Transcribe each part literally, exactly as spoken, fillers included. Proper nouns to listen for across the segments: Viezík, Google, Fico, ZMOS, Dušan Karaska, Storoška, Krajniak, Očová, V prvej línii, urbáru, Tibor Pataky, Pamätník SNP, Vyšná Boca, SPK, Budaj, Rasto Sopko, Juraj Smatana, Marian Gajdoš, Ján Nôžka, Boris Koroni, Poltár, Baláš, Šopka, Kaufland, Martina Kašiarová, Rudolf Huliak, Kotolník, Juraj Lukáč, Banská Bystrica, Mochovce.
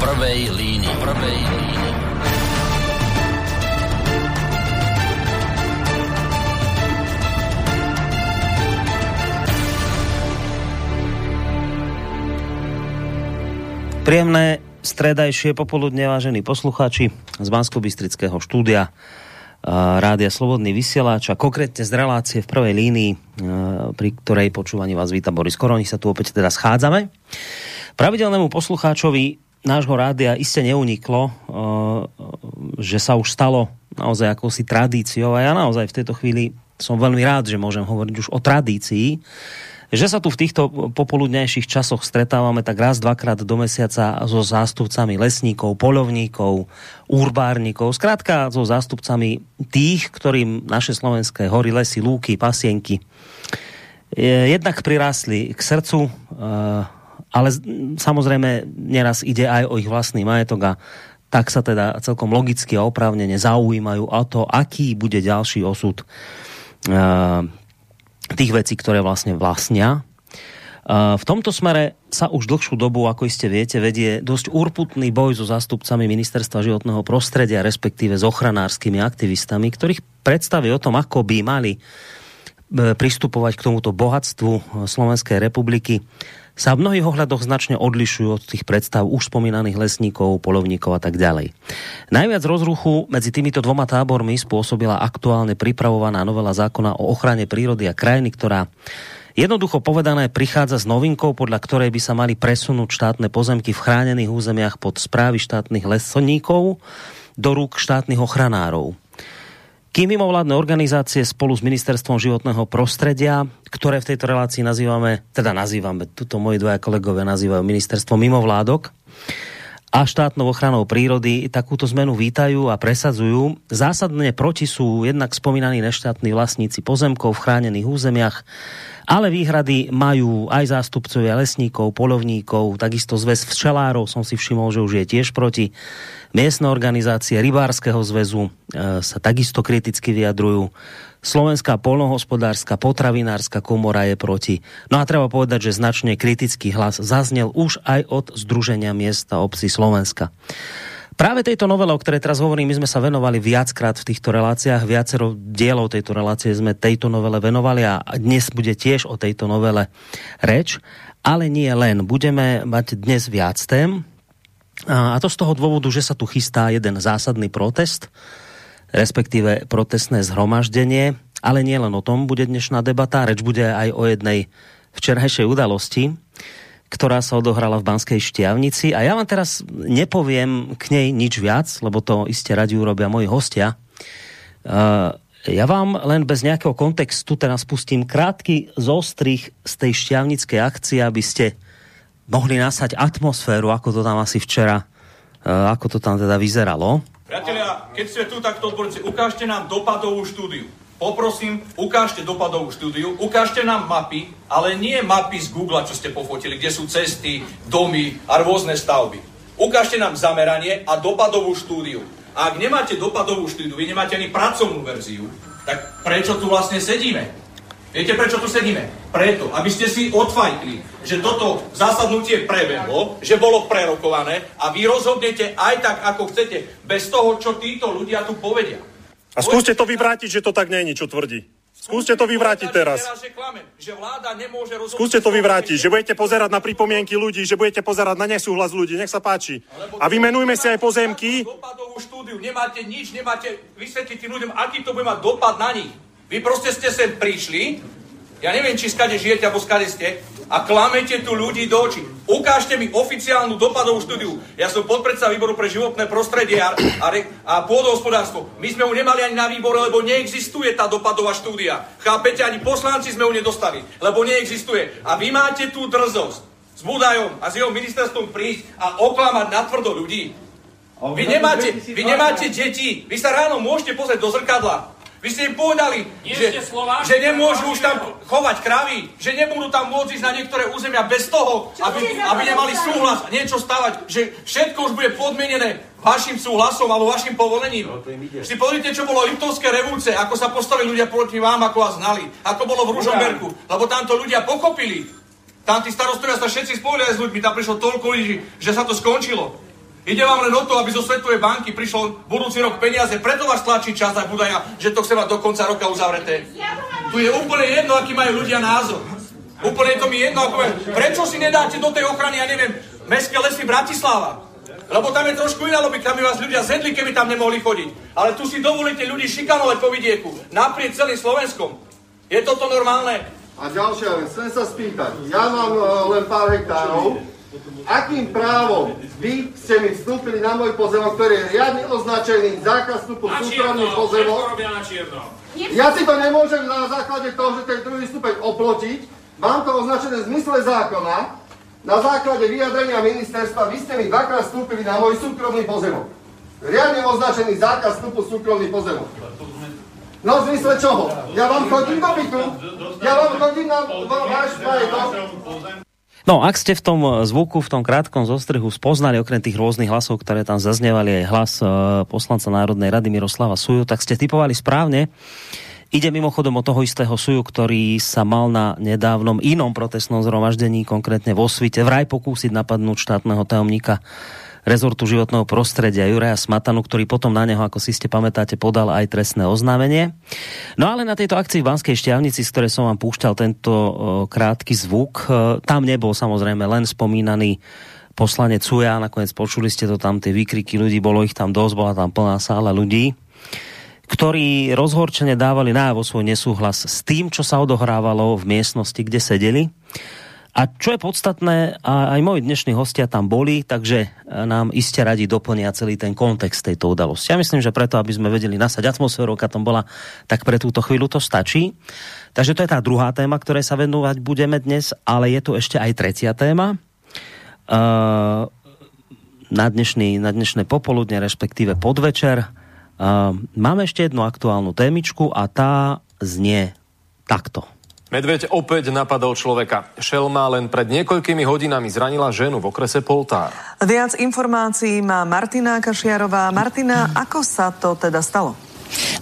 prvej línii. Prvej línii. Príjemné stredajšie popoludne, vážení poslucháči z Banskobystrického štúdia Rádia Slobodný vysielač a konkrétne z relácie V prvej línii, pri ktorej počúvaní vás víta Boris Koroni. Sa tu opäť teda schádzame. Pravidelnému poslucháčovi nášho rádia iste neuniklo, že sa už stalo naozaj akousi tradíciou, a ja naozaj v tejto chvíli som veľmi rád, že môžem hovoriť už o tradícii, že sa tu v týchto popoludnejších časoch stretávame tak raz, dvakrát do mesiaca so zástupcami lesníkov, poľovníkov, urbárnikov, skrátka so zástupcami tých, ktorým naše slovenské hory, lesy, lúky, pasienky jednak prirásli k srdcu, ale samozrejme neraz ide aj o ich vlastný majetok, a tak sa teda celkom logicky a oprávnene zaujímajú o to, aký bude ďalší osud tých vecí, ktoré vlastne vlastnia. V tomto smere sa už dlhšiu dobu, ako iste viete, vedie dosť úrputný boj so zástupcami Ministerstva životného prostredia, respektíve s ochranárskymi aktivistami, ktorých predstavy o tom, ako by mali pristupovať k tomuto bohatstvu Slovenskej republiky, sa v mnohých ohľadoch značne odlišujú od tých predstav už spomínaných lesníkov, poľovníkov a tak ďalej. Najviac rozruchu medzi týmito dvoma tábormi spôsobila aktuálne pripravovaná novela zákona o ochrane prírody a krajiny, ktorá jednoducho povedané prichádza s novinkou, podľa ktorej by sa mali presunúť štátne pozemky v chránených územiach pod správy štátnych lesníkov do rúk štátnych ochranárov. Kým mimovládne organizácie spolu s Ministerstvom životného prostredia, ktoré v tejto relácii nazývame, teda nazývame, tuto moji dvaja kolegovia nazývajú Ministerstvo mimovládok, a štátnou ochranou prírody takúto zmenu vítajú a presadzujú, zásadne proti sú jednak spomínaní neštátni vlastníci pozemkov v chránených územiach, ale výhrady majú aj zástupcovia lesníkov, poľovníkov, takisto zväz včelárov, som si všimol, že už je tiež proti. Miestne organizácie Rybárskeho zväzu e, sa takisto kriticky vyjadrujú. Slovenská poľnohospodárska, potravinárska komora je proti. No a treba povedať, že značne kritický hlas zaznel už aj od Združenia miest a obcí Slovenska. Práve tejto novele, o ktorej teraz hovorím, my sme sa venovali viackrát v týchto reláciách, viacero dielov tejto relácie sme tejto novele venovali a dnes bude tiež o tejto novele reč, ale nie len. Budeme mať dnes viac tém, a to z toho dôvodu, že sa tu chystá jeden zásadný protest, respektíve protestné zhromaždenie, ale nie len o tom bude dnešná debata, reč bude aj o jednej včerajšej udalosti, ktorá sa odohrala v Banskej Štiavnici, a ja vám teraz nepoviem k nej nič viac, lebo to iste radi urobia moji hostia. Ja vám len bez nejakého kontextu teraz pustím krátky zostrih z tej štiavnickej akcie, aby ste mohli nasať atmosféru, ako to tam asi včera, ako to tam teda vyzeralo. Priatelia, keď ste tu takto odborníci, ukážte nám dopadovú štúdiu. Poprosím, ukážte dopadovú štúdiu, ukážte nám mapy, ale nie mapy z Google, čo ste pofotili, kde sú cesty, domy a rôzne stavby. Ukážte nám zameranie a dopadovú štúdiu. A ak nemáte dopadovú štúdiu, vy nemáte ani pracovnú verziu, tak prečo tu vlastne sedíme? Viete, prečo tu sedíme? Preto, aby ste si odfajkli, že toto zasadnutie prebehlo, že bolo prerokované, a vy rozhodnete aj tak, ako chcete, bez toho, čo títo ľudia tu povedia. A skúste to vyvrátiť, že to tak nie je, čo tvrdí. Skúste to vyvrátiť teraz. Skúste to vyvrátiť, že budete pozerať na pripomienky ľudí, že budete pozerať na nesúhlas ľudí, nech sa páči. A vymenujme si aj pozemky. Dopadovú štúdiu, nemáte nič, nemáte vysvetliť tým ľuďom, aký to bude mať dopad na nich. Vy proste ste sem prišli, ja neviem, či skade žijete, alebo skade ste, a klamete tu ľudí do očí. Ukážte mi oficiálnu dopadovú štúdiu. Ja som podpredseda výboru pre životné prostredie a, a, a pôdohospodárstvo. My sme ju nemali ani na výbore, lebo neexistuje tá dopadová štúdia. Chápete, ani poslanci sme ju nedostali, lebo neexistuje. A vy máte tú drzosť s Budajom a s jeho ministerstvom prísť a oklamať natvrdo ľudí. Vy nemáte, vy nemáte deti. Vy sa ráno môžete pozrieť do zrkadla. Vy ste im povedali, že, že nemôžu už tam chovať kravy, že nebudú tam môcť ísť na niektoré územia bez toho, aby, aby nemali súhlas niečo stavať, že všetko už bude podmienené vašim súhlasom alebo vašim povolením. Si pozrite, čo bolo Liptovské revolúcie, ako sa postavili ľudia proti vám, ako vás znali, ako bolo v Ružomberku, lebo tamto ľudia pochopili. Tam tí starostovia sa všetci spojili aj s ľuďmi, tam prišlo toľko ľudí, že sa to skončilo. Ide vám len o to, aby zo Svetovej banky prišlo budúci rok peniaze, preto vás tlačí čas a Budaja, že to chce mať do konca roka uzavreté. Tu je úplne jedno, aký majú ľudia názor. Úplne to mi jedno, ako majú. Prečo si nedáte do tej ochrany, ja neviem, Mestské lesy Bratislava? Lebo tam je trošku iná logika, tam by vás ľudia zjedli, keby tam nemohli chodiť. Ale tu si dovolíte ľudí šikanovať po vidieku, naprieč celým Slovenskom. Je toto normálne? A ďalšia vec, chcem sa spýtať. Ja mám len pár hektárov. Akým právom vy ste mi vstúpili na môj pozemok, ktorý je riadne označený zákaz vstupu súkromných pozemok? Ja si to nemôžem na základe toho, že ten druhý stupeň oplotiť. Mám to označené v zmysle zákona. Na základe vyjadrenia ministerstva vy ste mi dvakrát vstúpili na môj súkromný pozemok. Riadne označený zákaz vstupu súkromných pozemok. No v zmysle čoho? Ja vám chodím do bytu, ja vám chodím na váš majetok. No, ak ste v tom zvuku, v tom krátkom zostrihu spoznali okrem tých rôznych hlasov, ktoré tam zaznievali, aj hlas poslanca Národnej rady Miroslava Suju, tak ste tipovali správne. Ide mimochodom o toho istého Suju, ktorý sa mal na nedávnom inom protestnom zhromaždení, konkrétne vo Svite, vraj pokúsiť napadnúť štátneho tajomníka rezortu životného prostredia Juraja Smatanu, ktorý potom na neho, ako si ste pamätáte, podal aj trestné oznámenie. No ale na tejto akcii v Banskej Štiavnici, z ktorej som vám púšťal tento krátky zvuk, tam nebol samozrejme len spomínaný poslanec Suja, nakoniec počuli ste to tam, tie výkriky ľudí, bolo ich tam dosť, bola tam plná sála ľudí, ktorí rozhorčene dávali najavo svoj nesúhlas s tým, čo sa odohrávalo v miestnosti, kde sedeli. A čo je podstatné, a aj moji dnešní hostia tam boli, takže nám iste radi doplnia celý ten kontext tejto udalosti. Ja myslím, že preto, aby sme vedeli nasať atmosféru, aká tam bola, tak pre túto chvíľu to stačí. Takže to je tá druhá téma, ktorej sa venovať budeme dnes, ale je tu ešte aj tretia téma. Na, dnešný, na dnešné popoludne, respektíve podvečer, máme ešte jednu aktuálnu témičku a tá znie takto. Medveď opäť napadol človeka. Šelma len pred niekoľkými hodinami zranila ženu v okrese Poltár. Viac informácií má Martina Kašiarová. Martina, ako sa to teda stalo?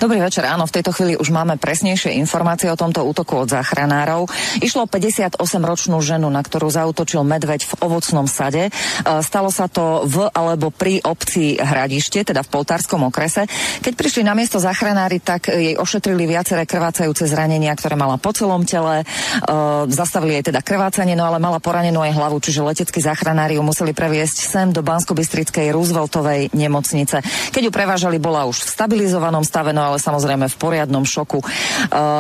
Dobrý večer, áno, v tejto chvíli už máme presnejšie informácie o tomto útoku od záchranárov. Išlo o päťdesiatosemročnú ženu, na ktorú zaútočil medveď v ovocnom sade. E, stalo sa to v alebo pri obci Hradište, teda v Poltárskom okrese. Keď prišli na miesto záchranári, tak jej ošetrili viaceré krvácajúce zranenia, ktoré mala po celom tele. E, zastavili jej teda krvácanie, no ale mala poranenú aj hlavu, čiže leteckí záchranári ju museli previesť sem do Banskobystrickej Rooseveltovej nemocnice. Keď ju prevážali, bola už v stabilizovanom stave, no ale samozrejme v poriadnom šoku. Uh,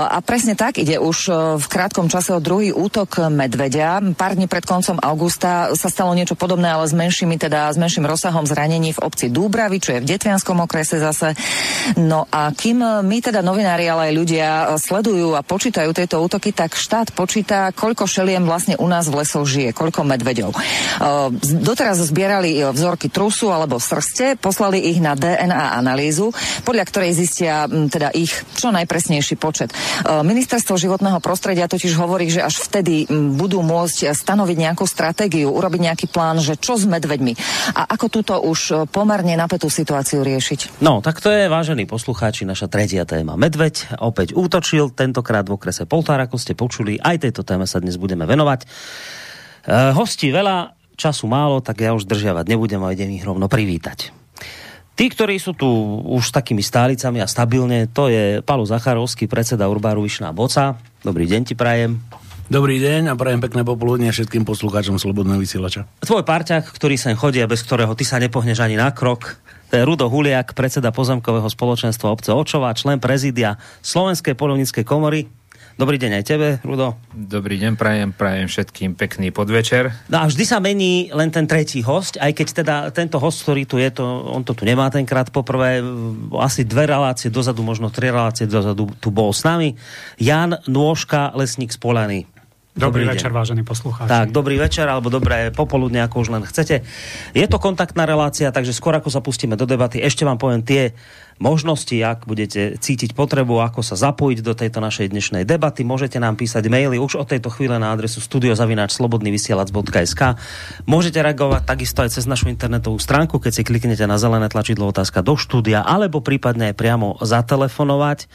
a presne tak ide už uh, v krátkom čase o druhý útok medveďa. Pár dní pred koncom augusta sa stalo niečo podobné, ale s menšími, teda s menším rozsahom zranení v obci Dúbravy, čo je v Detvianskom okrese zase. No a kým my teda novinári, ale aj ľudia sledujú a počítajú tieto útoky, tak štát počíta, koľko šeliem vlastne u nás v lesoch žije, koľko medveďov. Uh, doteraz zbierali vzorky trusu alebo srste, poslali ich na dé en á analýzu, podľa ktorej zistia teda ich čo najpresnejší počet. Ministerstvo životného prostredia totiž hovorí, že až vtedy budú môcť stanoviť nejakú stratégiu, urobiť nejaký plán, že čo s medveďmi a ako túto už pomerne napätú situáciu riešiť. No, tak to je, vážení poslucháči, naša tretia téma. Medveď opäť útočil, tentokrát v okrese Poltár, ako ste počuli. Aj tejto téme sa dnes budeme venovať. E, hostí veľa, času málo, tak ja už držiavať nebudem a idem ich rovno privítať. Tí, ktorí sú tu už s takými stálicami a stabilne, to je Pavel Zacharovský, predseda Urbáru Vyšná Boca. Dobrý deň ti prajem. Dobrý deň a prajem pekné popoludne všetkým poslucháčom Slobodného vysielača. Tvoj parťák, ktorý sem chodí a bez ktorého ty sa nepohneš ani na krok, to je Rudolf Huliak, predseda pozemkového spoločenstva obce Očová, člen prezídia Slovenskej poľovníckej komory. Dobrý deň aj tebe, Rudo. Dobrý deň, prajem, prajem všetkým pekný podvečer. No a vždy sa mení len ten tretí host, aj keď teda tento host, ktorý tu je, to, on to tu nemá tenkrát poprvé, asi dve relácie dozadu, možno tri relácie dozadu tu bol s nami. Ján Nôžka, lesník z Poľany. Dobrý, dobrý večer, vážení poslucháči. Tak, dobrý večer, alebo dobré popoludne, ako už len chcete. Je to kontaktná relácia, takže skôr ako sa pustíme do debaty, ešte vám poviem tie možnosti, ak budete cítiť potrebu, ako sa zapojiť do tejto našej dnešnej debaty. Môžete nám písať maily už od tejto chvíle na adresu studio zavináč slobodný vysielač bodka es ká. Môžete reagovať takisto aj cez našu internetovú stránku, keď si kliknete na zelené tlačidlo otázka do štúdia, alebo prípadne aj priamo zatelefonovať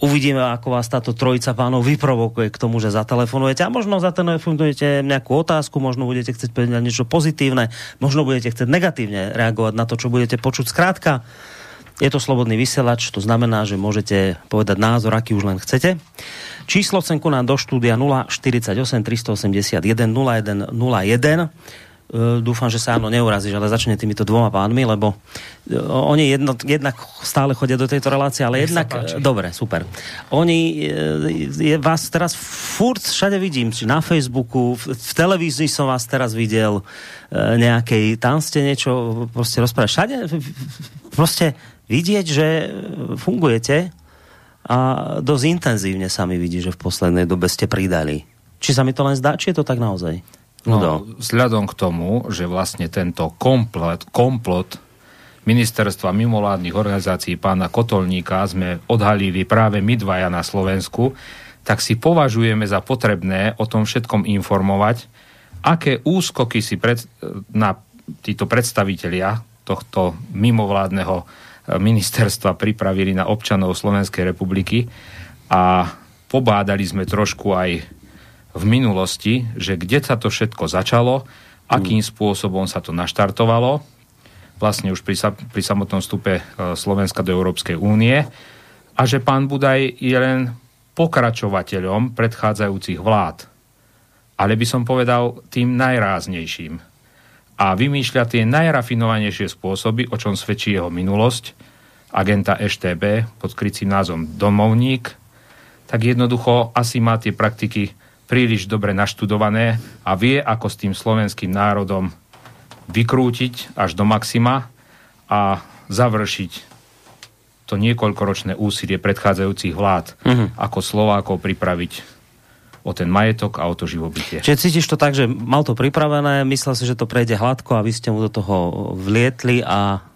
Uvidíme, ako vás táto trojica pánov vyprovokuje k tomu, že zatelefonujete. A možno zatelefonujete nejakú otázku, možno budete chcieť povedať niečo pozitívne, možno budete chcieť negatívne reagovať na to, čo budete počuť. Skrátka, je to slobodný vysielač, to znamená, že môžete povedať názor, aký už len chcete. Číslo sem ku nám do štúdia nula štyridsaťosem tristoosemdesiatjeden nula jeden nula jeden. Dúfam, že sa áno neurazíš, ale začne týmito dvoma pánmi, lebo oni jedno, jednak stále chodia do tejto relácie, ale nech jednak... Dobre, super. Oni, je, vás teraz furt všade vidím, či na Facebooku, v, v televízii som vás teraz videl nejakej, tam ste niečo proste rozprávali. Všade proste vidieť, že fungujete a dosť intenzívne sa mi vidí, že v poslednej dobe ste pridali. Či sa mi to len zdá, či je to tak naozaj? No, vzhľadom k tomu, že vlastne tento komplet, komplot ministerstva mimovládnych organizácií pána Kotolníka sme odhalili práve my dvaja na Slovensku, tak si považujeme za potrebné o tom všetkom informovať, aké úskoky si pred, na títo predstavitelia tohto mimovládneho ministerstva pripravili na občanov Slovenskej republiky a pobádali sme trošku aj v minulosti, že kde sa to všetko začalo, akým spôsobom sa to naštartovalo, vlastne už pri, sa, pri samotnom vstupe Slovenska do Európskej únie, a že pán Budaj je len pokračovateľom predchádzajúcich vlád. Ale by som povedal tým najráznejším. A vymýšľa tie najrafinovanejšie spôsoby, o čom svedčí jeho minulosť, agenta eš té bé pod krycím názvom Domovník, tak jednoducho asi má tie praktiky príliš dobre naštudované a vie, ako s tým slovenským národom vykrútiť až do maxima a završiť to niekoľkoročné úsilie predchádzajúcich vlád, mm-hmm. ako Slovákov pripraviť o ten majetok a o to živobytie. Čiže cítiš to tak, že mal to pripravené, myslel si, že to prejde hladko a vy ste mu do toho vlietli a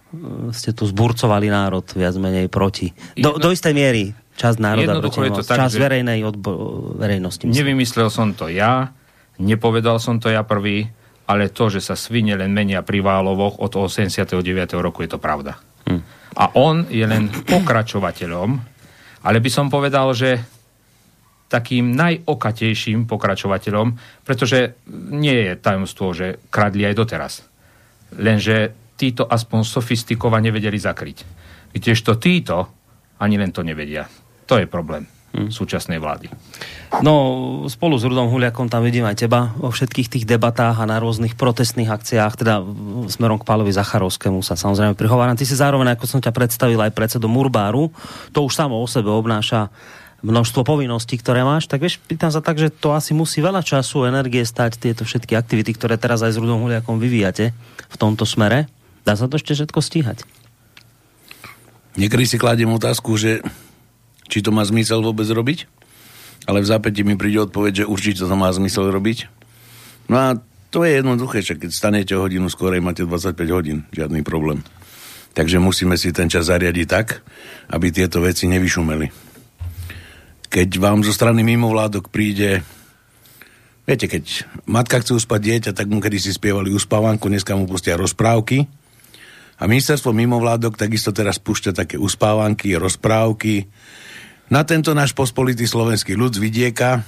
ste tu zburcovali národ viac menej proti. Do, do istej miery. Časť národa proti nás, časť verejnej odbo- verejnosti. Myslím. Nevymyslel som to ja, nepovedal som to ja prvý, ale to, že sa svine len menia pri Válovoch od osemdesiateho deviateho roku, je to pravda. Hmm. A on je len pokračovateľom, ale by som povedal, že takým najokatejším pokračovateľom, pretože nie je tajomstvo, že kradli aj doteraz. Lenže títo aspoň sofistikovane vedeli zakryť. Kdežto títo ani len to nevedia. To je problém hmm. súčasnej vlády. No, spolu s Rudom Huliakom tam vidím aj teba vo všetkých tých debatách a na rôznych protestných akciách, teda smerom k Pálovi Zacharovskému sa samozrejme prihováram. Ty si zároveň, ako som ťa predstavil, aj predsedom Urbáru. To už samo o sebe obnáša množstvo povinností, ktoré máš. Tak vieš, pýtam sa tak, že to asi musí veľa času, energie stať tieto všetky aktivity, ktoré teraz aj s Rudom Huliakom vyvíjate v tomto smere. Dá sa to ešte všetko stíhať? Niekedy si kladiem otázku, že či to má zmysel vôbec robiť, ale v zápäti mi príde odpoveď, že určite to má zmysel robiť. No a to je jednoduché, že keď stanete o hodinu skorej, máte dvadsaťpäť hodín, žiadny problém. Takže musíme si ten čas zariadiť tak, aby tieto veci nevyšumeli. Keď vám zo strany mimovládok príde, viete, keď matka chce uspať dieťa, tak mu kedy si spievali uspávanku, dneska mu pustia rozprávky. A ministerstvo mimovládok takisto teraz púšťa také uspávanky, rozprávky. Na tento náš pospolitý slovenský ľud z vidieka,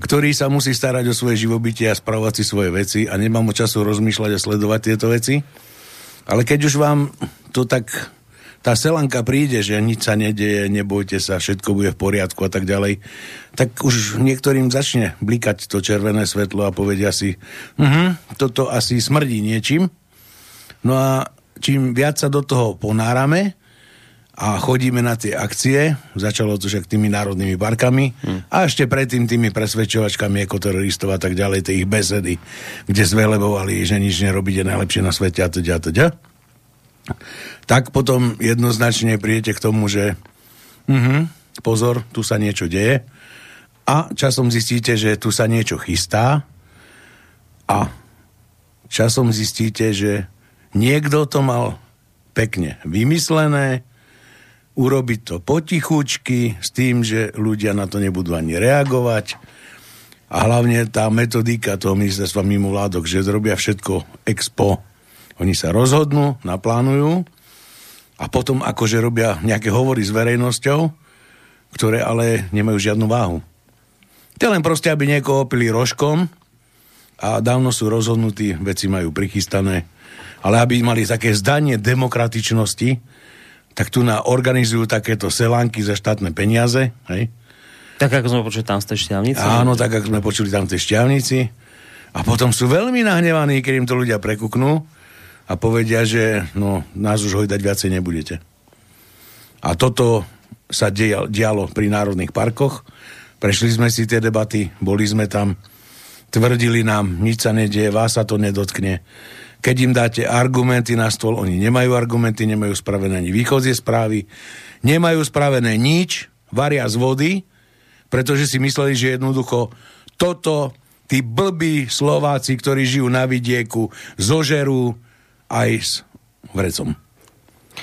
ktorý sa musí starať o svoje živobytie a spravovať si svoje veci a nemá mu času rozmýšľať a sledovať tieto veci. Ale keď už vám to tak, tá selanka príde, že nič sa nedeje, nebojte sa, všetko bude v poriadku a tak ďalej, tak už niektorým začne blikať to červené svetlo a povedia si, mhm, toto asi smrdí niečím. No a čím viac sa do toho ponárame a chodíme na tie akcie, začalo to však tými národnými parkami hmm. a ešte predtým tými presvedčovačkami ekoteroristov a tak ďalej, tie ich besedy, kde zvelebovali, že nič nerobíte najlepšie na svete a teda, teda. Tak potom jednoznačne prídete k tomu, že uh-huh, pozor, tu sa niečo deje a časom zistíte, že tu sa niečo chystá a časom zistíte, že niekto to mal pekne vymyslené, urobiť to potichučky s tým, že ľudia na to nebudú ani reagovať a hlavne tá metodika toho ministerstva mimovládok, že robia všetko ex po. Oni sa rozhodnú, naplánujú a potom akože robia nejaké hovory s verejnosťou ktoré ale nemajú žiadnu váhu. To len proste, aby niekoho opili rožkom a dávno sú rozhodnutí, veci majú prichystané, ale aby mali také zdanie demokratičnosti, tak tu na organizujú takéto selánky za štátne peniaze, hej? Tak ako sme počuli tam z tej šťavnici. Áno, tak ako sme počuli tam z tej šťavnici. A potom sú veľmi nahnevaní, keď im to ľudia prekuknú a povedia, že no, nás už hojdať viacej nebudete. A toto sa dialo pri národných parkoch. Prešli sme si tie debaty, boli sme tam, tvrdili nám, nič sa nedieje, vás sa to nedotkne. Keď im dáte argumenty na stôl, oni nemajú argumenty, nemajú spravené ani východzie správy, nemajú spravené nič, varia z vody, pretože si mysleli, že jednoducho toto, tí blbí Slováci, ktorí žijú na vidieku, zožerú aj s vrecom.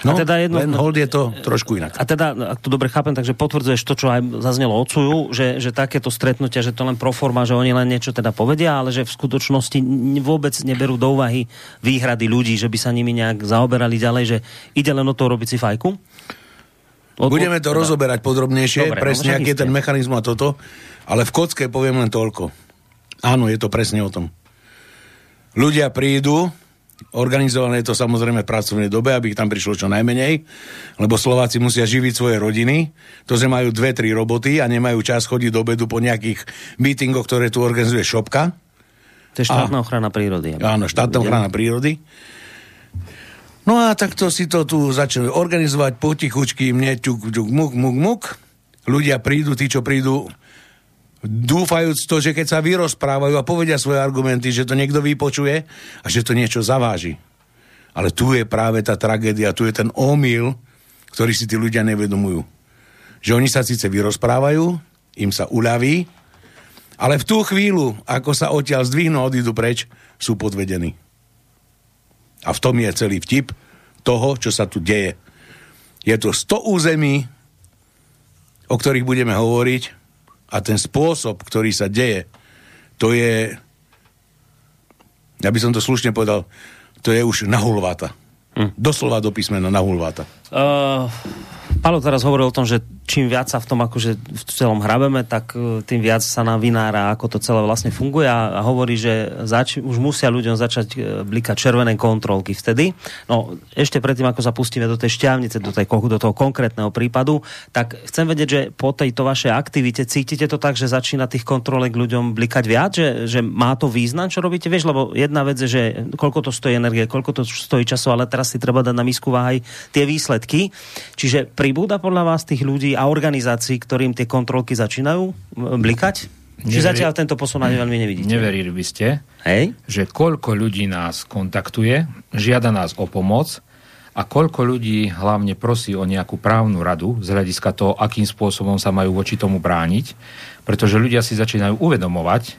No, a teda jedno, len hold je to trošku inak. A teda, ak to dobre chápem, takže potvrdzuješ to, čo aj zaznelo od Suju, že, že takéto stretnutia, že to len proforma, že oni len niečo teda povedia, ale že v skutočnosti vôbec neberú do úvahy výhrady ľudí, že by sa nimi nejak zaoberali ďalej, že ide len o to robiť si fajku? Od... Budeme to rozoberať podrobnejšie, dobre, presne, no, aký je ten mechanizmus a toto, ale v kocke poviem len toľko. Áno, je to presne o tom. Ľudia prídu, organizované je to samozrejme v pracovnej dobe, aby ich tam prišlo čo najmenej, lebo Slováci musia živiť svoje rodiny, to že majú dve, tri roboty a nemajú čas chodiť do obedu po nejakých mítingoch, ktoré tu organizuje Šopka. To je štátna a... ochrana prírody. Áno, štátna ochrana prírody. No a takto si to tu začnú organizovať potichučky, mne ťuk, ťuk, muk, muk, muk. Ľudia prídu, tí, čo prídu, dúfajúc to, že keď sa vyrozprávajú a povedia svoje argumenty, že to niekto vypočuje a že to niečo zaváži. Ale tu je práve tá tragédia, tu je ten omyl, ktorý si tí ľudia nevedomujú. Že oni sa síce vyrozprávajú, im sa uľaví, ale v tú chvíľu, ako sa odtiaľ zdvihnú a odídu preč, sú podvedení. A v tom je celý vtip toho, čo sa tu deje. Je to sto území, o ktorých budeme hovoriť, a ten spôsob, ktorý sa deje, to je, ja by som to slušne povedal, to je už nahulváta. Hm. Doslova do písmena nahulváta. Uh, Pavel teraz hovoril o tom, že čím viac sa v tom akože v celom hrabeme, tak tým viac sa nám vynára, ako to celé vlastne funguje a, a hovorí, že zač- už musia ľuďom začať blikať červené kontrolky vtedy. No, ešte predtým, ako sa pustíme do tej šťavnice, do, tej, do toho konkrétneho prípadu, tak chcem vedieť, že po tejto vašej aktivite cítite to tak, že začína tých kontrolek ľuďom blikať viac, že, že má to význam, čo robíte? Vieš, lebo jedna vec je, že koľko to stojí energie, koľko to stojí času, ale teraz si treba dať na misku váhy tie výsledky. Čiže pribúda podľa vás tých ľudí a organizácií, ktorým tie kontrolky začínajú blikať? Neveri... Či zatiaľ tento posun ani veľmi nevidíte? Neverili by ste, hej? Že koľko ľudí nás kontaktuje, žiada nás o pomoc a koľko ľudí hlavne prosí o nejakú právnu radu z hľadiska toho, akým spôsobom sa majú voči tomu brániť, pretože ľudia si začínajú uvedomovať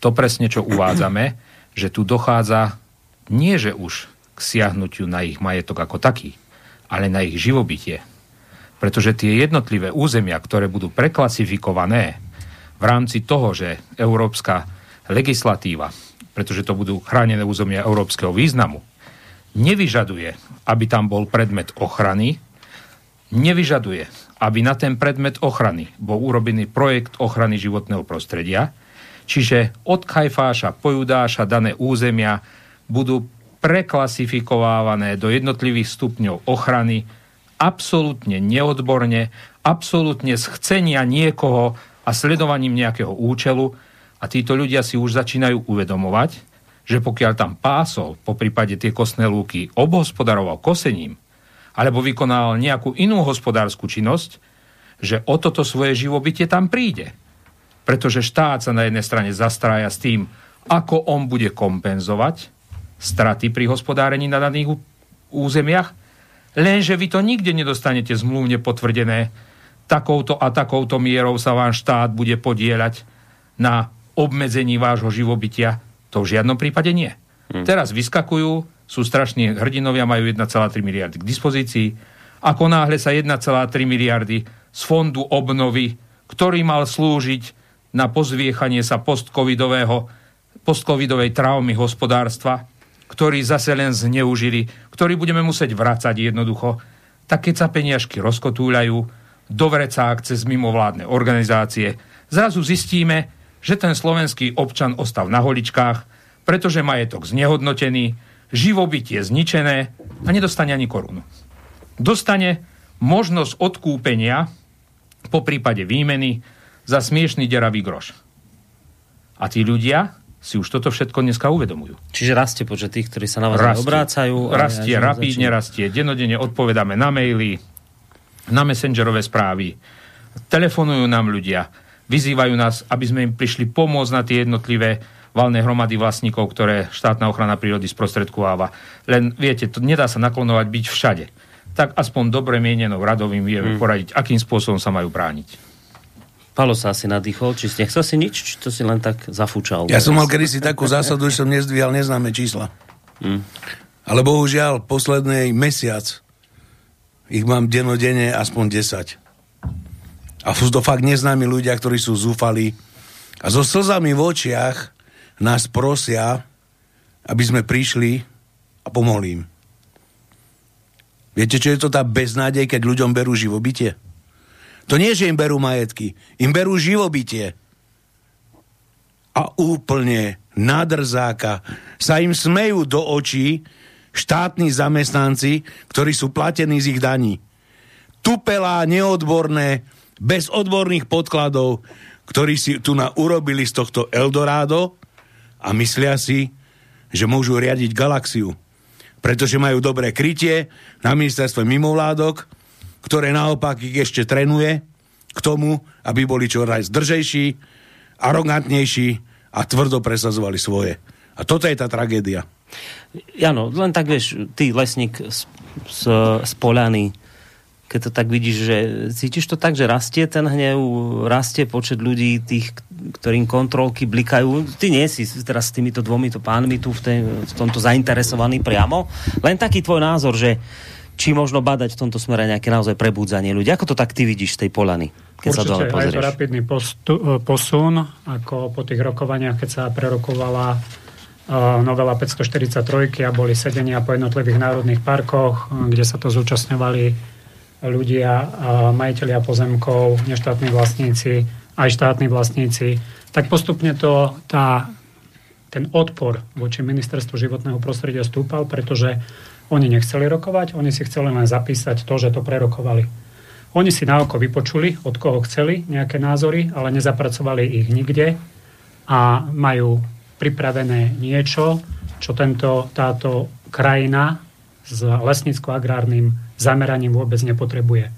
to presne, čo uvádzame, že tu dochádza nie, že už k siahnutiu na ich majetok ako taký, ale na ich živobytie. Pretože tie jednotlivé územia, ktoré budú preklasifikované v rámci toho, že európska legislatíva, pretože to budú chránené územia európskeho významu, nevyžaduje, aby tam bol predmet ochrany, nevyžaduje, aby na ten predmet ochrany bol urobený projekt ochrany životného prostredia, čiže od Kajfáša po Judáša dané územia budú preklasifikovávané do jednotlivých stupňov ochrany absolútne neodborne, absolútne z chcenia niekoho a sledovaním nejakého účelu a títo ľudia si už začínajú uvedomovať, že pokiaľ tam pásol, poprípade tie kostné lúky, obhospodaroval kosením alebo vykonal nejakú inú hospodárskú činnosť, že o toto svoje živobytie tam príde. Pretože štát sa na jednej strane zastrája s tým, ako on bude kompenzovať straty pri hospodárení na daných územiach, lenže vy to nikde nedostanete zmluvne potvrdené. Takouto a takouto mierou sa vám štát bude podieľať na obmedzení vášho živobytia. To v žiadnom prípade nie. Hmm. Teraz vyskakujú, sú strašní hrdinovia, majú jeden celá tri miliardy k dispozícii. Ako náhle sa jeden celá tri miliardy z fondu obnovy, ktorý mal slúžiť na pozviechanie sa post-covidového, post-covidovej traumy hospodárstva, ktorý zase len zneužili, ktorý budeme musieť vracať jednoducho, tak keď sa peniažky rozkotúľajú, do vrecák cez mimovládne organizácie, zrazu zistíme, že ten slovenský občan ostal na holičkách, pretože majetok znehodnotený, živobytie zničené a nedostane ani korunu. Dostane možnosť odkúpenia, po prípade výmeny, za smiešný deravý groš. A tí ľudia si už toto všetko dneska uvedomujú. Čiže rastie počet tých, ktorí sa na vás rastie, obrácajú. Rastie, rapídne rastie. Denodene odpovedáme na maily, na messengerové správy. Telefonujú nám ľudia. Vyzývajú nás, aby sme im prišli pomôcť na tie jednotlivé valné hromady vlastníkov, ktoré štátna ochrana prírody sprostredkováva. Len viete, to nedá sa naklonovať byť všade. Tak aspoň dobre mienenou radovým vieme hmm. poradiť, akým spôsobom sa majú brániť. Paľo sa asi nadýchol, či si nechcel si nič, či to si len tak zafúčal. Ja som mal kedysi takú zásadu, že som nezdvíjal neznáme čísla. Mm. Ale bohužiaľ, posledný mesiac ich mám denodene aspoň desať. A sú to fakt neznámi ľudia, ktorí sú zúfali. A so slzami v očiach nás prosia, aby sme prišli a pomohli im. Viete, čo je to tá beznádej, keď ľuďom berú živobytie? To nie, že im berú majetky, im berú živobytie. A úplne na drzáka sa im smejú do očí štátni zamestnanci, ktorí sú platení z ich daní. Tupelá, neodborné, bez odborných podkladov, ktorí si tu na urobili z tohto Eldorádo a myslia si, že môžu riadiť galaxiu. Pretože majú dobré krytie na ministerstve mimovládok, ktoré naopak ich ešte trenuje k tomu, aby boli čoraz zdržejší, arogantnejší a tvrdo presadzovali svoje. A toto je tá tragédia. Jano, len tak vieš, ty lesník z, z, z Poľany, keď to tak vidíš, že cítiš to tak, že rastie ten hnev, rastie počet ľudí, tých, ktorým kontrolky blikajú. Ty nie si teraz s týmito dvomito pánmi tu v, tej, v tomto zainteresovaný priamo. Len taký tvoj názor, že či možno badať v tomto smere nejaké naozaj prebudzanie ľudí. Ako to tak ty vidíš z tej Poľany, keď určite sa dole pozrieš? Určite aj rapidný postu, posun, ako po tých rokovaniach, keď sa prerokovala uh, novela päťstoštyridsaťtri a boli sedenia po jednotlivých národných parkoch, kde sa to zúčastňovali ľudia, uh, majitelia pozemkov, neštátni vlastníci, aj štátni vlastníci. Tak postupne to, tá, ten odpor voči ministerstvu životného prostredia stúpal, pretože oni nechceli rokovať, oni si chceli len zapísať to, že to prerokovali. Oni si na oko vypočuli, od koho chceli nejaké názory, ale nezapracovali ich nikde a majú pripravené niečo, čo tento, táto krajina s lesnícko-agrárnym zameraním vôbec nepotrebuje.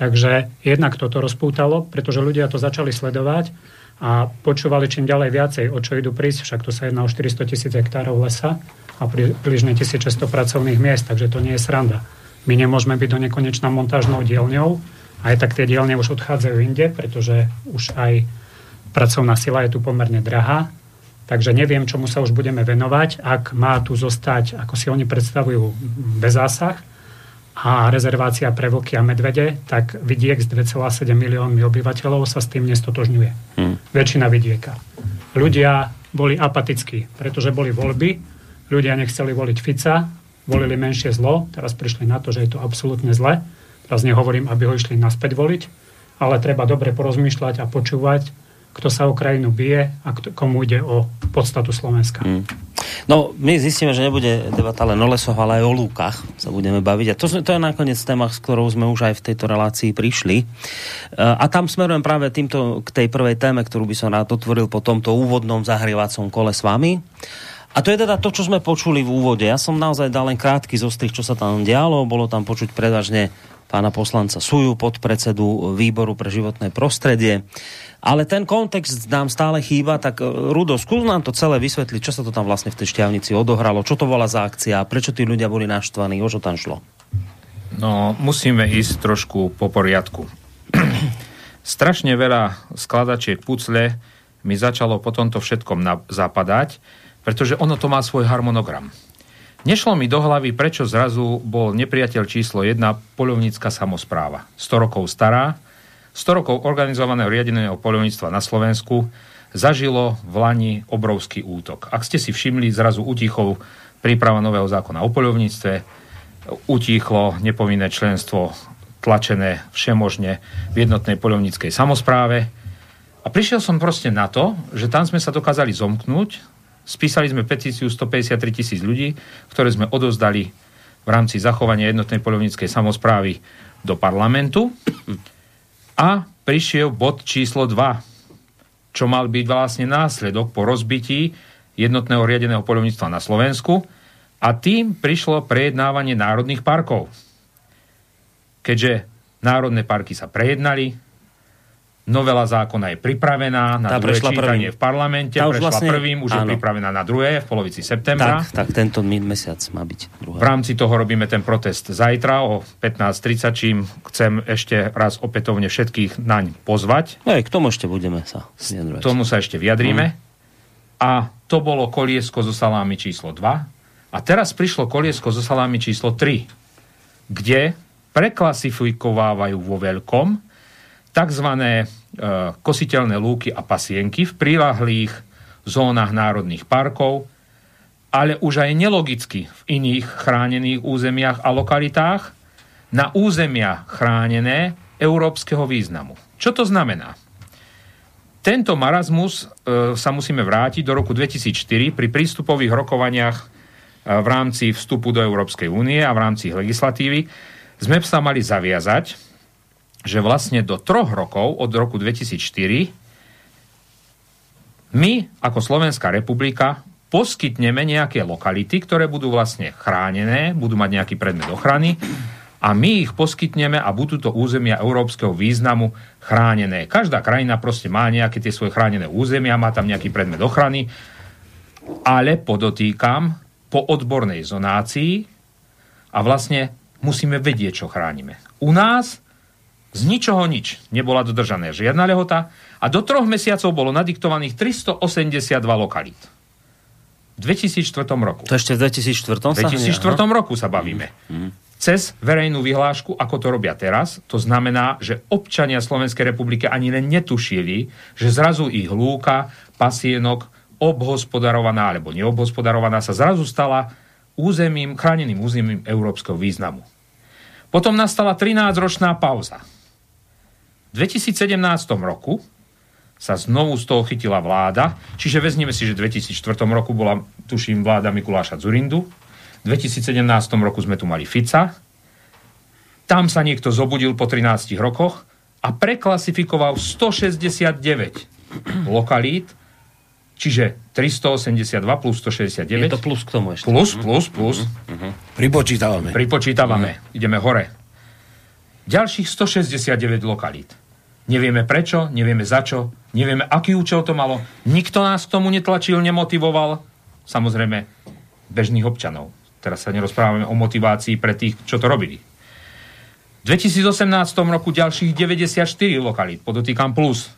Takže jednak toto rozpútalo, pretože ľudia to začali sledovať a počúvali čím ďalej viacej, o čo idú prísť, však tu sa jedná o štyristotisíc hektárov lesa a približne tisícšesťsto pracovných miest, takže to nie je sranda. My nemôžeme byť do nekonečná montážnou dielňou, aj tak tie dielne už odchádzajú inde, pretože už aj pracovná sila je tu pomerne drahá, takže neviem, čomu sa už budeme venovať, ak má tu zostať, ako si oni predstavujú, bez zásah a rezervácia pre vlky a medvede, tak vidiek s dva celé sedem miliónmi obyvateľov sa s tým nestotožňuje. Hmm. Väčšina vidieka. Ľudia boli apatickí, pretože boli voľby. Ľudia nechceli voliť Fica, volili menšie zlo, teraz prišli na to, že je to absolútne zle. Teraz nehovorím, aby ho išli naspäť voliť, ale treba dobre porozmýšľať a počúvať, kto sa o krajinu bije a komu ide o podstatu Slovenska. Mm. No, my zistíme, že nebude debata len o lesoch, ale aj o lúkach sa budeme baviť. A to, to je nakoniec téma, s ktorou sme už aj v tejto relácii prišli. A tam smerujem práve týmto k tej prvej téme, ktorú by som rád otvoril po tomto úvodnom zahrievacom kole s vami. A to je teda to, čo sme počuli v úvode. Ja som naozaj dal len krátky zostrih, čo sa tam dialo. Bolo tam počuť prevažne pána poslanca Suju, podpredsedu výboru pre životné prostredie. Ale ten kontext nám stále chýba, tak Rudo, skús nám to celé vysvetliť, čo sa to tam vlastne v tej Šťavnici odohralo, čo to bola za akcia, prečo tí ľudia boli naštvaní, o čo tam šlo? No, musíme ísť trošku po poriadku. Strašne veľa skladačiek pucle mi začalo po tomto všetkom na- zapadať, pretože ono to má svoj harmonogram. Nešlo mi do hlavy, prečo zrazu bol nepriateľ číslo jedna poľovnícka samospráva. sto rokov stará, sto rokov organizovaného riadeného poľovníctva na Slovensku zažilo v Lani obrovský útok. Ak ste si všimli, zrazu utichol príprava nového zákona o poľovníctve, utichlo nepovinné členstvo tlačené všemožne v jednotnej poľovníckej samospráve. A prišiel som proste na to, že tam sme sa dokázali zomknúť. Spísali sme petíciu stopäťdesiattri tisíc ľudí, ktoré sme odovzdali v rámci zachovania jednotnej poľovníckej samosprávy do parlamentu. A prišiel bod číslo dva, čo mal byť vlastne následok po rozbití jednotného riadeného poľovníctva na Slovensku. A tým prišlo prejednávanie národných parkov. Keďže národné parky sa prejednali, novela zákona je pripravená na tá druhé čítanie prvým v parlamente, tá prešla vlastne prvým, už áno. Je pripravená na druhé v polovici septembra. Tak, tak tento mesiac má byť druhá. V rámci toho robíme ten protest zajtra o pätnásť tridsať, čím chcem ešte raz opätovne všetkých naň pozvať. No aj k tomu ešte budeme sa vyjadrovať. K tomu sa ešte vyjadríme. Mm. A to bolo koliesko zo salámy číslo dva. A teraz prišlo koliesko zo salámy číslo tri, kde preklasifikovávajú vo veľkom takzvané kositeľné lúky a pasienky v prilahlých zónach národných parkov, ale už aj nelogicky v iných chránených územiach a lokalitách na územia chránené európskeho významu. Čo to znamená? Tento marazmus e, sa musíme vrátiť do roku dvetisícštyri pri prístupových rokovaniach e, v rámci vstupu do Európskej únie a v rámci legislatívy. Sme sa mali zaviazať, že vlastne do troch rokov, od roku dvetisícštyri, my, ako Slovenská republika, poskytneme nejaké lokality, ktoré budú vlastne chránené, budú mať nejaký predmet ochrany a my ich poskytneme a budú to územia európskeho významu chránené. Každá krajina proste má nejaké tie svoje chránené územia, má tam nejaký predmet ochrany, ale podotýkam, po odbornej zonácii a vlastne musíme vedieť, čo chránime. U nás z ničoho nič. Nebola dodržaná žiadna lehota a do troch mesiacov bolo nadiktovaných tristoosemdesiatdva lokalít. V dvetisícštyri roku. To ešte v dvetisícštyri? dvetisícštyri roku sa bavíme. Mm. Cez verejnú vyhlášku, ako to robia teraz, to znamená, že občania Slovenskej republiky ani len netušili, že zrazu ich lúka, pasienok, obhospodarovaná alebo neobhospodarovaná sa zrazu stala územím, chráneným územím európskeho významu. Potom nastala trinásťročná pauza. V dvetisícsedemnástom roku sa znovu z toho chytila vláda, čiže vezmeme si, že v dvetisícštyri roku bola, tuším, vláda Mikuláša Dzurindu, v dvetisícsedemnástom roku sme tu mali Fica, tam sa niekto zobudil po trinástich rokoch a preklasifikoval stošesťdesiatdeväť lokalít, čiže tristoosemdesiatdva plus stošesťdesiatdeväť. Je to plus k tomu ešte. Plus, plus, plus. Uh-huh. Pripočítavame. Pripočítavame. Uh-huh. Ideme hore. Ďalších stošesťdesiatdeväť lokalít. Nevieme prečo, nevieme za čo, nevieme aký účel to malo. Nikto nás k tomu netlačil, nemotivoval. Samozrejme, bežných občanov. Teraz sa nerozprávame o motivácii pre tých, čo to robili. V dvetisícosemnástom roku ďalších deväťdesiatštyri lokalít. Podotýkam plus.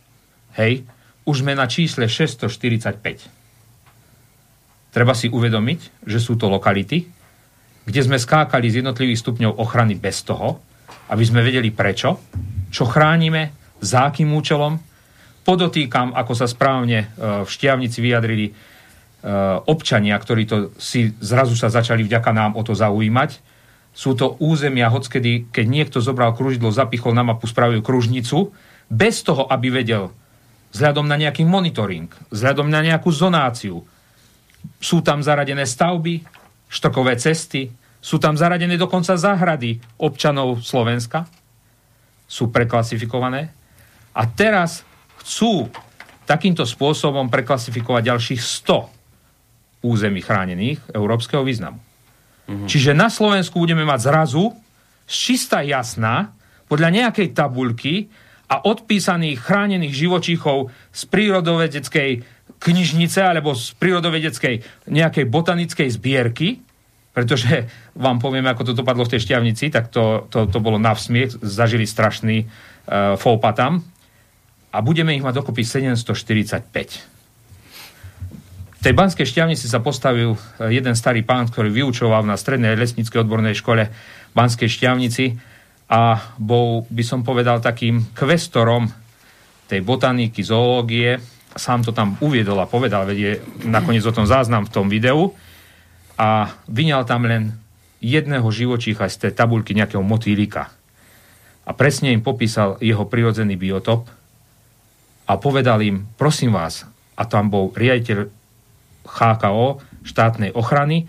Hej. Už sme na čísle šesťstoštyridsaťpäť. Treba si uvedomiť, že sú to lokality, kde sme skákali z jednotlivých stupňov ochrany bez toho, aby sme vedeli prečo, čo chránime, za akým účelom. Podotýkam, ako sa správne v Štiavnici vyjadrili občania, ktorí to si zrazu sa začali vďaka nám o to zaujímať. Sú to územia, hockedy, keď niekto zobral kružidlo, zapichol na mapu, spravil kružnicu, bez toho, aby vedel, vzhľadom na nejaký monitoring, vzhľadom na nejakú zonáciu. Sú tam zaradené stavby, štrkové cesty, sú tam zaradené dokonca záhrady občanov Slovenska, sú preklasifikované a teraz chcú takýmto spôsobom preklasifikovať ďalších sto území chránených európskeho významu. Mhm. Čiže na Slovensku budeme mať zrazu čistá jasná, podľa nejakej tabuľky, a odpísaných chránených živočíchov z prírodovedeckej knižnice alebo z prírodovedeckej nejakej botanickej zbierky, pretože vám poviem, ako to dopadlo v tej Štiavnici, tak to, to, to bolo na vzmiech, zažili strašný uh, faux pas tam a budeme ich mať dokopy sedemstoštyridsaťpäť. V tej Banskej Štiavnici sa postavil jeden starý pán, ktorý vyučoval na strednej lesníckej odbornej škole Banskej Štiavnici, a bol, by som povedal, takým kvestorom tej botaniky, zoológie. Sám to tam uviedol a povedal, vedie nakoniec o tom záznam v tom videu. A vyňal tam len jedného živočícha z tej tabuľky, nejakého motýlika. a presne im popísal jeho prirodzený biotop a povedal im, prosím vás, a tam bol riaditeľ há ká ó štátnej ochrany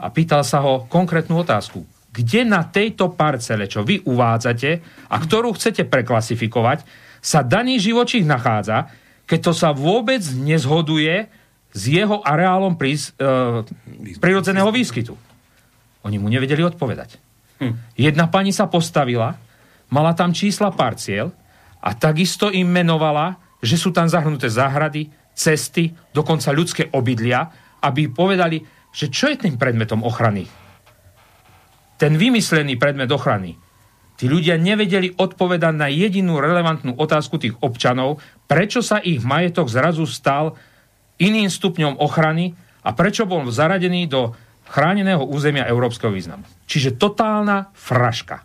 a pýtal sa ho konkrétnu otázku. Kde na tejto parcele, čo vy uvádzate a ktorú chcete preklasifikovať, sa daný živočích nachádza, keď to sa vôbec nezhoduje s jeho areálom prís, e, prirodzeného výskytu? Oni mu nevedeli odpovedať. Hm. Jedna pani sa postavila, mala tam čísla parciel a takisto im menovala, že sú tam zahrnuté záhrady, cesty, dokonca ľudské obydlia, aby povedali, že čo je tým predmetom ochrany. Ten vymyslený predmet ochrany. Tí ľudia nevedeli odpovedať na jedinú relevantnú otázku tých občanov, prečo sa ich majetok zrazu stal iným stupňom ochrany a prečo bol zaradený do chráneného územia európskeho významu. Čiže totálna fraška.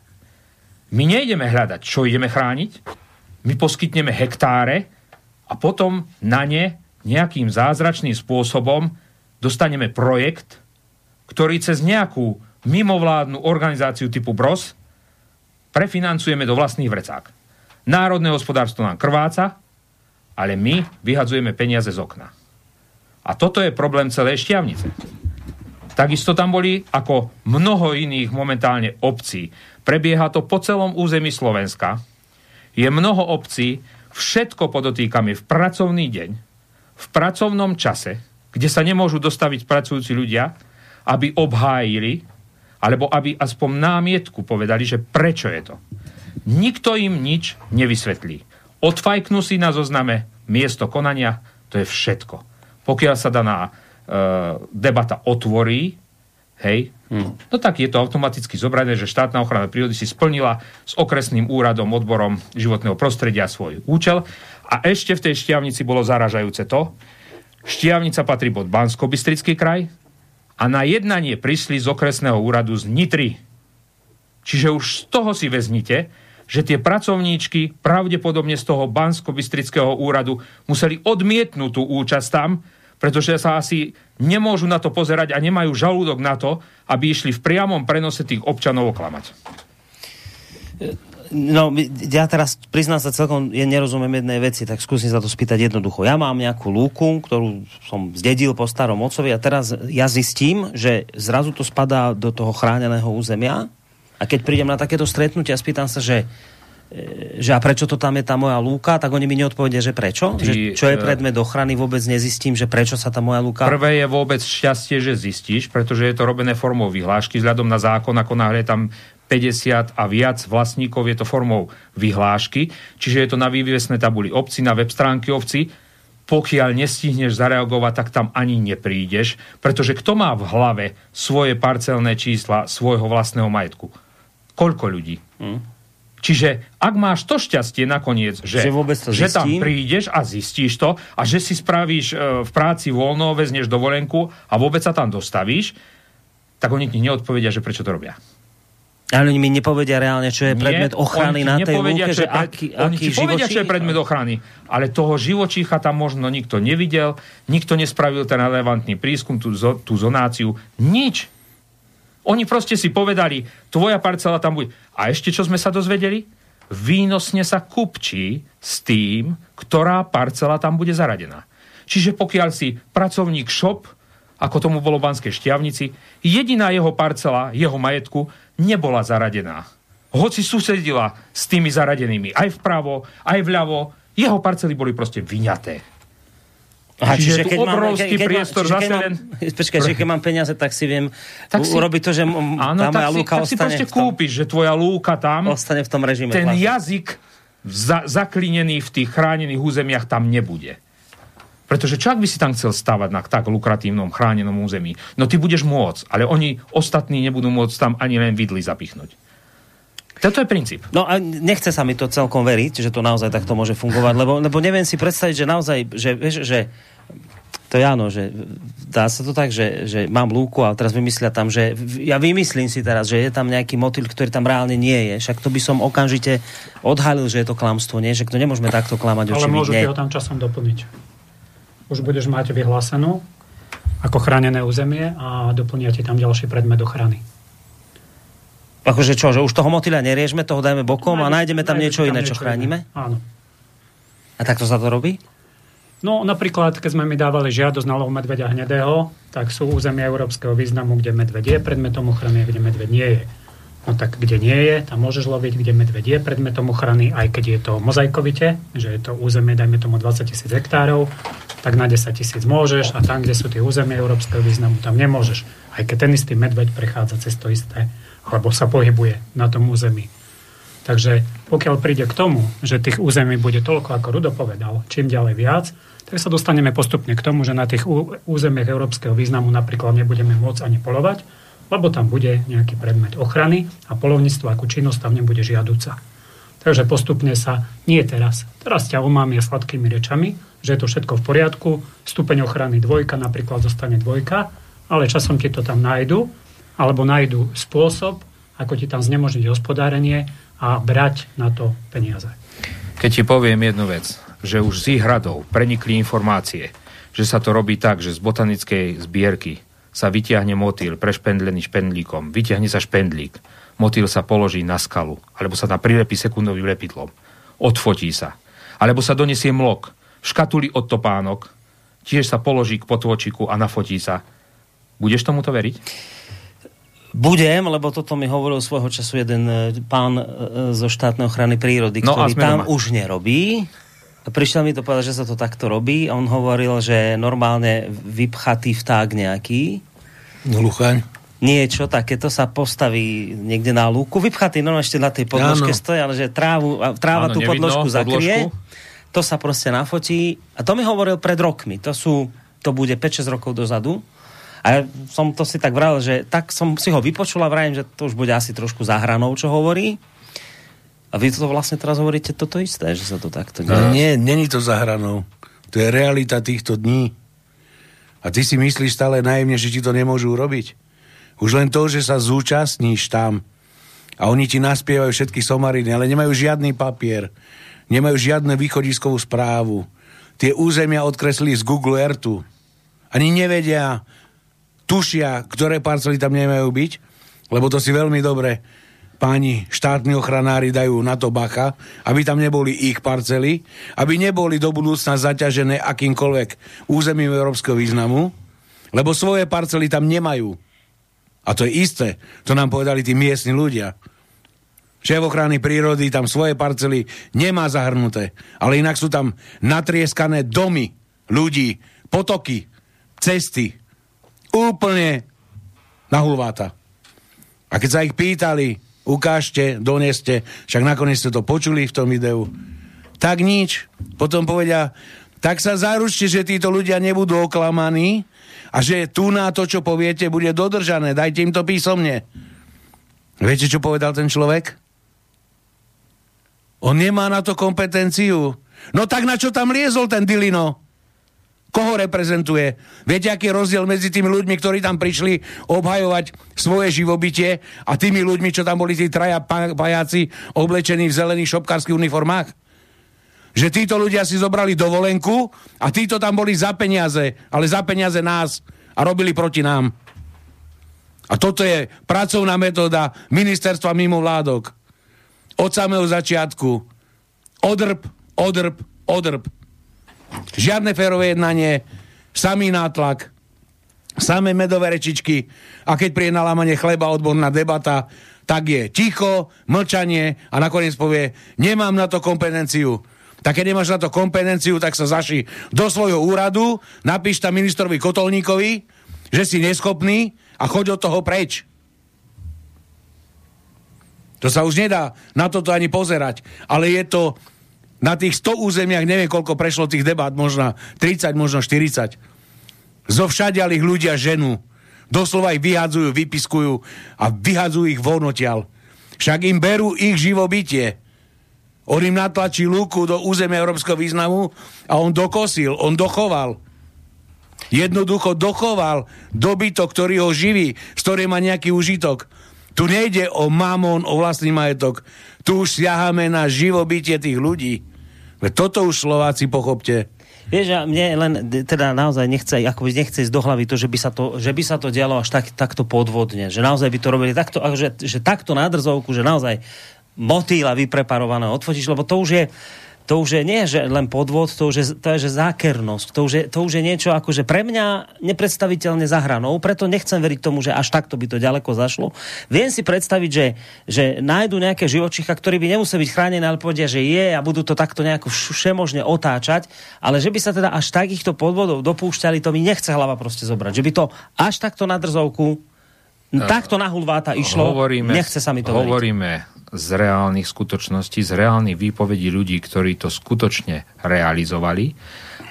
My nejdeme hľadať, čo ideme chrániť, my poskytneme hektáre a potom na ne nejakým zázračným spôsobom dostaneme projekt, ktorý cez nejakú mimovládnu organizáciu typu bé er o es prefinancujeme do vlastných vrecák. Národné hospodárstvo nám krváca, ale my vyhadzujeme peniaze z okna. A toto je problém celej Štiavnice. Takisto tam boli, ako mnoho iných momentálne obcí, prebieha to po celom území Slovenska, je mnoho obcí, všetko podotýkame v pracovný deň, v pracovnom čase, kde sa nemôžu dostaviť pracujúci ľudia, aby obhájili alebo aby aspoň námietku povedali, že prečo je to. Nikto im nič nevysvetlí. Odfajknú si na zozname miesto konania, to je všetko. Pokiaľ sa daná e, debata otvorí, hej, hmm. no tak je to automaticky zobrané, že štátna ochrana prírody si splnila s okresným úradom, odborom životného prostredia svoj účel. A ešte v tej Štiavnici bolo zaražajúce to. Štiavnica patrí pod Banskobystrický kraj, a na jednanie prišli z okresného úradu z Nitry. Čiže už z toho si veznite, že tie pracovníčky pravdepodobne z toho Banskobystrického úradu museli odmietnúť tú účasť tam, pretože sa asi nemôžu na to pozerať a nemajú žalúdok na to, aby išli v priamom prenose tých občanov oklamať. No, ja teraz priznám sa celkom, ja nerozumiem jednej veci, tak skúsim sa to spýtať jednoducho. Ja mám nejakú lúku, ktorú som zdedil po starom otcovi a teraz ja zistím, že zrazu to spadá do toho chráneného územia a keď prídem na takéto stretnutie a spýtam sa, že, že a prečo to tam je tá moja lúka, tak oni mi neodpovedia, že prečo? Ty, že čo je predmet ochrany, vôbec nezistím, že prečo sa tá moja lúka... Prvé je vôbec šťastie, že zistíš, pretože je to robené formou vyhlášky vzhľadom na zákon, ako náhle tam päťdesiat a viac vlastníkov, je to formou vyhlášky, čiže je to na vývesnej tabuli obci, na web stránky obci. Pokiaľ nestihneš zareagovať, tak tam ani neprídeš, pretože kto má v hlave svoje parcelné čísla svojho vlastného majetku? Koľko ľudí? Hmm. Čiže ak máš to šťastie nakoniec, že, že, že tam prídeš a zistíš to a že si spravíš e, v práci voľno, vezneš dovolenku a vôbec sa tam dostavíš, tak oni ti neodpovedia, že prečo to robia. Ale oni mi nepovedia reálne, čo je predmet ochrany na tej lúke, že aký, aký oni ti povedia, čo je predmet ochrany, ale toho živočícha tam možno nikto nevidel, nikto nespravil ten relevantný prískum, tú, tú zonáciu, nič. Oni proste si povedali, tvoja parcela tam bude. A ešte, čo sme sa dozvedeli? Výnosne sa kupčí s tým, ktorá parcela tam bude zaradená. Čiže pokiaľ si pracovník šop, ako tomu bolo v Banskej Štiavnici, jediná jeho parcela, jeho majetku, nebola zaradená. Hoci susedila s tými zaradenými aj vpravo, aj vľavo, jeho parcely boli proste vyňaté. Aha, čiže, čiže keď mám, obrovský ke, keď priestor čiže zase len... Počkaj, čiže keď mám peniaze, tak si viem tak si, urobiť to, že m- áno, tá moja si, lúka tak ostane... Tak si proste tom, kúpiš, že tvoja lúka tam... Ostane v tom režime. Ten vlastne. Jazyk za, zaklínený v tých chránených územiach tam nebude. Pretože čo, ak by si tam chcel stavať na tak lukratívnom, chránenom území? No ty budeš môcť, ale oni ostatní nebudú môcť tam ani len vidly zapichnúť. Toto je princíp. No a nechce sa mi to celkom veriť, že to naozaj takto môže fungovať, lebo, lebo neviem si predstaviť, že naozaj, že, vieš, že to je áno, že dá sa to tak, že, že mám lúku a teraz vymyslia tam, že ja vymyslím si teraz, že je tam nejaký motýl, ktorý tam reálne nie je. Však to by som okamžite odhalil, že je to klamstvo, nie? Že to nemôžeme takto klamať. Ale môžete ho tam časom doplniť. Už budeš mať vyhlásenú ako chránené územie a doplnia ti tam ďalší predmet ochrany. Akože čo, že už toho motýľa neriešme, toho dajme bokom a nájdeme tam niečo iné, čo chránime? Áno. A takto sa to robí? No napríklad, keď sme mi dávali žiadosť na lov medveďa hnedého, tak sú územia európskeho významu, kde medveď je predmetom ochrany a kde medveď nie je. No tak kde nie je, tam môžeš loviť, kde medveď je predmetom ochrany, aj keď je to mozaikovite, že je to územie, dajme tomu dvadsať tisíc hektárov, tak na desať tisíc môžeš a tam, kde sú tie územia európskeho významu, tam nemôžeš. Aj keď ten istý medveď prechádza cez to isté, alebo sa pohybuje na tom území. Takže pokiaľ príde k tomu, že tých území bude toľko, ako Rudo povedal, čím ďalej viac, tak sa dostaneme postupne k tomu, že na tých územiach európskeho významu napríklad nebudeme môcť ani poľovať, lebo tam bude nejaký predmet ochrany a poľovníctvo ako činnosť tam nebude žiaduca. Takže postupne sa, nie teraz, teraz ťa umámia sladkými rečami, že je to všetko v poriadku, stupeň ochrany dvojka napríklad zostane dvojka, ale časom ti to tam nájdu, alebo nájdu spôsob, ako ti tam znemožniť hospodárenie a brať na to peniaze. Keď ti poviem jednu vec, že už z ich hradov prenikli informácie, že sa to robí tak, že z botanickej zbierky sa vytiahne motýl prešpendlený špendlíkom, vytiahne sa špendlík, motýl sa položí na skalu, alebo sa tam prilepí sekundovým lepidlom, odfotí sa, alebo sa donesie mlok, škatuli od topánok, tiež sa položí k potôčiku a nafotí sa. Budeš tomuto veriť? Budem, lebo toto mi hovoril svojho času jeden pán zo štátnej ochrany prírody, no, ktorý tam doma už nerobí. Prišiel mi to povedať, že sa to takto robí a on hovoril, že normálne vypchatý vták nejaký. No, luchaň. Niečo takéto sa postaví niekde na lúku. Vypchatý, no ešte na tej podložke stojí, ale že trávu, tráva áno, tú podložku zakrie. Podložku. To sa proste nafotí. A to mi hovoril pred rokmi. To sú, to bude päť šesť rokov dozadu. A ja som to si tak vral, že tak som si ho vypočula, vrajím, že to už bude asi trošku za hranou, čo hovorí. A vy to vlastne teraz hovoríte toto isté, že sa to takto deje. No, nie, není to za hranou. To je realita týchto dní. A ty si myslíš stále naivne, že ti to nemôžu urobiť. Už len to, že sa zúčastníš tam a oni ti naspievajú všetky somariny, ale nemajú žiadny papier, nemajú žiadnu východiskovú správu. Tie územia odkreslili z Google Earthu. Ani nevedia, tušia, ktoré parcely tam nemajú byť, lebo to si veľmi dobre páni štátni ochranári dajú na to bacha, aby tam neboli ich parcely, aby neboli do budúcna zaťažené akýmkoľvek územím európskeho významu, lebo svoje parcely tam nemajú. A to je isté, to nám povedali tí miestni ľudia. Šéf ochrany prírody tam svoje parcely nemá zahrnuté, ale inak sú tam natrieskané domy ľudí, potoky, cesty, úplne na hulváta. A keď sa ich pýtali, ukážte, doneste, však nakoniec ste to počuli v tom videu, tak nič. Potom povedia, tak sa zaručte, že títo ľudia nebudú oklamaní a že tu na to, čo poviete, bude dodržané. Dajte im to písomne. Viete, čo povedal ten človek? On nemá na to kompetenciu. No tak na čo tam liezol ten Dilino? Koho reprezentuje? Viete, aký je rozdiel medzi tými ľuďmi, ktorí tam prišli obhajovať svoje živobytie a tými ľuďmi, čo tam boli tí traja pajáci oblečení v zelených šopkárskych uniformách? Že títo ľudia si zobrali dovolenku a títo tam boli za peniaze, ale za peniaze nás a robili proti nám. A toto je pracovná metóda ministerstva mimovládok. Od samého začiatku. Odrb, odrb, odrb. Žiadne férové jednanie, samý nátlak, samé medové rečičky a keď príde na lámanie chleba odborná debata, tak je ticho, mlčanie a nakoniec povie, nemám na to kompetenciu. Tak keď nemáš na to kompetenciu, tak sa zaši do svojho úradu, napíš tam ministrovi Kotolníkovi, že si neschopný a choď od toho preč. To sa už nedá na toto ani pozerať, ale je to na tých sto územiach, neviem, koľko prešlo tých debát, možno tridsať, možno štyridsať. Zovšadiaľ ich ľudia ženú. Doslova ich vyhadzujú, vypiskujú a vyhadzujú ich von odtiaľ. Však im berú ich živobytie. On im natlačí lúku do územia európskeho významu a on dokosil, on dochoval. Jednoducho dochoval dobytok, ktorý ho živí, z ktorého má nejaký užitok. Tu nejde o mamon, o vlastný majetok. Tu už siahame na živobytie tých ľudí. Toto už Slováci pochopte. Vieš, mne len teda naozaj nechce, akoby nechce ísť do hlavy to, že by sa to, že by sa to dialo až tak, takto podvodne, že naozaj by to robili takto, že, že takto na drzovku, že naozaj motýla vypreparovaného odfotíš, lebo to už je to už je nie, že len podvod, to už je, to je že zákernosť, to už je, to už je niečo akože pre mňa nepredstaviteľne za hranou, preto nechcem veriť tomu, že až takto by to ďaleko zašlo. Viem si predstaviť, že, že nájdu nejaké živočícha, ktorí by nemuseli byť chránené, ale povedia, že je a budú to takto nejako všemožne otáčať, ale že by sa teda až takýchto podvodov dopúšťali, to mi nechce hlava proste zobrať, že by to až takto na drzovku, takto na hulváta išlo, hovoríme, nechce sa mi to hovoríme. veriť. Z reálnych skutočností, z reálnych výpovedí ľudí, ktorí to skutočne realizovali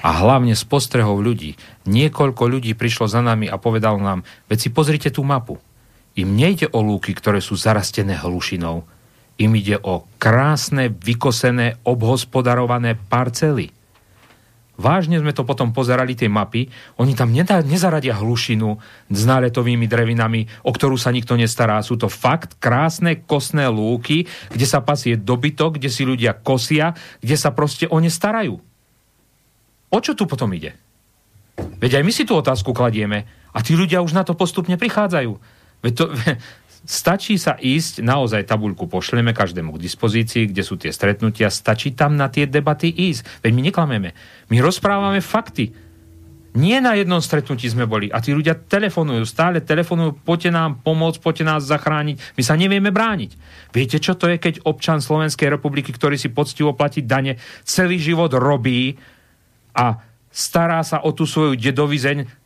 a hlavne z postrehov ľudí. Niekoľko ľudí prišlo za nami a povedalo nám, veď si pozrite tú mapu. Im nejde o lúky, ktoré sú zarastené hlušinou. Im ide o krásne, vykosené, obhospodarované parcely. Vážne sme to potom pozerali, tie mapy. Oni tam nedá, nezaradia hlušinu s náletovými drevinami, o ktorú sa nikto nestará. Sú to fakt krásne kosné lúky, kde sa pasie dobytok, kde si ľudia kosia, kde sa proste o ne starajú. O čo tu potom ide? Veď aj my si tú otázku kladieme a tí ľudia už na to postupne prichádzajú. Veď to... Stačí sa ísť, naozaj tabuľku pošleme každému k dispozícii, kde sú tie stretnutia, stačí tam na tie debaty ísť. Veď my neklameme, my rozprávame fakty. Nie na jednom stretnutí sme boli a tí ľudia telefonujú, stále telefonujú, poďte nám pomôcť, poďte nás zachrániť, my sa nevieme brániť. Viete, čo to je, keď občan Slovenskej republiky, ktorý si poctivo platí dane, celý život robí a stará sa o tú svoju dedovizeň,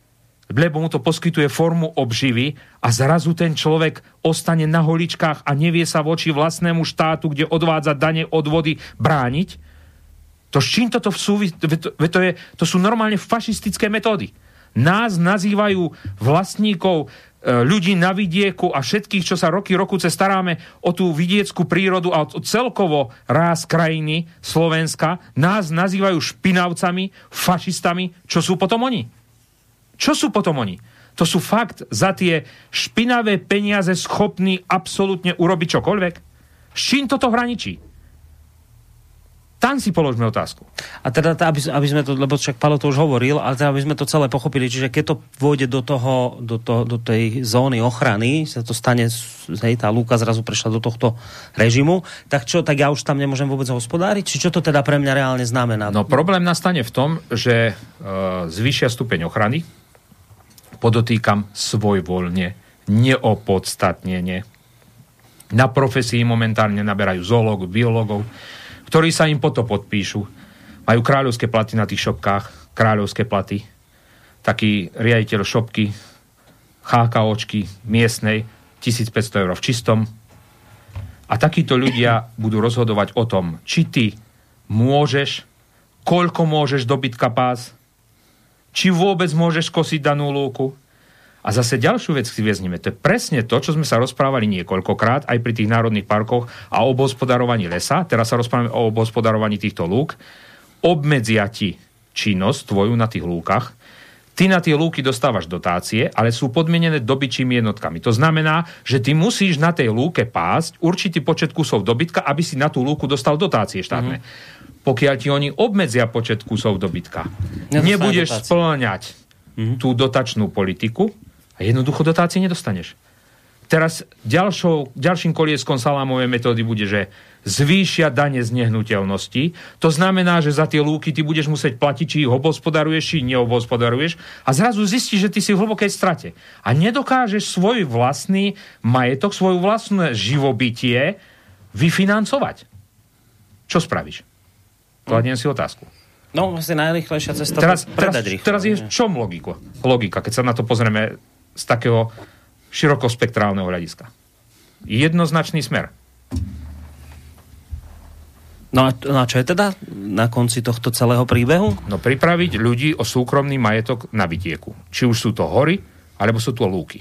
lebo mu to poskytuje formu obživy a zrazu ten človek ostane na holičkách a nevie sa voči vlastnému štátu, kde odvádza dane, odvody, brániť. To s čím toto v súvi... To, je, to sú normálne fašistické metódy. Nás nazývajú vlastníkov ľudí na vidieku a všetkých, čo sa roky, rokuce staráme o tú vidieckú prírodu a o celkovo ráz krajiny Slovenska. Nás nazývajú špinavcami, fašistami. Čo sú potom oni? Čo sú potom oni? To sú fakt za tie špinavé peniaze schopní absolútne urobiť čokoľvek? S čím toto hraničí? Tam si položme otázku. A teda, aby, aby sme to, lebo však Paolo to už hovoril, ale teda, aby sme to celé pochopili, čiže keď to vôjde do toho, do, to, do tej zóny ochrany, sa to stane, hej, tá lúka zrazu prešla do tohto režimu, tak čo, tak ja už tam nemôžem vôbec hospodáriť? Či čo to teda pre mňa reálne znamená? No problém nastane v tom, že e, zvýšia stupeň ochrany, podotýkam svojvoľne, neopodstatnenie. Na profesii momentálne naberajú zoológov, biológov, ktorí sa im potom podpíšu. Majú kráľovské platy na tých šopkách, kráľovské platy. Taký riaditeľ šopky, HKOčky miestnej, tisícpäťsto eur v čistom. A takíto ľudia budú rozhodovať o tom, či ty môžeš, koľko môžeš dobytka pás, či vôbec môžeš kosiť danú lúku. A zase ďalšiu vec si vezmeme. To je presne to, čo sme sa rozprávali niekoľkokrát aj pri tých národných parkoch a obhospodarovaní lesa. Teraz sa rozprávame o obhospodarovaní týchto lúk. Obmedzia ti činnosť tvoju na tých lúkach. Ty na tie lúky dostávaš dotácie, ale sú podmienené dobyčími jednotkami. To znamená, že ty musíš na tej lúke pásť určitý počet kusov dobytka, aby si na tú lúku dostal dotácie štátne. Mm-hmm. Pokiaľ ti oni obmedzia počet kusov dobytka, ja nebudeš dotácie. Spĺňať mm-hmm. tú dotačnú politiku, a jednoducho dotácie nedostaneš. Teraz ďalšou, ďalším kolieskom salámovej metódy bude, že zvýšia dane z nehnuteľnosti. To znamená, že za tie lúky ty budeš musieť platiť, či ich obhospodaruješ, či neobhospodaruješ. A zrazu zistíš, že ty si v hlbokej strate. A nedokážeš svoj vlastný majetok, svoju vlastné živobytie vyfinancovať. Čo spravíš? Kladiem si otázku. No, vlastne najrýchlejšia cesta teraz, predať teraz, rýchlo. Teraz je v čom logika? Logika, keď sa na to pozrieme z takého širokospektrálneho hľadiska. Jednoznačný smer. No a, no a čo je teda na konci tohto celého príbehu? No pripraviť ľudí o súkromný majetok na vidieku. Či už sú to hory, alebo sú to lúky.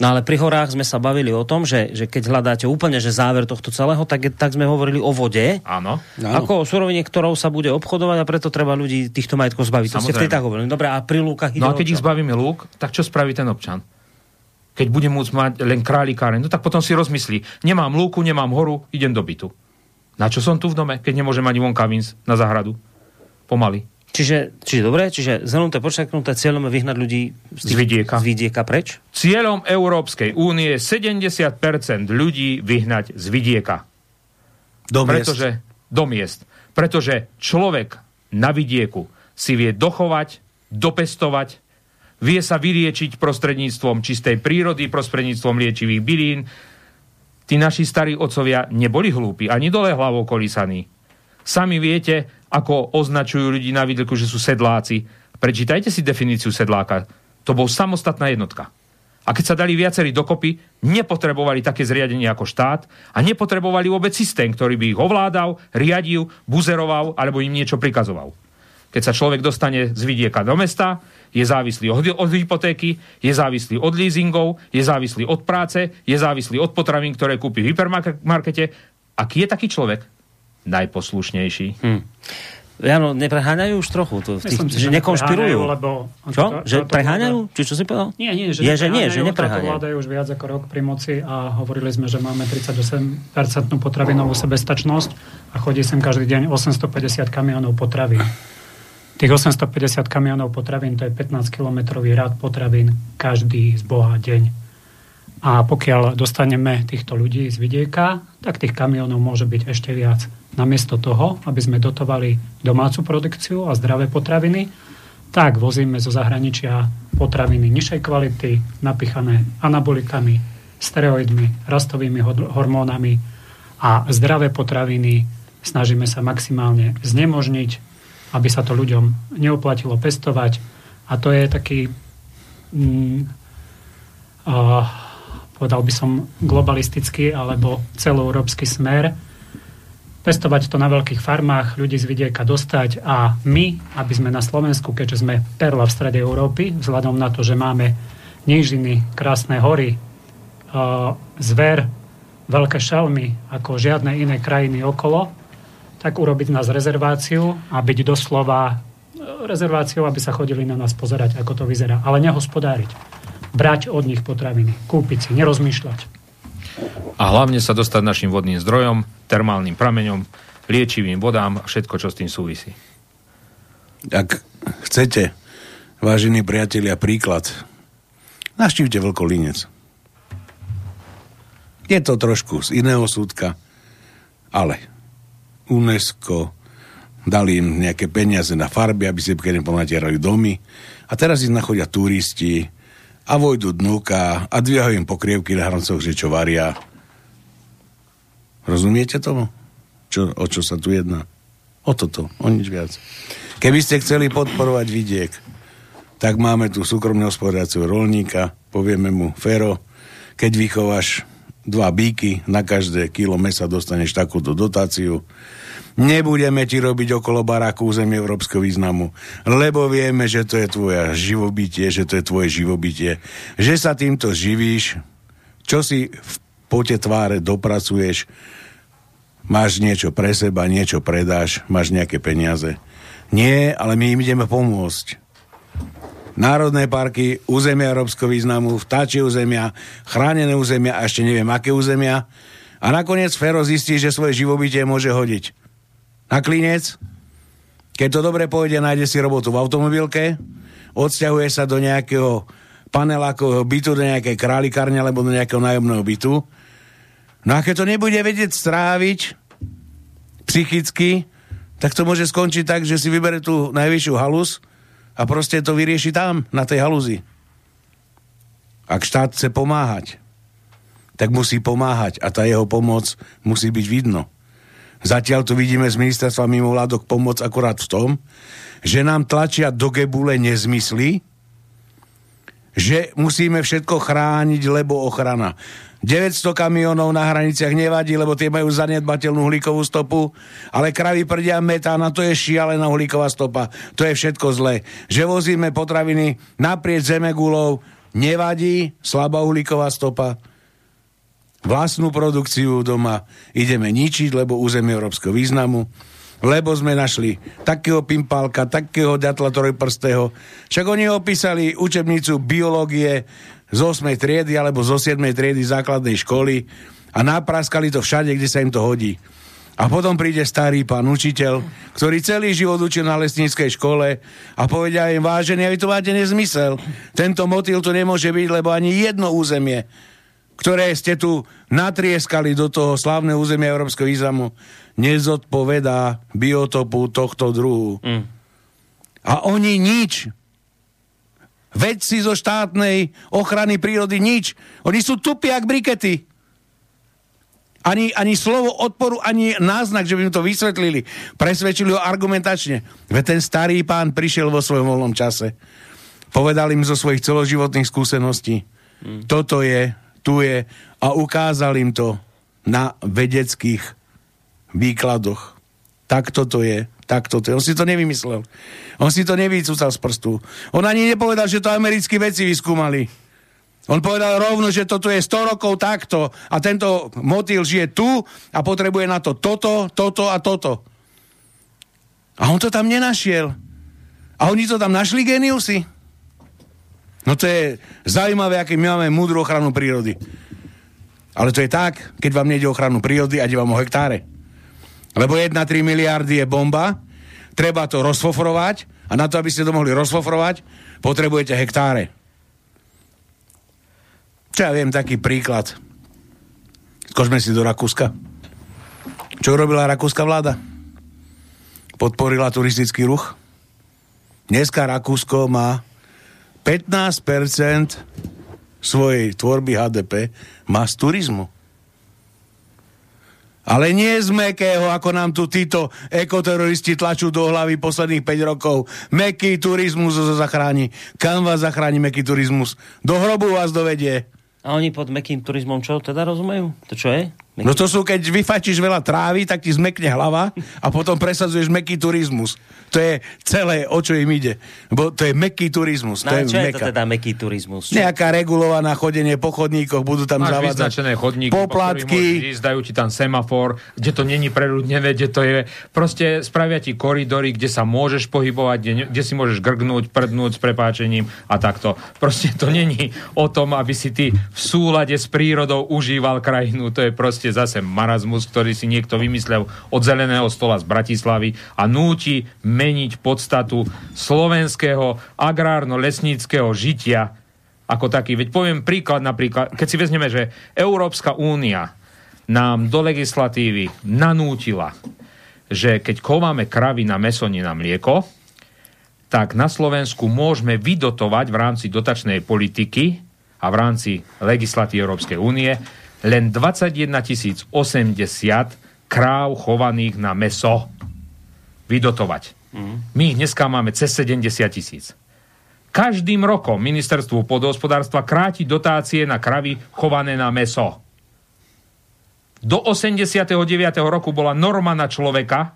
No ale pri horách sme sa bavili o tom, že, že keď hľadáte úplne že záver tohto celého, tak, tak sme hovorili o vode. Áno. Ako o surovine, ktorou sa bude obchodovať a preto treba ľudí týchto majetkov zbaviť. Samozrejme. To ste v tej tak hovorili. Dobre, a pri lúkach ide. No a keď ich zbavíme lúk, tak čo spraví ten občan? Keď bude môcť mať len králikáren, no tak potom si rozmyslí. Nemám lúku, nemám horu, idem do bytu. Na čo som tu v dome, keď nemôžem mať vonka vinc na záhradu? pomaly. Čiže, čiže dobre, čiže zhrnuté, počaknuté, cieľom je vyhnať ľudí z, tých, z, vidieka. z vidieka preč? Cieľom Európskej únie je sedemdesiat percent ľudí vyhnať z vidieka. Do miest. Pretože, do miest. Pretože človek na vidieku si vie dochovať, dopestovať, vie sa vyriečiť prostredníctvom čistej prírody, prostredníctvom liečivých bylín. Tí naši starí otcovia neboli hlúpi, ani dole hlavou kolísaní. Sami viete, ako označujú ľudí na vidieku, že sú sedláci. Prečítajte si definíciu sedláka. To bol samostatná jednotka. A keď sa dali viacerí dokopy, nepotrebovali také zriadenie ako štát a nepotrebovali vôbec systém, ktorý by ich ovládal, riadil, buzeroval alebo im niečo prikazoval. Keď sa človek dostane z vidieka do mesta, je závislý od, od hypotéky, je závislý od leasingov, je závislý od práce, je závislý od potravín, ktoré kúpi v hypermarkete. Aký je taký človek? Najposlušnejší. Hm. Jano, nepreháňajú už trochu? To, tých, Myslím, že, že nekonšpirujú? Lebo čo? Že preháňajú? Či čo si povedal? Nie, nie, že, je, že nie, že nepreháňajú. Vládajú už viac ako rok pri moci a hovorili sme, že máme tridsaťosem percent potravinovú sebestačnosť a chodí sem každý deň osemstopäťdesiat kamionov potravín. Tých osemstopäťdesiat kamionov potravín, to je pätnásťkilometrový rád potravín každý z Boha deň. A pokiaľ dostaneme týchto ľudí z vidieka, tak tých kamionov môže byť ešte viac. Namiesto toho, aby sme dotovali domácu produkciu a zdravé potraviny, tak vozíme zo zahraničia potraviny nižšej kvality, napichané anabolikami, steroidmi, rastovými hormónami a zdravé potraviny snažíme sa maximálne znemožniť, aby sa to ľuďom neoplatilo pestovať. A to je taký, mm, uh, povedal by som, globalistický alebo celoeurópsky smer. Pestovať to na veľkých farmách, ľudí z vidieka dostať a my, aby sme na Slovensku, keďže sme perla v strede Európy, vzhľadom na to, že máme nížiny, krásne hory, uh, zver, veľké šelmy, ako žiadne iné krajiny okolo, tak urobiť nás rezerváciu a byť doslova rezerváciou, aby sa chodili na nás pozerať, ako to vyzerá. Ale nehospodáriť. Brať od nich potraviny. Kúpiť si, nerozmýšľať. A hlavne sa dostať našim vodným zdrojom, termálnym prameňom, liečivým vodám a všetko, čo s tým súvisí. Ak chcete, vážení priatelia, príklad, navštívte Vlkolínec. Je to trošku z iného súdka, ale UNESCO dali im nejaké peniaze na farby, aby si pekne ponatierali domy. A teraz ich nachodia turisti a vojdu dnúka a dvíhajú im pokrievky na hrancoch, že čo varia. Rozumiete tomu? Čo, o čo sa tu jedná? O toto, o nič viac. Keby ste chceli podporovať vidiek, tak máme tu súkromne hospodáriaceho roľníka, povieme mu, Fero, keď vychováš dva bíky, na každé kilo mesa dostaneš takúto dotáciu. Nebudeme ti robiť okolo baráku územie európskeho významu, lebo vieme, že to je tvoje živobytie, že to je tvoje živobytie, že sa týmto živíš, čo si v pote tváre dopracuješ, máš niečo pre seba, niečo predáš, máš nejaké peniaze. Nie, ale my im ideme pomôcť. Národné parky, územia európskeho významu, vtáčie územia, chránené územia a ešte neviem aké územia. A nakoniec Fero zistí, že svoje živobytie môže hodiť na klinec. Keď to dobre pôjde, nájde si robotu v automobilke, odsťahuje sa do nejakého panelákového bytu, do nejakej králikárne alebo do nejakého nájomného bytu. No a keď to nebude vedieť stráviť psychicky, tak to môže skončiť tak, že si vybere tú najvyššiu halus a proste to vyrieši tam, na tej halúzi. Ak štát chce pomáhať, tak musí pomáhať a tá jeho pomoc musí byť vidno. Zatiaľ to vidíme z ministerstva mimovládok pomoc akorát v tom, že nám tlačia do gebule nezmysly, že musíme všetko chrániť, lebo ochrana. deväťsto kamionov na hraniciach nevadí, lebo tie majú zanedbateľnú uhlíkovú stopu, ale kravy prdia metána, to je šialená uhlíková stopa. To je všetko zlé. Že vozíme potraviny naprieč zemegulou, nevadí, slabá uhlíková stopa. Vlastnú produkciu doma ideme ničiť, lebo územie európskeho významu, lebo sme našli takého pimpálka, takého ďatla trojprstého. Však oni opísali učebnicu biológie z ôsmej triedy alebo z siedmej triedy základnej školy a napraskali to všade, kde sa im to hodí. A potom príde starý pán učiteľ, ktorý celý život učil na lesníckej škole a povedia im, vážení, a vy to máte nezmysel. Tento motýl tu nemôže byť, lebo ani jedno územie, ktoré ste tu natrieskali do toho slávneho územia Európskeho významu, nezodpovedá biotopu tohto druhu. Mm. A oni nič... Vedci zo štátnej ochrany prírody nič. Oni sú tupí jak brikety. Ani, ani slovo odporu, ani náznak, že by im to vysvetlili. Presvedčili ho argumentačne. Veď ten starý pán prišiel vo svojom voľnom čase. Povedal im zo svojich celoživotných skúseností. Mm. Toto je, tu je. A ukázal im to na vedeckých výkladoch. Tak toto je. Takto. On si to nevymyslel. On si to nevycúcal z prstu. On ani nepovedal, že to americkí vedci vyskúmali. On povedal rovno, že toto je sto rokov takto a tento motýl žije tu a potrebuje na to toto, toto a toto. A on to tam nenašiel. A oni to tam našli géniusi. No to je zaujímavé, aký my máme múdru ochranu prírody. Ale to je tak, keď vám nejde ochranu prírody a ide vám o hektáre. Lebo jedna celá tri miliardy je bomba, treba to rozfofrovať a na to, aby ste to mohli rozfofrovať, potrebujete hektáre. Čo ja viem, taký príklad. Skočme si do Rakúska. Čo robila rakúska vláda? Podporila turistický ruch. Dneska Rakúsko má pätnásť percent svojej tvorby há dé pé má z turizmu. Ale nie z mäkkého, ako nám tu títo ekoteroristi tlačú do hlavy posledných päť rokov. Mäkký turizmus zachráni. Kam vás zachráni mäkký turizmus? Do hrobu vás dovedie. A oni pod mäkkým turizmom čo teda rozumejú? To čo je? Mäkký... No to sú, keď vyfačíš veľa trávy, tak ti zmekne hlava a potom presadzuješ mäkký turizmus. To je celé, o čo im ide. Bo to je mäkký turizmus. No, to je čo meka. Je to teda mäkký turizmus? Čo? Nejaká regulovaná chodenie po chodníkoch, budú tam máš zavádzať vyznačené chodníky, poplatky, dajú ti tam semafor, kde to není pre ľudí, nevie, kde to je. Proste spravia ti koridory, kde sa môžeš pohybovať, kde, kde si môžeš grgnúť, prdnúť s prepáčením a takto. Proste to není o tom, aby si ty v súlade s prírodou užíval krajinu. To je proste zase marazmus, ktorý si niekto vymyslel od zeleného stola z Bratislavy a núti meniť podstatu slovenského agrárno-lesníckeho žitia ako taký. Veď poviem príklad, napríklad, keď si vezmeme, že Európska únia nám do legislatívy nanútila, že keď kováme kravy na mäso, nie na mlieko, tak na Slovensku môžeme vydotovať v rámci dotačnej politiky a v rámci legislatívy Európskej únie len dvadsaťjeden tisíc osemdesiat kráv chovaných na mäso vydotovať. My ich dneska máme cez sedemdesiat tisíc. Každým rokom ministerstvo pôdohospodárstva kráti dotácie na kravy chované na mäso. Do osemdesiateho deviateho roku bola norma na človeka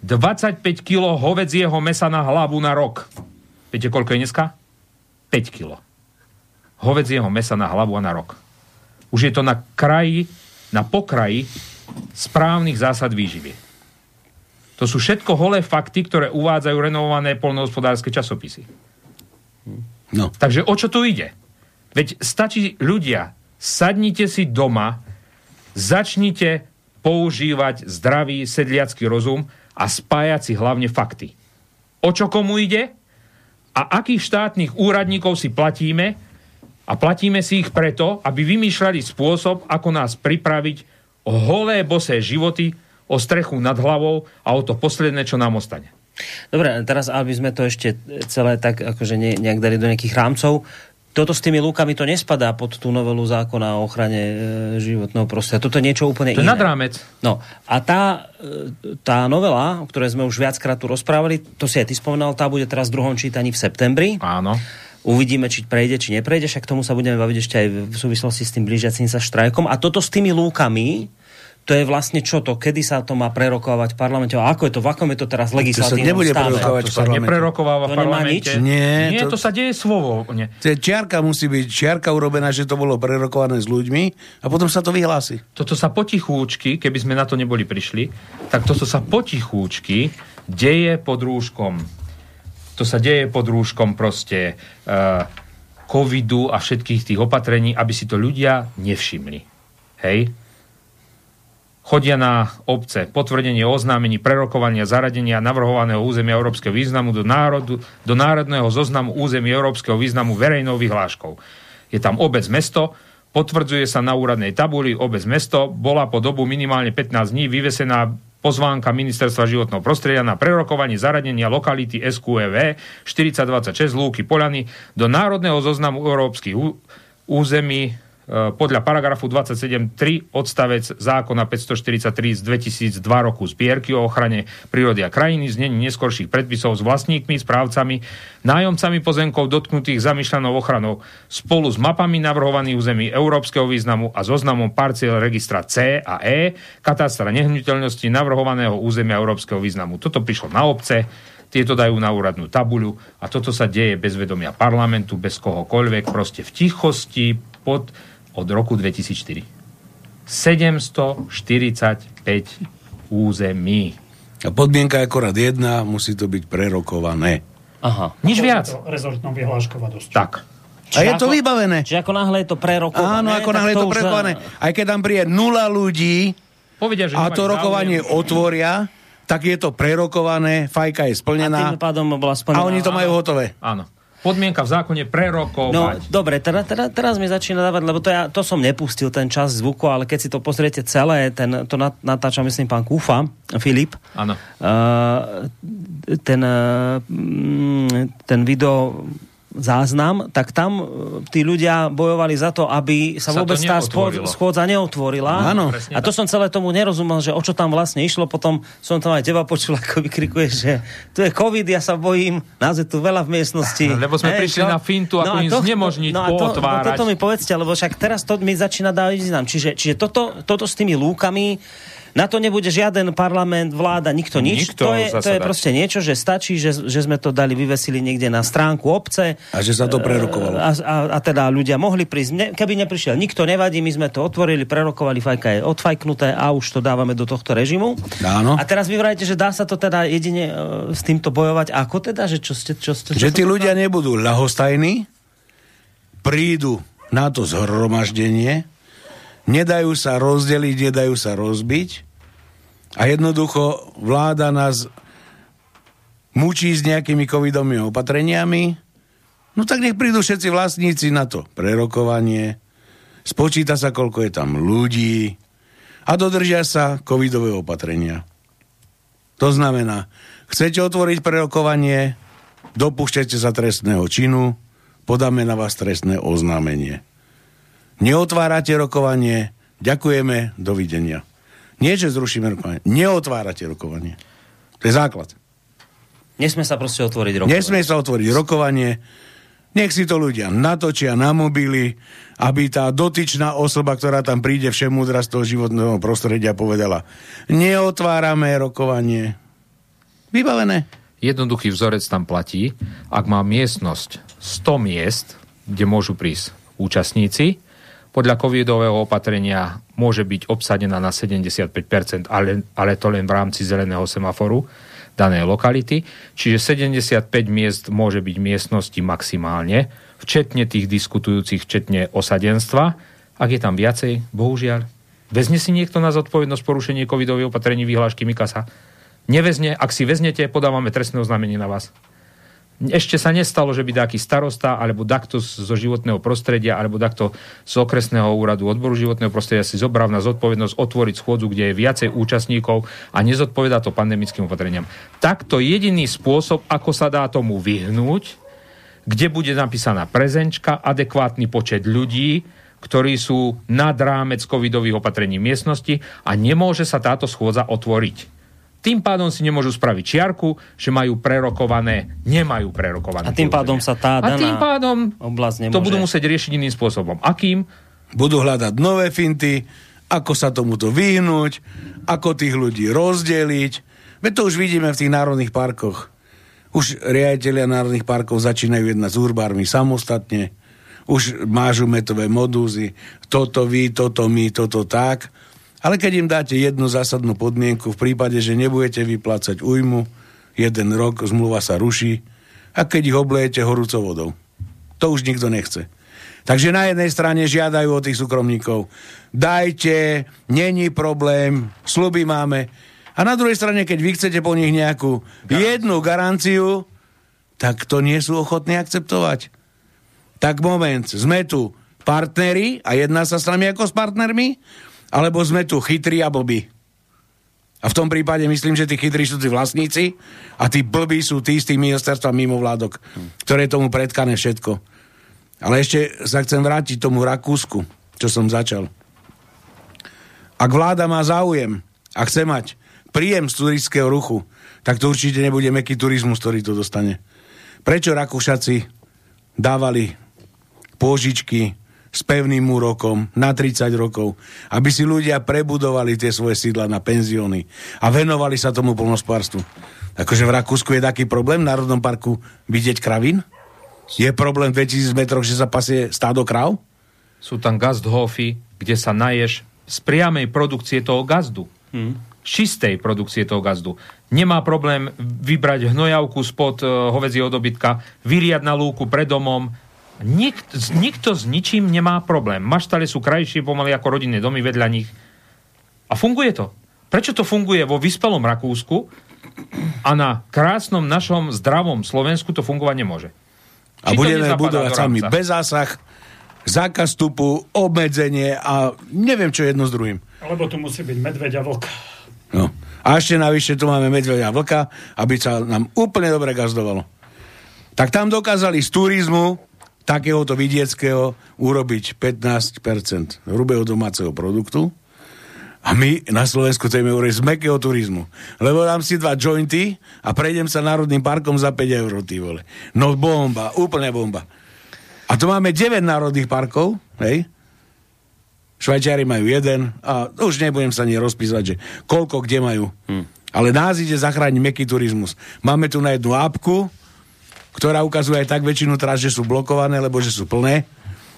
dvadsaťpäť kilogramov hovedzieho mäsa na hlavu na rok. Viete, koľko je dneska? päť kilogramov. Hovedzieho mäsa na hlavu a na rok. Už je to na kraji, na pokraji správnych zásad výživy. To sú všetko holé fakty, ktoré uvádzajú renovované poľnohospodárske časopisy. No. Takže o čo tu ide? Veď stačí ľudia, sadnite si doma, začnite používať zdravý sedliacky rozum a spájať si hlavne fakty. O čo komu ide? A akých štátnych úradníkov si platíme? A platíme si ich preto, aby vymýšľali spôsob, ako nás pripraviť o holé bosé životy, o strechu nad hlavou a o to posledné, čo nám ostane. Dobre, teraz, aby sme to ešte celé tak, akože ne, nejak dali do nejakých rámcov, toto s tými lúkami to nespadá pod tú novelu zákona o ochrane e, životného prostredia. Toto je niečo úplne to iné. To je nad rámec. No, a tá, e, tá novela, o ktorej sme už viackrát tu rozprávali, to si aj ty spomenal, tá bude teraz v druhom čítaní v septembri. Áno. Uvidíme, či prejde, či neprejde, však k tomu sa budeme baviť ešte aj v súvislosti s tým blížiacim sa štrajkom. A toto s tými lúkami, to je vlastne čo to? Kedy sa to má prerokovať v parlamente? A ako je to? V akom je to teraz legislatívnom stave? To sa neprerokováva v parlamente. To Nie, Nie to... to sa deje svojvoľne. Čiarka musí byť čiarka urobená, že to bolo prerokované s ľuďmi a potom sa to vyhlási. Toto sa potichúčky, keby sme na to neboli prišli, tak toto sa potichúčky deje pod rúškom. To sa deje pod rúškom proste uh, covidu a všetkých tých opatrení, aby si to ľudia nevšimli. Hej? chodia na obce. Potvrdenie oznámení prerokovania zaradenia navrhovaného územia európskeho významu do, národu, do národného zoznamu územia európskeho významu verejnou vyhláškou. Je tam obec mesto, potvrdzuje sa na úradnej tabuli obec mesto, bola po dobu minimálne pätnásť dní vyvesená pozvánka Ministerstva životného prostredia na prerokovanie zaradenia lokality es kú é vé štyridsať dvadsaťšesť Lúky Poľany do národného zoznamu európskych území podľa paragrafu dvadsaťsedem bodka tri odstavec zákona päťstoštyridsaťtri z dvetisícdva roku zbierky o ochrane prírody a krajiny, znení neskorších predpisov s vlastníkmi, správcami, nájomcami pozemkov dotknutých zamýšľanou ochranou spolu s mapami navrhovaných území európskeho významu a zoznamom parciel registra C a E katastra nehnuteľnosti navrhovaného územia európskeho významu. Toto prišlo na obce, tieto dajú na úradnú tabuľu a toto sa deje bez vedomia parlamentu, bez kohokoľvek, proste v tichosti pod od roku dvetisícštyri. sedemstoštyridsaťpäť území. A podmienka je akorát jedna, musí to byť prerokované. Aha. Nič viac. Rezortnou vyhlášková dosť. Tak. Či a je ako, to vybavené. Čiže ako náhle je to prerokované. Áno, ako náhle je to prerokované. Za... Aj keď tam príde nula ľudí povedia, že a to rokovanie záujem. Otvoria, tak je to prerokované, fajka je splnená. A tým pádom bola splnená. A oni to majú hotové. Áno. Podmienka v zákone prerokovať. No, dobre, teda, teda, teraz mi začína dávať, lebo to, ja, to som nepustil ten čas zvuku, ale keď si to pozriete celé, ten, to natáča, myslím, pán Kúfa, Filip. Áno. Uh, ten, uh, ten video záznam, tak tam tí ľudia bojovali za to, aby sa, sa vôbec tá schôdza neotvorila. Áno. A to som celé tomu nerozumel, že o čo tam vlastne išlo. Potom som tam aj teba počul, ako vykrikuješ, že tu je COVID, ja sa bojím, nás je tu veľa v miestnosti. Lebo sme hey, prišli no, na fintu, ako no im to, znemožniť no pootvárať. No toto mi povedzte, lebo však teraz to mi začína dávať význam. Čiže, čiže toto, toto s tými lúkami, na to nebude žiaden parlament, vláda, nikto nič. Nikto to, je, to je proste niečo, že stačí, že, že sme to dali, vyvesili niekde na stránku obce. A že sa to prerokovalo. A, a, a teda ľudia mohli prísť. Ne, keby neprišiel, nikto nevadí, my sme to otvorili, prerokovali, fajka je odfajknuté a už to dávame do tohto režimu. Áno. A teraz vy vrajte, že dá sa to teda jedine s týmto bojovať. Ako teda? Že, čo ste, čo ste, čo že tí ľudia dali? Nebudú ľahostajní, prídu na to zhromaždenie, nedajú sa rozdeliť, nedajú sa rozbiť. A jednoducho vláda nás mučí s nejakými covidovými opatreniami. No tak nech prídu všetci vlastníci na to prerokovanie. Spočíta sa, koľko je tam ľudí. A dodržia sa covidové opatrenia. To znamená, chcete otvoriť prerokovanie, dopúšťate sa trestného činu, podáme na vás trestné oznámenie. Neotvárate rokovanie, ďakujeme, dovidenia. Nie, že zrušíme rokovanie. Neotvárate rokovanie. To je základ. Nesmie sa proste otvoriť rokovanie. Nesmie sa otvoriť rokovanie. Nech si to ľudia natočia na mobily, aby tá dotyčná osoba, ktorá tam príde všemúdra z toho životného prostredia, povedala, neotvárame rokovanie. Vybavené. Jednoduchý vzorec tam platí. Ak má miestnosť sto miest, kde môžu prísť účastníci, podľa covidového opatrenia môže byť obsadená na sedemdesiatpäť percent, ale, ale to len v rámci zeleného semaforu danej lokality. Čiže sedemdesiatpäť miest môže byť miestnosti maximálne, včetne tých diskutujúcich, včetne osadenstva. Ak je tam viacej, bohužiaľ, vezne si niekto na zodpovednosť porušenie covidových opatrení vyhlášky Mikasa. Nevezne, ak si veznete, podávame trestné oznámenie na vás. Ešte sa nestalo, že by taký starosta alebo dakto zo životného prostredia alebo dakto z okresného úradu odboru životného prostredia si zobral na zodpovednosť otvoriť schôdzu, kde je viacej účastníkov a nezodpovedá to pandemickým opatreniam. Takto jediný spôsob, ako sa dá tomu vyhnúť, kde bude napísaná prezenčka, adekvátny počet ľudí, ktorí sú nad rámec covidových opatrení miestnosti a nemôže sa táto schôdza otvoriť. Tým pádom si nemôžu spraviť čiarku, že majú prerokované, nemajú prerokované. A tým pádom sa tá daná a tým pádom oblasť nemôže. To budú musieť riešiť iným spôsobom. Akým? Budú hľadať nové finty, ako sa tomuto vyhnúť, ako tých ľudí rozdeliť. Veď to už vidíme v tých národných parkoch. Už riaditelia národných parkov začínajú jednať s urbármi samostatne. Už mážu metové modúzy. Toto vy, toto my, toto tak. Ale keď im dáte jednu zásadnú podmienku, v prípade, že nebudete vyplácať újmu, jeden rok zmluva sa ruší a keď ich oblejete horúcou vodou. To už nikto nechce. Takže na jednej strane žiadajú od tých súkromníkov. Dajte, není problém, sľuby máme. A na druhej strane, keď vy chcete po nich nejakú garanciu. jednu garanciu, tak to nie sú ochotní akceptovať. Tak moment, sme tu partneri a jedná sa s nami ako s partnermi, alebo sme tu chytri a blbí. A v tom prípade myslím, že tí chytri sú tí vlastníci a tí blbí sú tí z tých ministerstva mimovládok, ktoré je tomu predkané všetko. Ale ešte sa chcem vrátiť tomu Rakúsku, čo som začal. Ak vláda má záujem a chce mať príjem z turistického ruchu, tak to určite nebude mäkký turizmus, ktorý to dostane. Prečo Rakúšaci dávali pôžičky s pevným úrokom na tridsať rokov, aby si ľudia prebudovali tie svoje sídla na penzióny a venovali sa tomu poľnohospodárstvu. Akože v Rakúsku je taký problém v Národnom parku vidieť kravín? Je problém v dvetisíc metroch, že sa pasie stádo kráv? Sú tam gasthofy, kde sa naješ z priamej produkcie toho gazdu. Hmm. Z čistej produkcie toho gazdu. Nemá problém vybrať hnojavku spod uh, hovädzieho dobytka, vyriať na lúku pred domom. Nik, nikto s ničím nemá problém. Maštale sú krajšie pomaly ako rodinné domy vedľa nich. A funguje to. Prečo to funguje vo vyspelom Rakúsku a na krásnom našom zdravom Slovensku to fungovať nemôže? A či budeme budovať sami bez zásah, zákaz vstupu, obmedzenie a neviem, čo jedno s druhým. Lebo tu musí byť medveď a vlk. No. A ešte navyše tu máme medveď a vlka, aby sa nám úplne dobre gazdovalo. Tak tam dokázali z turizmu takéhoto vidieckého urobiť pätnásť percent hrubého domáceho produktu a my na Slovensku to imeme z mäkkého turizmu. Lebo dám si dva jointy a prejdem sa Národným parkom za päť eur, ty vole. No bomba, úplne bomba. A tu máme deväť národných parkov, hej? Švajčiari majú jeden a už nebudem sa ani rozpísať, že koľko kde majú. Hmm. Ale nás ide zachrániť mäkký turizmus. Máme tu na jednu apku, ktorá ukazuje aj tak väčšinu trás, že sú blokované, lebo že sú plné.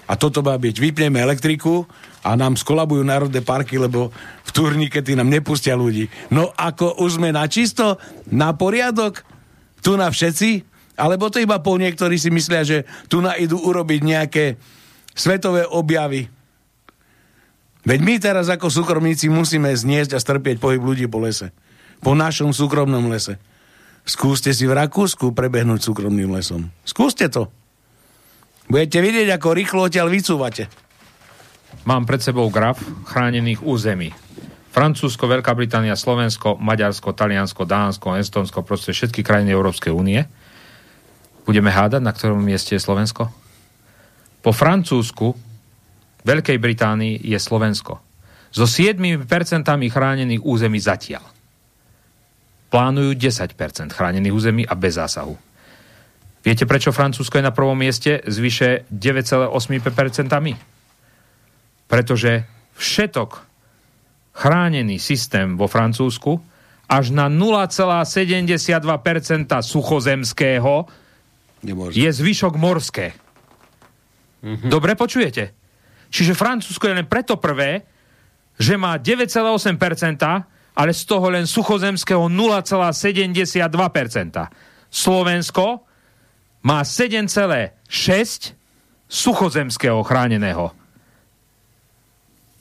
A toto má byť, vypneme elektriku a nám skolabujú národné parky, lebo v turnike tí nám nepustia ľudí. No ako už sme na čisto, na poriadok, tu na všetci, alebo to iba po niektorí si myslia, že tu na idú urobiť nejaké svetové objavy. Veď my teraz ako súkromníci musíme zniesť a strpieť pohyb ľudí po lese. Po našom súkromnom lese. Skúste si v Rakúsku prebehnúť súkromným lesom. Skúste to. Budete vidieť, ako rýchlo odtiaľ vycúvate. Mám pred sebou graf chránených území. Francúzsko, Veľká Británia, Slovensko, Maďarsko, Taliansko, Dánsko, Estonsko, proste všetky krajiny Európskej únie. Budeme hádať, na ktorom mieste je Slovensko? Po Francúzsku, Veľkej Británii je Slovensko. So siedmimi percentami chránených území zatiaľ. Plánujú desať percent chránených území a bez zásahu. Viete, prečo Francúzsko je na prvom mieste s vyše deväť celá osem percent? Pretože všetok chránený systém vo Francúzsku až na nula celá sedemdesiatdva percent suchozemského Nemôžem. je zvyšok morské. Mhm. Dobre počujete? Čiže Francúzsko je len preto prvé, že má deväť celá osem percent, ale z toho len suchozemského nula celá sedemdesiatdva percent. Slovensko má sedem celá šesť percent suchozemského chráneného.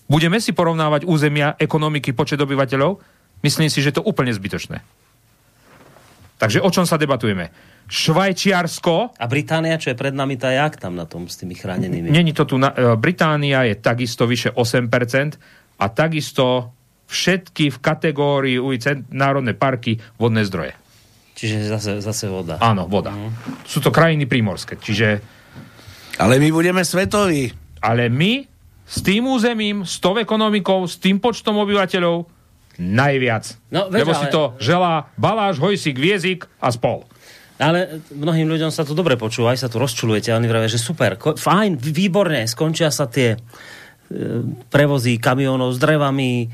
Budeme si porovnávať územia, ekonomiky, počet obyvateľov? Myslím si, že to úplne zbytočné. Takže o čom sa debatujeme? Švajčiarsko... A Británia, čo je pred nami, tá jak tam na tom s tými chránenými? Není to tu... Na, Británia je takisto vyše osem percent a takisto... všetky v kategórii ú í cé národné parky, vodné zdroje. Čiže zase, zase voda. Áno, voda. Mm. Sú to krajiny prímorské, čiže... Ale my budeme svetoví. Ale my s tým územím, s tou ekonomikou, s tým počtom obyvateľov najviac. No, veď, lebo ale... si to želá Baláš, Hojsík, Viezík a spol. Ale mnohým ľuďom sa to dobre počúva, aj sa tu rozčulujete, a oni vravia, že super, ko- fajn, výborné, skončia sa tie... prevozí kamionov s drevami,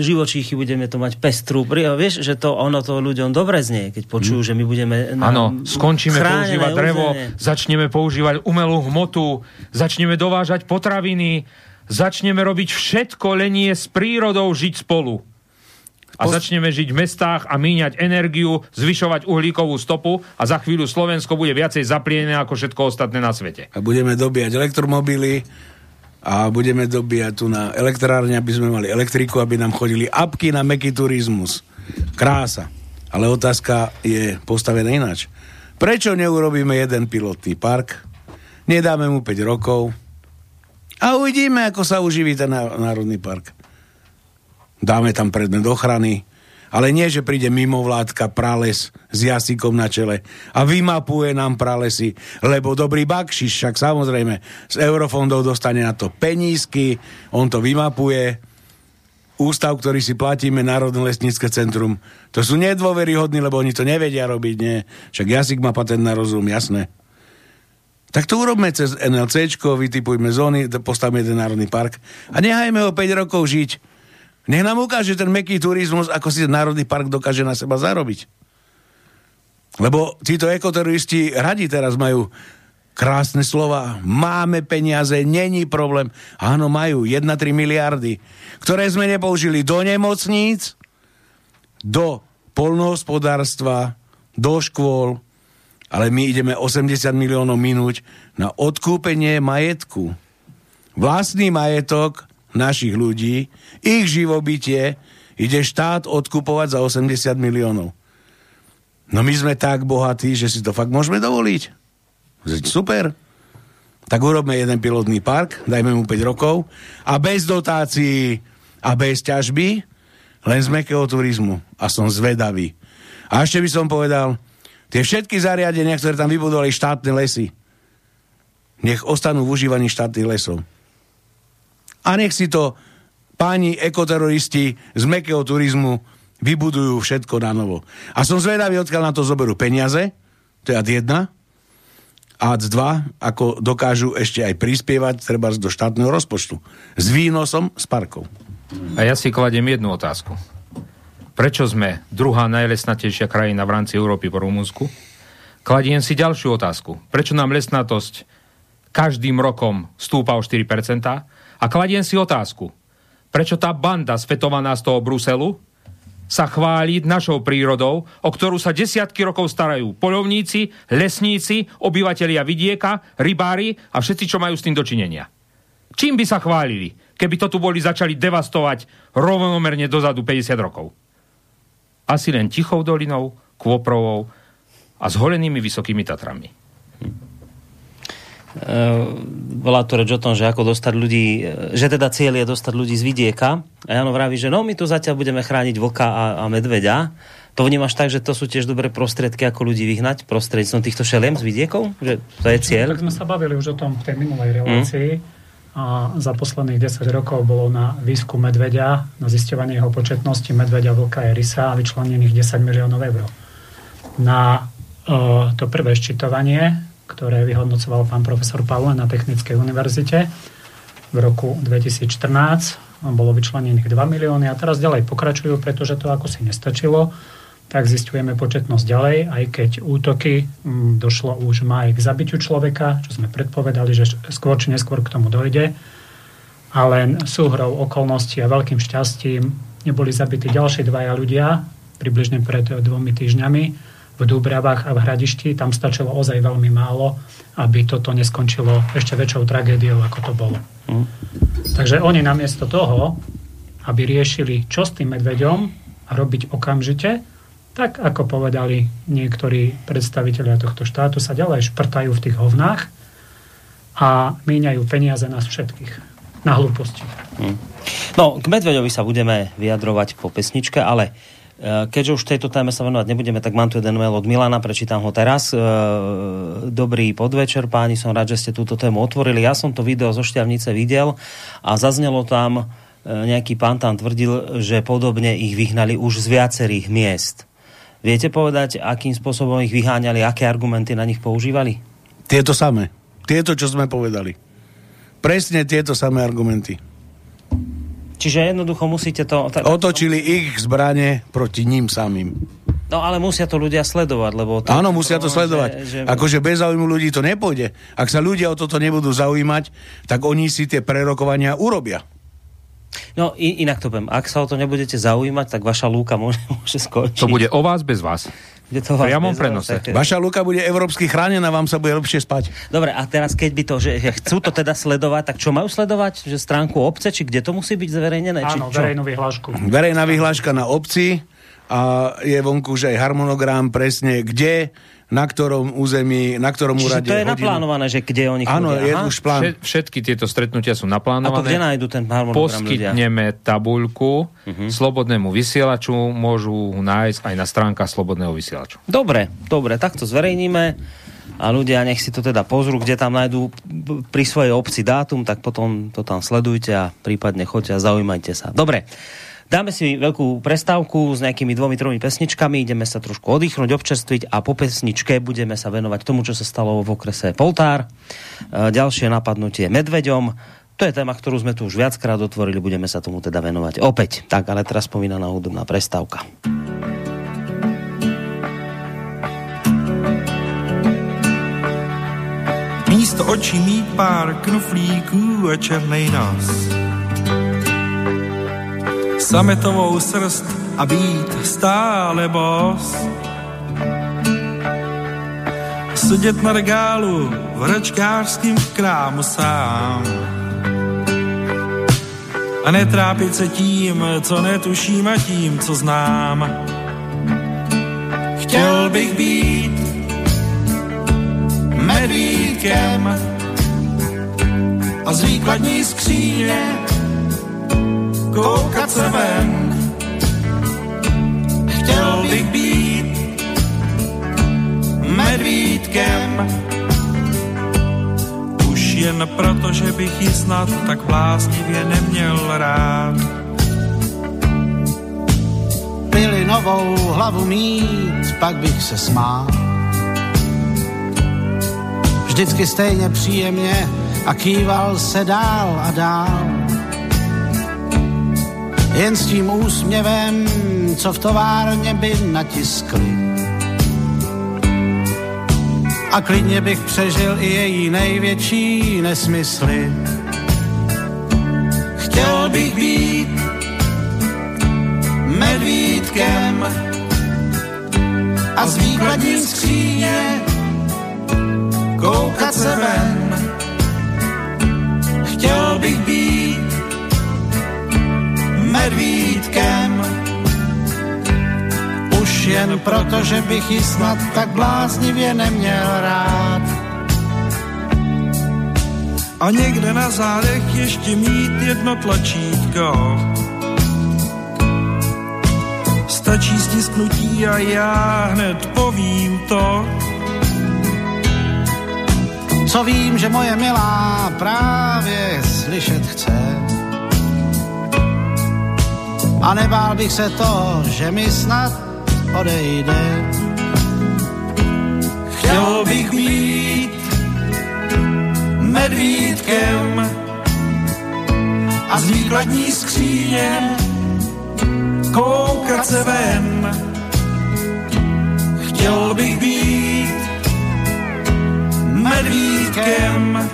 živočíchy, budeme to mať pestru. Vieš, že to ono to ľuďom dobre znie, keď počujú, že my budeme... Áno, skončíme používať územie. Drevo, začneme používať umelú hmotu, začneme dovážať potraviny, začneme robiť všetko, len nie s prírodou žiť spolu. A začneme žiť v mestách a míňať energiu, zvyšovať uhlíkovú stopu a za chvíľu Slovensko bude viacej zaplienené ako všetko ostatné na svete. A budeme dobíjať elektromobily a budeme dobíjať tu na elektrárne, aby sme mali elektriku, aby nám chodili apky na mäkký turizmus. Krása. Ale otázka je postavená ináč. Prečo neurobíme jeden pilotný park? Nedáme mu päť rokov a uvidíme, ako sa uživí ten národný park. Dáme tam predmet ochrany, ale nie, že príde mimovládka prales s jasíkom na čele a vymapuje nám pralesy, lebo dobrý bakšiš, však samozrejme, z eurofondov dostane na to penízky, on to vymapuje. Ústav, ktorý si platíme, Národné lesnícke centrum, to sú nedôveryhodní, lebo oni to nevedia robiť, nie? Však jasík má patent na rozum, jasné. Tak to urobme cez en el céčko, vytipujme zóny, postavme jeden národný park a nehajme ho päť rokov žiť. Nech nám ukáže ten mäkký turizmus, ako si národný park dokáže na seba zarobiť. Lebo títo ekoteroristi radi teraz majú krásne slova. Máme peniaze, není problém. Áno, majú jedna celá tri miliardy, ktoré sme nepoužili do nemocníc, do poľnohospodárstva, do škôl, ale my ideme osemdesiat miliónov minúť na odkúpenie majetku. Vlastný majetok našich ľudí, ich živobytie ide štát odkupovať za osemdesiat miliónov. No my sme tak bohatí, že si to fakt môžeme dovoliť. Super. Tak urobme jeden pilotný park, dajme mu päť rokov a bez dotácií a bez ťažby, len z mäkkého turizmu. A som zvedavý. A ešte by som povedal, tie všetky zariadenia, ktoré tam vybudovali štátne lesy, nech ostanú v užívaní štátnych lesov. A nech si to páni ekoteroristi z mäkkého turizmu vybudujú všetko na novo. A som zvedavý, odkiaľ na to zoberú peniaze, to je á dé jeden, á dé dva, ako dokážu ešte aj prispievať treba do štátneho rozpočtu. S výnosom z parkov. A ja si kladiem jednu otázku. Prečo sme druhá najlesnatejšia krajina v rámci Európy po Rumunsku? Kladiem si ďalšiu otázku. Prečo nám lesnatosť každým rokom stúpa o štyri percentá? A kladiem si otázku, prečo tá banda svetovaná z toho Bruselu sa chváli našou prírodou, o ktorú sa desiatky rokov starajú poľovníci, lesníci, obyvatelia vidieka, rybári a všetci, čo majú s tým dočinenia. Čím by sa chválili, keby to tu boli začali devastovať rovnomerne dozadu päťdesiat rokov? Asi len Tichou dolinou, Kôprovou a zholenými Vysokými Tatrami. Uh, bola tu reč o tom, že ako dostať ľudí, že teda cieľ je dostať ľudí z vidieka. A Jano vraví, že no, my tu zatiaľ budeme chrániť vlka a, a medveďa. To vnímaš tak, že to sú tiež dobré prostriedky, ako ľudí vyhnať prostredníctvom týchto šeliem z vidiekov? Že to je cieľ? Tak sme sa bavili už o tom v tej minulej relácii. Mm. A za posledných desať rokov bolo na výskum medveďa, na zisťovanie jeho početnosti medveďa, vlka a rysa vyčlenených desať miliónov eur. Na uh, to prvé ščitovanie, ktoré vyhodnocoval pán profesor Paul na Technickej univerzite v roku dvetisícštrnásť. Bolo vyčlenených dva milióny a teraz ďalej pokračujú, pretože to ako si nestačilo, tak zistujeme početnosť ďalej, aj keď útoky m, došlo už maj k zabitiu človeka, čo sme predpovedali, že skôr či neskôr k tomu dojde. A len súhrou okolností a veľkým šťastím neboli zabití ďalší dvaja ľudia, približne pred dvomi týždňami, v Dúbravách a v Hradišti, tam stačilo ozaj veľmi málo, aby toto neskončilo ešte väčšou tragédiou, ako to bolo. Mm. Takže oni namiesto toho, aby riešili, čo s tým medveďom a robiť okamžite, tak ako povedali niektorí predstavitelia tohto štátu, sa ďalej šprtajú v tých hovnách a míňajú peniaze nás všetkých. Na hlúposti. Mm. No, k medveďovi sa budeme vyjadrovať po pesničke, ale keďže už tejto téme sa venovať nebudeme, tak mám tu jeden mail od Milana, prečítam ho teraz. Dobrý podvečer, páni, som rád, že ste túto tému otvorili. Ja som to video zo Šťavnice videl a zaznelo tam, nejaký pán tam tvrdil, že podobne ich vyhnali už z viacerých miest. Viete povedať, akým spôsobom ich vyháňali, aké argumenty na nich používali? Tieto samé. Tieto, čo sme povedali. Presne tieto samé argumenty. Čiže jednoducho musíte to... Otočili ich zbrane proti ním samým. No ale musia to ľudia sledovať, lebo... To, áno, musia to, to sledovať. Že... Akože bez záujmu ľudí to nepôjde. Ak sa ľudia o toto nebudú zaujímať, tak oni si tie prerokovania urobia. No in, inak to poviem, ak sa o to nebudete zaujímať, tak vaša lúka môže, môže skončiť. To bude o vás bez vás. To vás priamom prenose. Vás, tak... Vaša lúka bude európsky chránená, vám sa bude lepšie spať. Dobre, a teraz keď by to, že chcú to teda sledovať, tak čo majú sledovať? Že stránku obce, či kde to musí byť zverejnené? Áno, či verejnú vyhlášku. Verejná vyhláška na obci a je vonku, že aj harmonogram presne kde, na ktorom území, na ktorom čiže úrade. Čiže to je hodinu. Naplánované, že kde oni chodí. Áno, je už plán. Všetky tieto stretnutia sú naplánované. A to kde nájdu ten harmonogram poskytneme ľudia? Tabuľku uh-huh. slobodnému vysielaču, môžu nájsť aj na stránkach slobodného vysielaču. Dobre, dobre, tak to zverejníme a ľudia nech si to teda pozrú, kde tam nájdú pri svojej obci dátum, tak potom to tam sledujte a prípadne choďte a zaujímajte sa. Dobre. Dáme si veľkú prestávku s nejakými dvomi, tromi pesničkami, ideme sa trošku oddychnúť, občerstviť a po pesničke budeme sa venovať tomu, čo sa stalo v okrese Poltár. Ďalšie napadnutie medveďom. To je téma, ktorú sme tu už viackrát otvorili, budeme sa tomu teda venovať opäť. Tak, ale teraz spomínaná hudobná prestávka. Místo očí mít pár knuflíků a černej nos, sametovou srst a být stále bos. Sedět na regálu v hračkářským krámu sám a netrápit se tím, co netuším a tím, co znám. Chtěl bych být medvídkem a z výkladní skříně koukat se ven. Chtěl bych být medvídkem, už jen proto, že bych ji snad tak bláznivě neměl rád. Byli novou hlavu mít, pak bych se smál, vždycky stejně příjemně a kýval se dál a dál, jen s tím úsměvem, co v továrně by natiskli. A klidně bych přežil i její největší nesmysly. Chtěl bych být medvídkem a z výkladní skříně koukat se ven. Chtěl bych být medvídkem, už jen proto, že bych ji snad tak bláznivě neměl rád. A někde na zádech ještě mít jedno tlačítko, stačí stisknutí a já hned povím to, co vím, že moje milá právě slyšet chce. A nebál bych se to, že mi snad odejde. Chtěl bych být medvídkem a z výkladní skříně koukat se ven. Chtěl bych být medvídkem,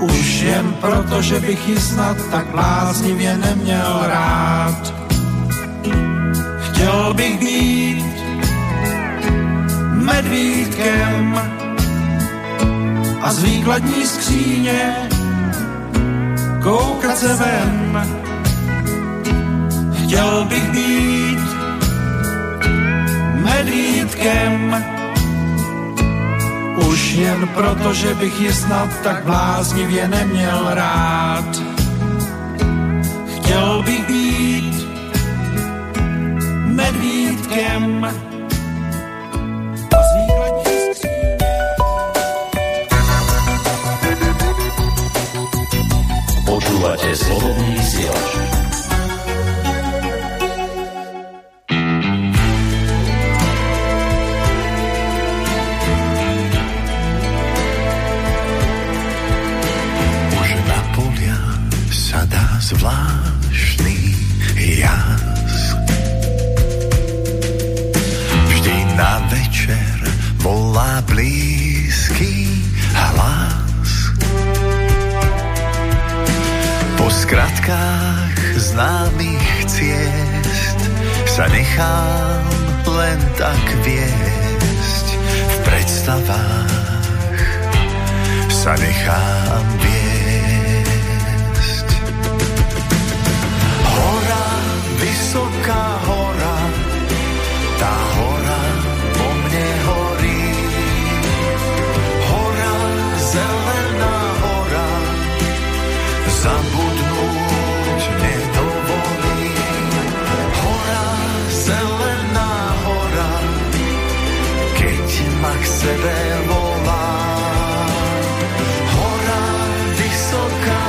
už jen proto, že bych ji snad tak bláznivě neměl rád. Chtěl bych být medvídkem a z výkladní skříně koukat se ven. Chtěl bych být medvídkem, už jen proto, že bych ji snad tak bláznivě neměl rád. Chtěl bych být medvídkem. Počúvate Slobodný vysielač. Zvláštny jas cestách známych ciest sa nechám len tak viesť, v predstavách sa nechám viesť. Hora, vysoká hora, tá hora po mne horí. Hora, zelená hora, zabudnúť nedovolí. Hora, zelená hora, keď ma k sebe volá. Hora, vysoká,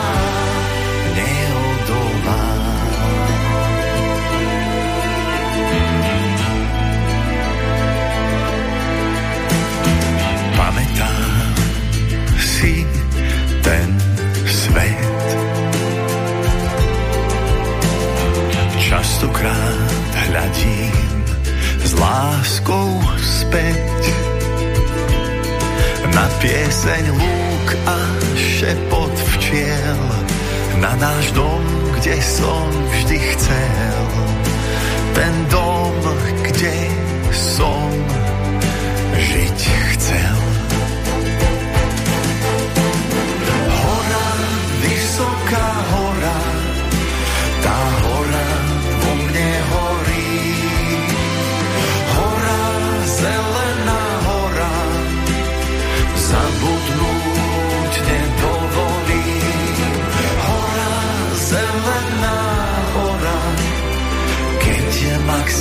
neodolá. Pamätám si ten svet, častokrát hľadím s láskou späť na pieseň lúk a šepot včiel, na náš dom, kde som vždy chcel. Ten dom, kde som žiť chcel. Hora, vysoká hora, tá hora vo mne horí. Hora, zelená hora, zabudnúť nedovolí. Hora, zelená hora, keď ma k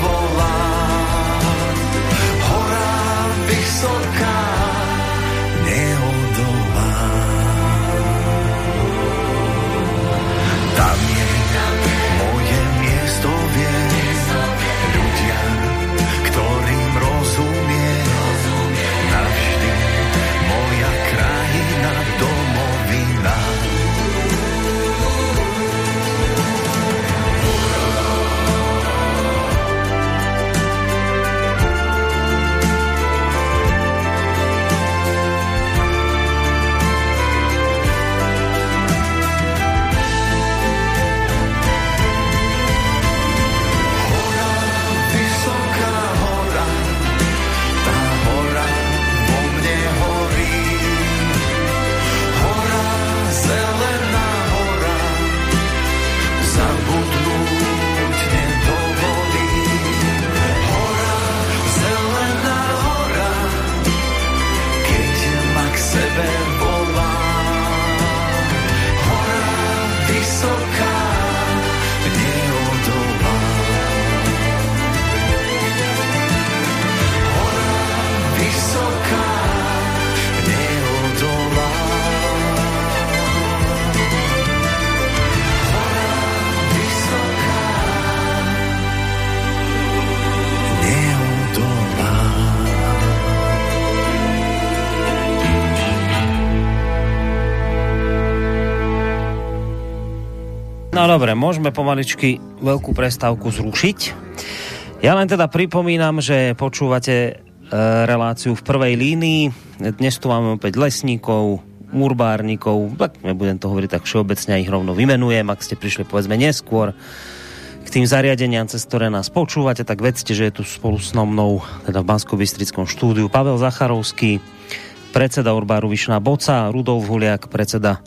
volá. Hora, vysoká, neodolá. Tam je moje miesto, viem, ľudia, ktorým rozumiem, navždy moja krajina, domovina. No dobre, môžeme pomaličky veľkú prestávku zrušiť. Ja len teda pripomínam, že počúvate e, reláciu V prvej línii. Dnes tu máme opäť lesníkov, urbárnikov, tak nebudem to hovoriť tak všeobecne, ich rovno vymenujem, ak ste prišli povedzme neskôr k tým zariadeniam, cez ktoré nás počúvate, tak vedzte, že je tu spolu so mnou, teda v Banskobystrickom štúdiu, Pavel Zacharovský, predseda urbáru Vyšná Boca, Rudolf Huliak, predseda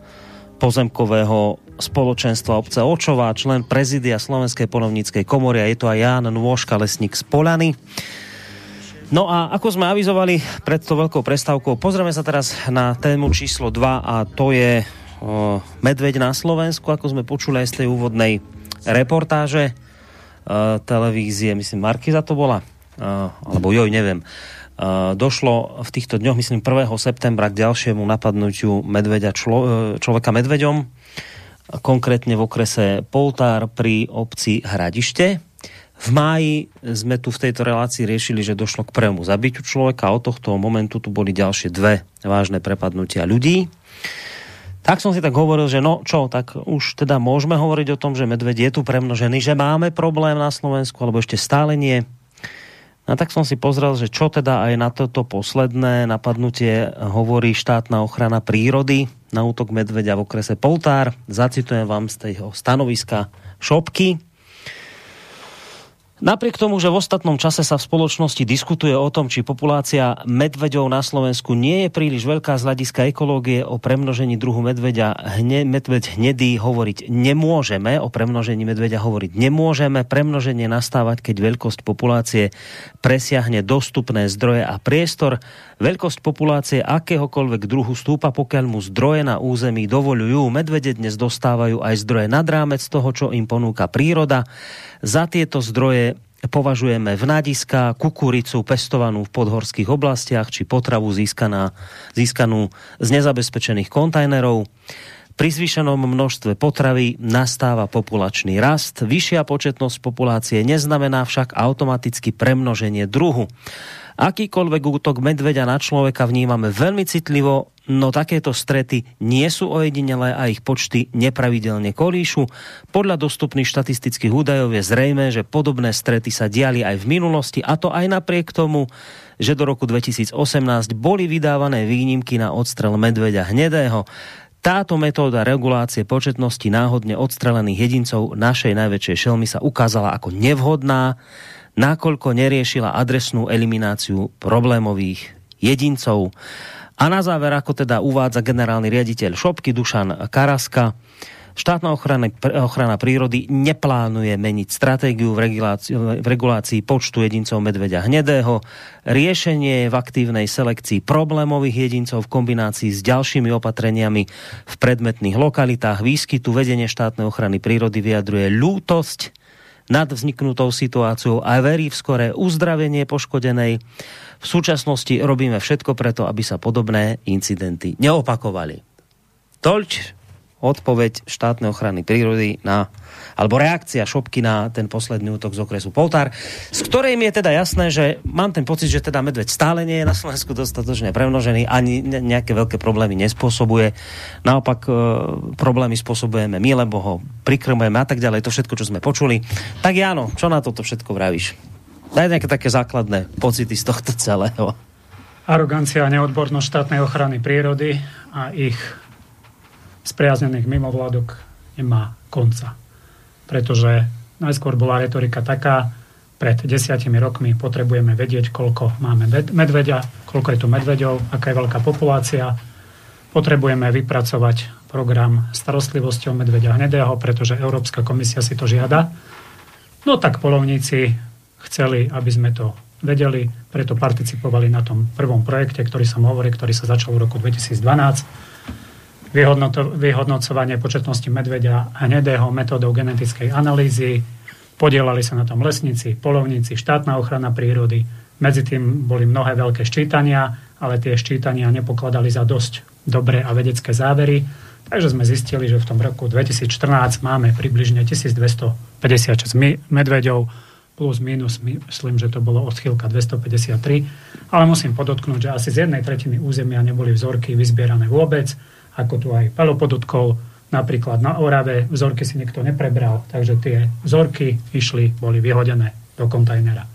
pozemkového spoločenstva obce Očová, člen prezidia Slovenskej poľovníckej komory, a je to aj Ján Nôžka, lesník z Poľany. No a ako sme avizovali pred to veľkou prestávkou, pozrieme sa teraz na tému číslo dva, a to je o, medveď na Slovensku, ako sme počuli aj z tej úvodnej reportáže e, televízie, myslím, Markiza to bola, e, alebo joj, neviem. Došlo v týchto dňoch, myslím prvého septembra, k ďalšiemu napadnutiu medveďa člo, človeka medveďom, konkrétne v okrese Poltár pri obci Hradište. V máji sme tu v tejto relácii riešili, že došlo k prvému zabitiu človeka, a od tohto momentu tu boli ďalšie dve vážne prepadnutia ľudí. Tak som si tak hovoril, že no čo, tak už teda môžeme hovoriť o tom, že medveď je tu premnožený, že máme problém na Slovensku, alebo ešte stále nie. No tak som si pozrel, že čo teda aj na toto posledné napadnutie hovorí štátna ochrana prírody na útok medveďa v okrese Poltár. Zacitujem vám z tejho stanoviska Šopky. Napriek tomu, že v ostatnom čase sa v spoločnosti diskutuje o tom, či populácia medveďov na Slovensku nie je príliš veľká z hľadiska ekológie, o premnožení druhu medveďa hne, medveď hnedý hovoriť nemôžeme, o premnožení medveďa hovoriť nemôžeme, premnoženie nastávať, keď veľkosť populácie presiahne dostupné zdroje a priestor. Veľkosť populácie akéhokoľvek druhu stúpa, pokiaľ mu zdroje na území dovoľujú. Medvede dnes dostávajú aj zdroje nad rámec toho, čo im ponúka príroda. Za tieto zdroje považujeme vnadiska, kukuricu pestovanú v podhorských oblastiach či potravu získaná, získanú z nezabezpečených kontajnerov. Pri zvýšenom množstve potravy nastáva populačný rast. Vyššia početnosť populácie neznamená však automaticky premnoženie druhu. Akýkoľvek útok medveďa na človeka vnímame veľmi citlivo, no takéto strety nie sú ojedinelé a ich počty nepravidelne kolíšu. Podľa dostupných štatistických údajov je zrejmé, že podobné strety sa diali aj v minulosti, a to aj napriek tomu, že do roku dvetisícosemnásť boli vydávané výnimky na odstrel medveďa hnedého. Táto metóda regulácie početnosti náhodne odstrelených jedincov našej najväčšej šelmy sa ukázala ako nevhodná, nakoľko neriešila adresnú elimináciu problémových jedincov. A na záver, ako teda uvádza generálny riaditeľ Šopky Dušan Karaska, štátna ochrana, ochrana prírody neplánuje meniť stratégiu v regulácii, v regulácii počtu jedincov medveďa hnedého. Riešenie je v aktívnej selekcii problémových jedincov v kombinácii s ďalšími opatreniami v predmetných lokalitách výskytu. Vedenie štátnej ochrany prírody vyjadruje ľútosť nad vzniknutou situáciou a verí v skoré uzdravenie poškodenej. V súčasnosti robíme všetko preto, aby sa podobné incidenty neopakovali. Toľč odpoveď štátnej ochrany prírody na, alebo reakcia Šopky na ten posledný útok z okresu Poltár, z ktorej mi je teda jasné, že mám ten pocit, že teda medveď stále nie je na Slovensku dostatočne premnožený, ani nejaké veľké problémy nespôsobuje. Naopak e, problémy spôsobujeme my, lebo ho prikrmujeme a tak ďalej, to všetko, čo sme počuli. Tak Jáno, čo na toto všetko vravíš? Daj nejaké také základné pocity z tohto celého. Arogancia a neodbornosť štátnej ochrany prírody a ich spriaznených mimovládok nemá konca. Pretože najskôr bola retorika taká, pred desiatimi rokmi potrebujeme vedieť, koľko máme medveďa, koľko je tu medveďov, aká je veľká populácia. Potrebujeme vypracovať program starostlivosti o medveďa hnedého, pretože Európska komisia si to žiada. No tak poľovníci chceli, aby sme to vedeli, preto participovali na tom prvom projekte, ktorý som hovoril, ktorý sa začal v roku dvetisícdvanásť. Vyhodnocovanie početnosti medveďa hnedého metodou genetickej analýzy. Podielali sa na tom lesníci, poľovníci, štátna ochrana prírody. Medzi tým boli mnohé veľké ščítania, ale tie ščítania nepokladali za dosť dobré a vedecké závery. Takže sme zistili, že v tom roku dvetisícštrnásť máme približne tisícdvestopäťdesiatšesť medveďov, plus minus, myslím, že to bolo odchýlka dvestopäťdesiattri. Ale musím podotknúť, že asi z jednej tretiny územia neboli vzorky vyzbierané vôbec, ako tu aj Palo podotkol, napríklad na Orave vzorky si nikto neprebral, takže tie vzorky išli, boli vyhodené do kontajnera.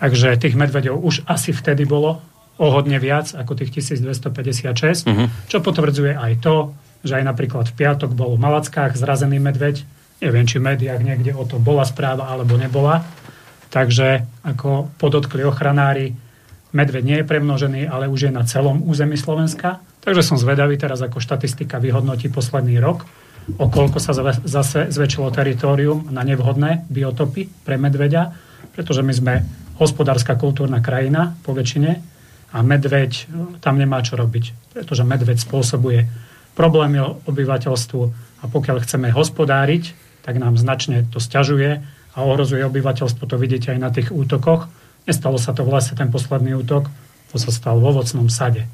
Takže tých medveďov už asi vtedy bolo o hodne viac ako tých tisícdvestopäťdesiatšesť, uh-huh. Čo potvrdzuje aj to, že aj napríklad v piatok bol v Malackách zrazený medveď. Neviem, či v médiách niekde o tom bola správa alebo nebola. Takže, ako podotkli ochranári, medveď nie je premnožený, ale už je na celom území Slovenska. Takže som zvedavý teraz, ako štatistika vyhodnotí posledný rok, o koľko sa zase zväčšilo teritorium na nevhodné biotopy pre medveďa, pretože my sme hospodárska kultúrna krajina po väčšine a medveď tam nemá čo robiť, pretože medveď spôsobuje problémy obyvateľstvu a pokiaľ chceme hospodáriť, tak nám značne to sťažuje a ohrozuje obyvateľstvo, to vidíte aj na tých útokoch. Nestalo sa to v lese, ten posledný útok, to sa stalo v ovocnom sade.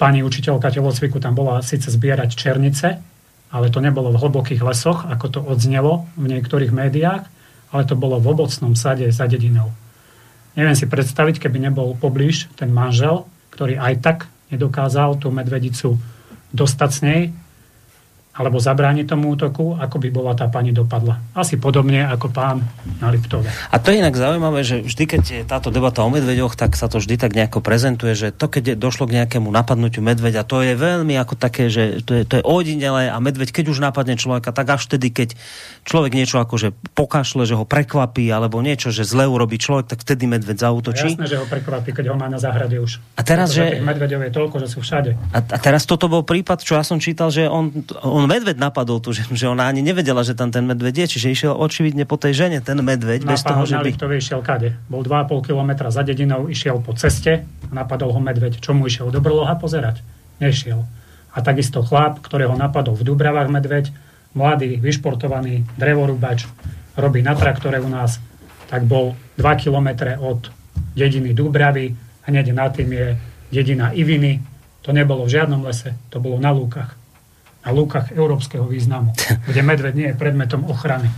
Pani učiteľka telocviku tam bola síce zbierať černice, ale to nebolo v hlbokých lesoch, ako to odznelo v niektorých médiách, ale to bolo v ovocnom sade za dedinou. Neviem si predstaviť, keby nebol poblíž ten manžel, ktorý aj tak nedokázal tú medvedicu dostať s nej, alebo zabrániť tomu útoku, ako by bola tá pani dopadla. Asi podobne ako pán na Liptove. A to je inak zaujímavé, že vždy, keď je táto debata o medveďoch, tak sa to vždy tak nejako prezentuje, že to, keď došlo k nejakému napadnutiu medveďa, to je veľmi ako také, že to je, to je ojedinelé a medveď, keď už napadne človeka, tak až vtedy, keď človek niečo akože pokašle, že ho prekvapí, alebo niečo, že zle urobí človek, tak vtedy medveď zaútočí. No jasné, že ho prekvapí, keď ho má na záhrade už. A teraz, pretože že... tých medveďov je toľko, že sú všade. A, a teraz toto bol prípad, čo ja som čítal, že on, on medveď napadol tu, že, že ona ani nevedela, že tam ten medveď je, čiže išiel očividne po tej žene ten medveď. Napad bez toho, že by... Liptove išiel kade. Bol dva a pol kilometra za dedinou, išiel po ceste a napadol ho medveď. Čo mu išiel do brloha pozerať? Nešiel. A takisto chlap, ktorého napadol v Dubravách medveď, mladý, vyšportovaný drevorúbač, robí na traktore u nás, tak bol dva kilometre od dediny Dúbravy a hneď nad tým je dedina Iviny. To nebolo v žiadnom lese, to bolo na lúkach. Na lúkach európskeho významu, kde medveď nie je predmetom ochrany.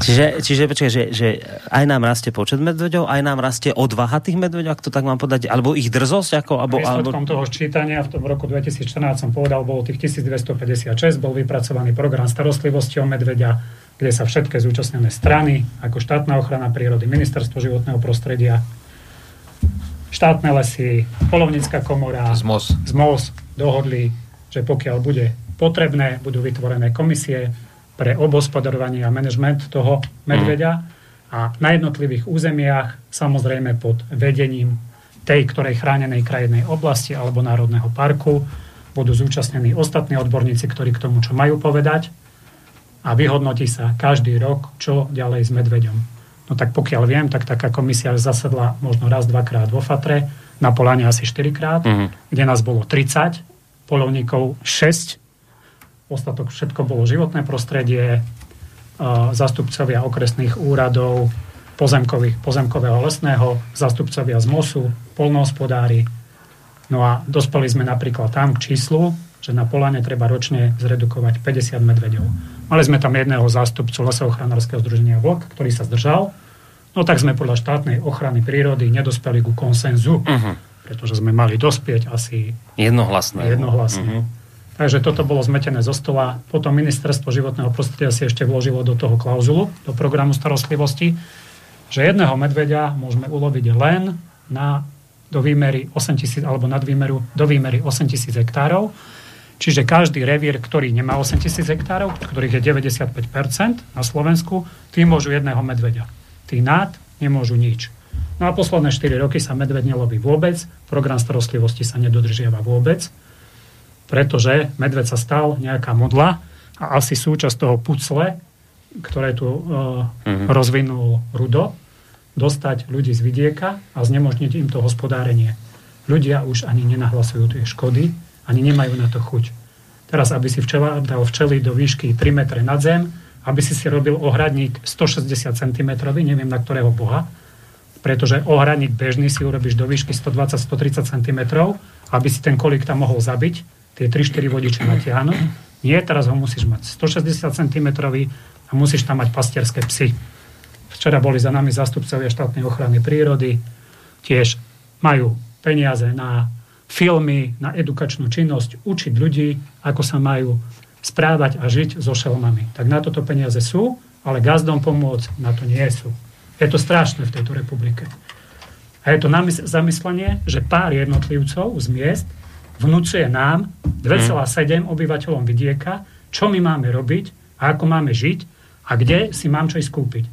Čiže, čiže počkaj, že, že aj nám rastie počet medveďov, aj nám rastie odvaha tých medveďov, ak to tak mám podať, alebo ich drzosť? Ako, alebo, výsledkom alebo... toho ščítania v roku dvetisícštrnásť som povedal, bolo tých tisícdvestopäťdesiatšesť, bol vypracovaný program starostlivosti o medveďa, kde sa všetky zúčastnené strany, ako štátna ochrana prírody, ministerstvo životného prostredia, štátne lesy, poľovnícka komora, zmoz, dohodli, že pokiaľ bude potrebné, budú vytvorené komisie pre obhospodarovanie a manažment toho medveďa a na jednotlivých územiach, samozrejme pod vedením tej, ktorej chránenej krajinej oblasti alebo národného parku, budú zúčastnení ostatní odborníci, ktorí k tomu, čo majú povedať, a vyhodnotí sa každý rok, čo ďalej s medveďom. No tak pokiaľ viem, tak taká komisia zasedla možno raz, dvakrát vo Fatre, na Poľane asi štyrikrát, mm-hmm. kde nás bolo tridsať, poľovníkov šesť, ostatok všetko bolo životné prostredie, zástupcovia okresných úradov, pozemkových, pozemkového lesného, zástupcovia z MOSu, poľnohospodári. No a dospeli sme napríklad tam k číslu, že na Poľane treba ročne zredukovať päťdesiat medveďov. Mali sme tam jedného zástupcu Lesoochranárskeho združenia Vlk, ktorý sa zdržal. No tak sme podľa štátnej ochrany prírody nedospeli ku konsenzu, uh-huh. pretože sme mali dospieť asi jednohlasné. jednohlasné. Uh-huh. Takže toto bolo zmetené zo stola. Potom ministerstvo životného prostredia si ešte vložilo do toho klauzulu, do programu starostlivosti, že jedného medveďa môžeme uloviť len na, do výmery osemtisíc alebo nad výmeru do výmery osemtisíc hektárov. Čiže každý revír, ktorý nemá osemtisíc hektárov, ktorých je deväťdesiatpäť percent na Slovensku, tí môžu jedného medveďa. Tí nad nemôžu nič. No a posledné štyri roky sa medveď neloví vôbec, program starostlivosti sa nedodržiava vôbec, pretože medveď sa stal nejaká modla a asi súčasť toho pucle, ktoré tu e, mm-hmm. rozvinul Rudo, dostať ľudí z vidieka a znemožniť im to hospodárenie. Ľudia už ani nenahlasujú tie škody, ani nemajú na to chuť. Teraz, aby si včela dal včely do výšky tri metre nad zem, aby si si robil ohradník stošesťdesiat centimetrov, neviem na ktorého boha, pretože ohradník bežný si urobíš do výšky stodvadsať až stotridsať centimetrov, aby si ten kolík tam mohol zabiť, tie tri štyri vodiče natiahnuť. Nie, teraz ho musíš mať stošesťdesiat centimetrov a musíš tam mať pastierské psy. Včera boli za nami zástupcovia štátnej ochrany prírody, tiež majú peniaze na filmy, na edukačnú činnosť, učiť ľudí, ako sa majú správať a žiť so šelmami. Tak na toto peniaze sú, ale gazdom pomôcť na to nie sú. Je to strašné v tejto republike. A je to namys- zamyslenie, že pár jednotlivcov z miest vnúcuje nám dva celé sedem obyvateľom vidieka, čo my máme robiť a ako máme žiť a kde si mám čo ísť kúpiť.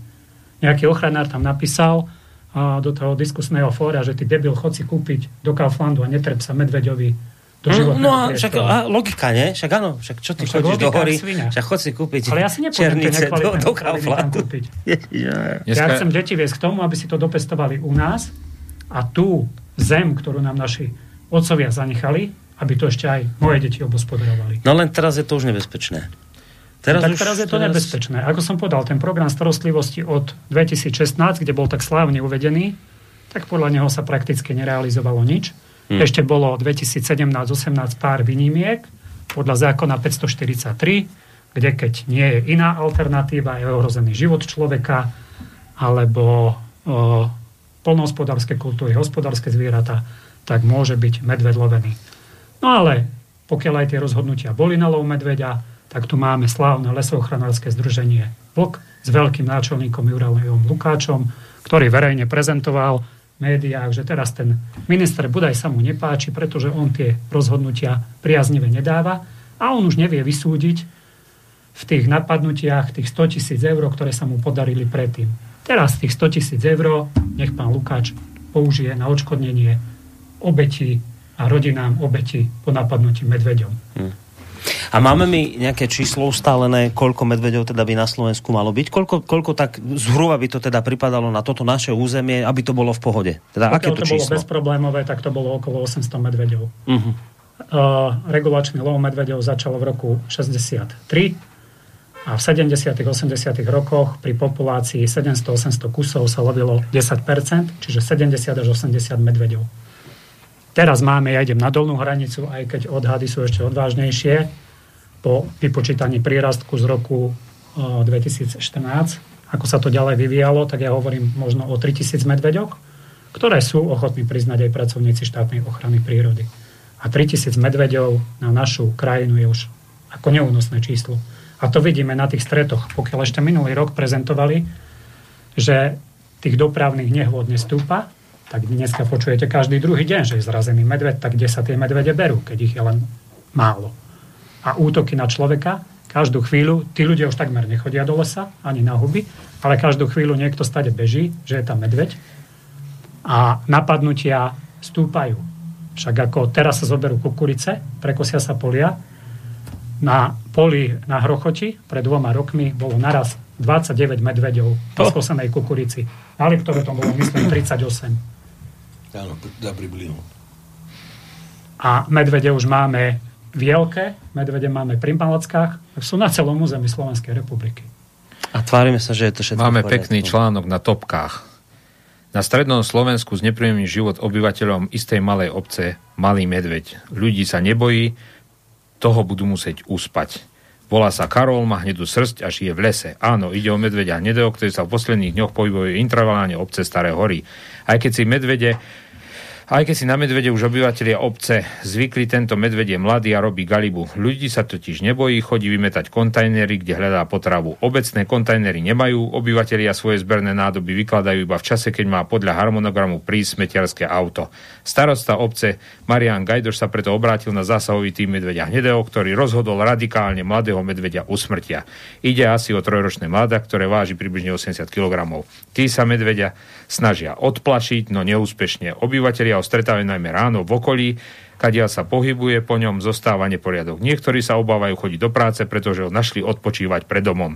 Nejaký ochranár tam napísal uh, do toho diskusného fóra, že ty debil, chod si kúpiť do Kauflandu a netreb sa medveďovi do životného. No, no a však a logika, nie? Však áno, však čo ty no, chodíš do hory? Však chod si kúpiť černice. Ale ja si nepôjdem tie nekvalitné potraviny tam kúpiť. Yeah. Ja chcem deti viesť k tomu, aby si to dopestovali u nás a tú zem, ktorú nám naši otcovia zanechali, aby to ešte aj moje deti obospodarovali. No len teraz je to už nebezpečné. Teraz no, tak už, teraz je to teraz... nebezpečné. Ako som povedal, ten program starostlivosti od dvetisícšestnásť, kde bol tak slávne uvedený, tak podľa neho sa prakticky nerealizovalo nič. Hmm. Ešte bolo dvetisícsedemnásť osemnásť pár výnimiek podľa zákona päťstoštyridsaťtri, kde keď nie je iná alternatíva, je ohrozený život človeka alebo o, poľnohospodárske kultúry, hospodárske zvieratá, tak môže byť medveď lovený. No ale pokiaľ aj tie rozhodnutia boli na lov medveďa, tak tu máme slávne lesoochranárske združenie Vlk s veľkým náčelníkom Jurajom Lukáčom, ktorý verejne prezentoval v médiách, že teraz ten minister Budaj sa mu nepáči, pretože on tie rozhodnutia priaznive nedáva a on už nevie vysúdiť v tých napadnutiach tých sto tisíc eur, ktoré sa mu podarili predtým. Teraz tých sto tisíc eur nech pán Lukáč použije na odškodnenie obetí a rodinám obetí po napadnutí medveďom. Hmm. A máme mi nejaké číslo ustálené, koľko medveďov teda by na Slovensku malo byť? Koľko, koľko tak zhruba by to teda pripadalo na toto naše územie, aby to bolo v pohode? Teda, aké to, to číslo? Bolo bezproblémové, tak to bolo okolo osemsto medveďov. Uh-huh. Uh, regulačný lov medveďov začal v roku šesťdesiattri a v sedemdesiatych, osemdesiatych rokoch pri populácii sedemsto až osemsto kusov sa lovilo desať percent, čiže sedemdesiat až osemdesiat medveďov. Teraz máme, ja idem na dolnú hranicu, aj keď odhady sú ešte odvážnejšie, po vypočítaní prírastku z roku dvetisícštrnásť, ako sa to ďalej vyvíjalo, tak ja hovorím možno o tritisíc medveďoch, ktoré sú ochotní priznať aj pracovníci štátnej ochrany prírody. A tritisíc medveďov na našu krajinu je už ako neúnosné číslo. A to vidíme na tých stretoch. Pokiaľ ešte minulý rok prezentovali, že tých dopravných nehôd nestúpa, tak dneska počujete každý druhý deň, že je zrazený medveď, tak kde sa tie medvede berú, keď ich je len málo. A útoky na človeka, každú chvíľu, tí ľudia už takmer nechodia do lesa, ani na huby, ale každú chvíľu niekto stade beží, že je tam medveď a napadnutia stúpajú. Však ako teraz sa zoberú kukurice, prekosia sa polia, na poli na Hrochoti pred dvoma rokmi bolo naraz dvadsaťdeväť medveďov po skosenej kukurici. Na Liptove to bolo, myslím, tridsaťosem. Áno, dá priblinu. A medvede už máme v Jelke, medvede máme pri Malackách, sú na celom území Slovenskej republiky. A tvárime sa, že je to všetko. Máme pekný článok na Topkách. Na strednom Slovensku znepríjemní život obyvateľom istej malej obce Malý medveď. Ľudí sa nebojí, toho budú musieť uspať. Volá sa Karol, má hnedú srsť a žije v lese. Áno, ide o medveďa hnedého, ktorý sa v posledných dňoch pohybuje intravalálne obce Staré hory. Aj keď si medvede Aj keď si na medvede už obyvatelia obce zvykli, tento medved je mladý a robí galibu. Ľudí sa totiž nebojí, chodí vymetať kontajnery, kde hľadá potravu. Obecné kontajnery nemajú, obyvatelia svoje zberné nádoby vykladajú iba v čase, keď má podľa harmonogramu prísť smetiarské auto. Starosta obce Marian Gajdoš sa preto obrátil na zásahový tím medveďa hnedého, ktorý rozhodol radikálne mladého medveďa usmrtia. Ide asi o trojročné mláda, ktoré váži približne osemdesiat kilogramov. Tí sa medveďa snažia odplašiť, no neúspešne. Obyvatelia ho stretávajú najmä ráno v okolí, kadiaľ sa pohybuje, po ňom zostáva neporiadok. Niektorí sa obávajú chodiť do práce, pretože ho našli odpočívať pred domom.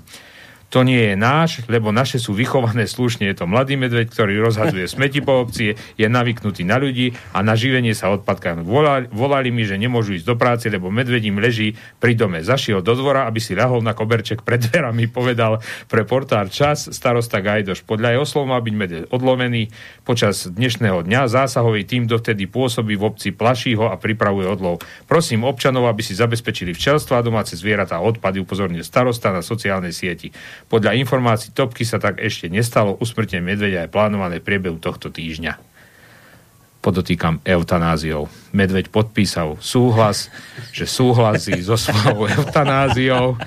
To nie je náš, lebo naše sú vychované slušne. Je to mladý medveď, ktorý rozhadzuje smeti po obci, je navyknutý na ľudí a na živenie sa odpadkami. Volali, volali mi, že nemôžu ísť do práce, lebo medvedím leží pri dome. Zašiel do dvora, aby si ľahol na koberček pred dverami, povedal pre portál Čas starosta Gajdoš. Podľa jeho slov má byť medveď odlovený počas dnešného dňa. Zásahový tím dovtedy pôsobí v obci, plaší ho a pripravuje odlov. Prosím občanov, aby si zabezpečili včelstva a domáce zvieratá odpady, upozornil starosta na sociálnej sieti. Podľa informácií Topky sa tak ešte nestalo, usmrtenie medveďa je plánované priebehu tohto týždňa. Podotýkam eutanáziou. Medveď podpísal súhlas, že súhlasí so svojou eutanáziou,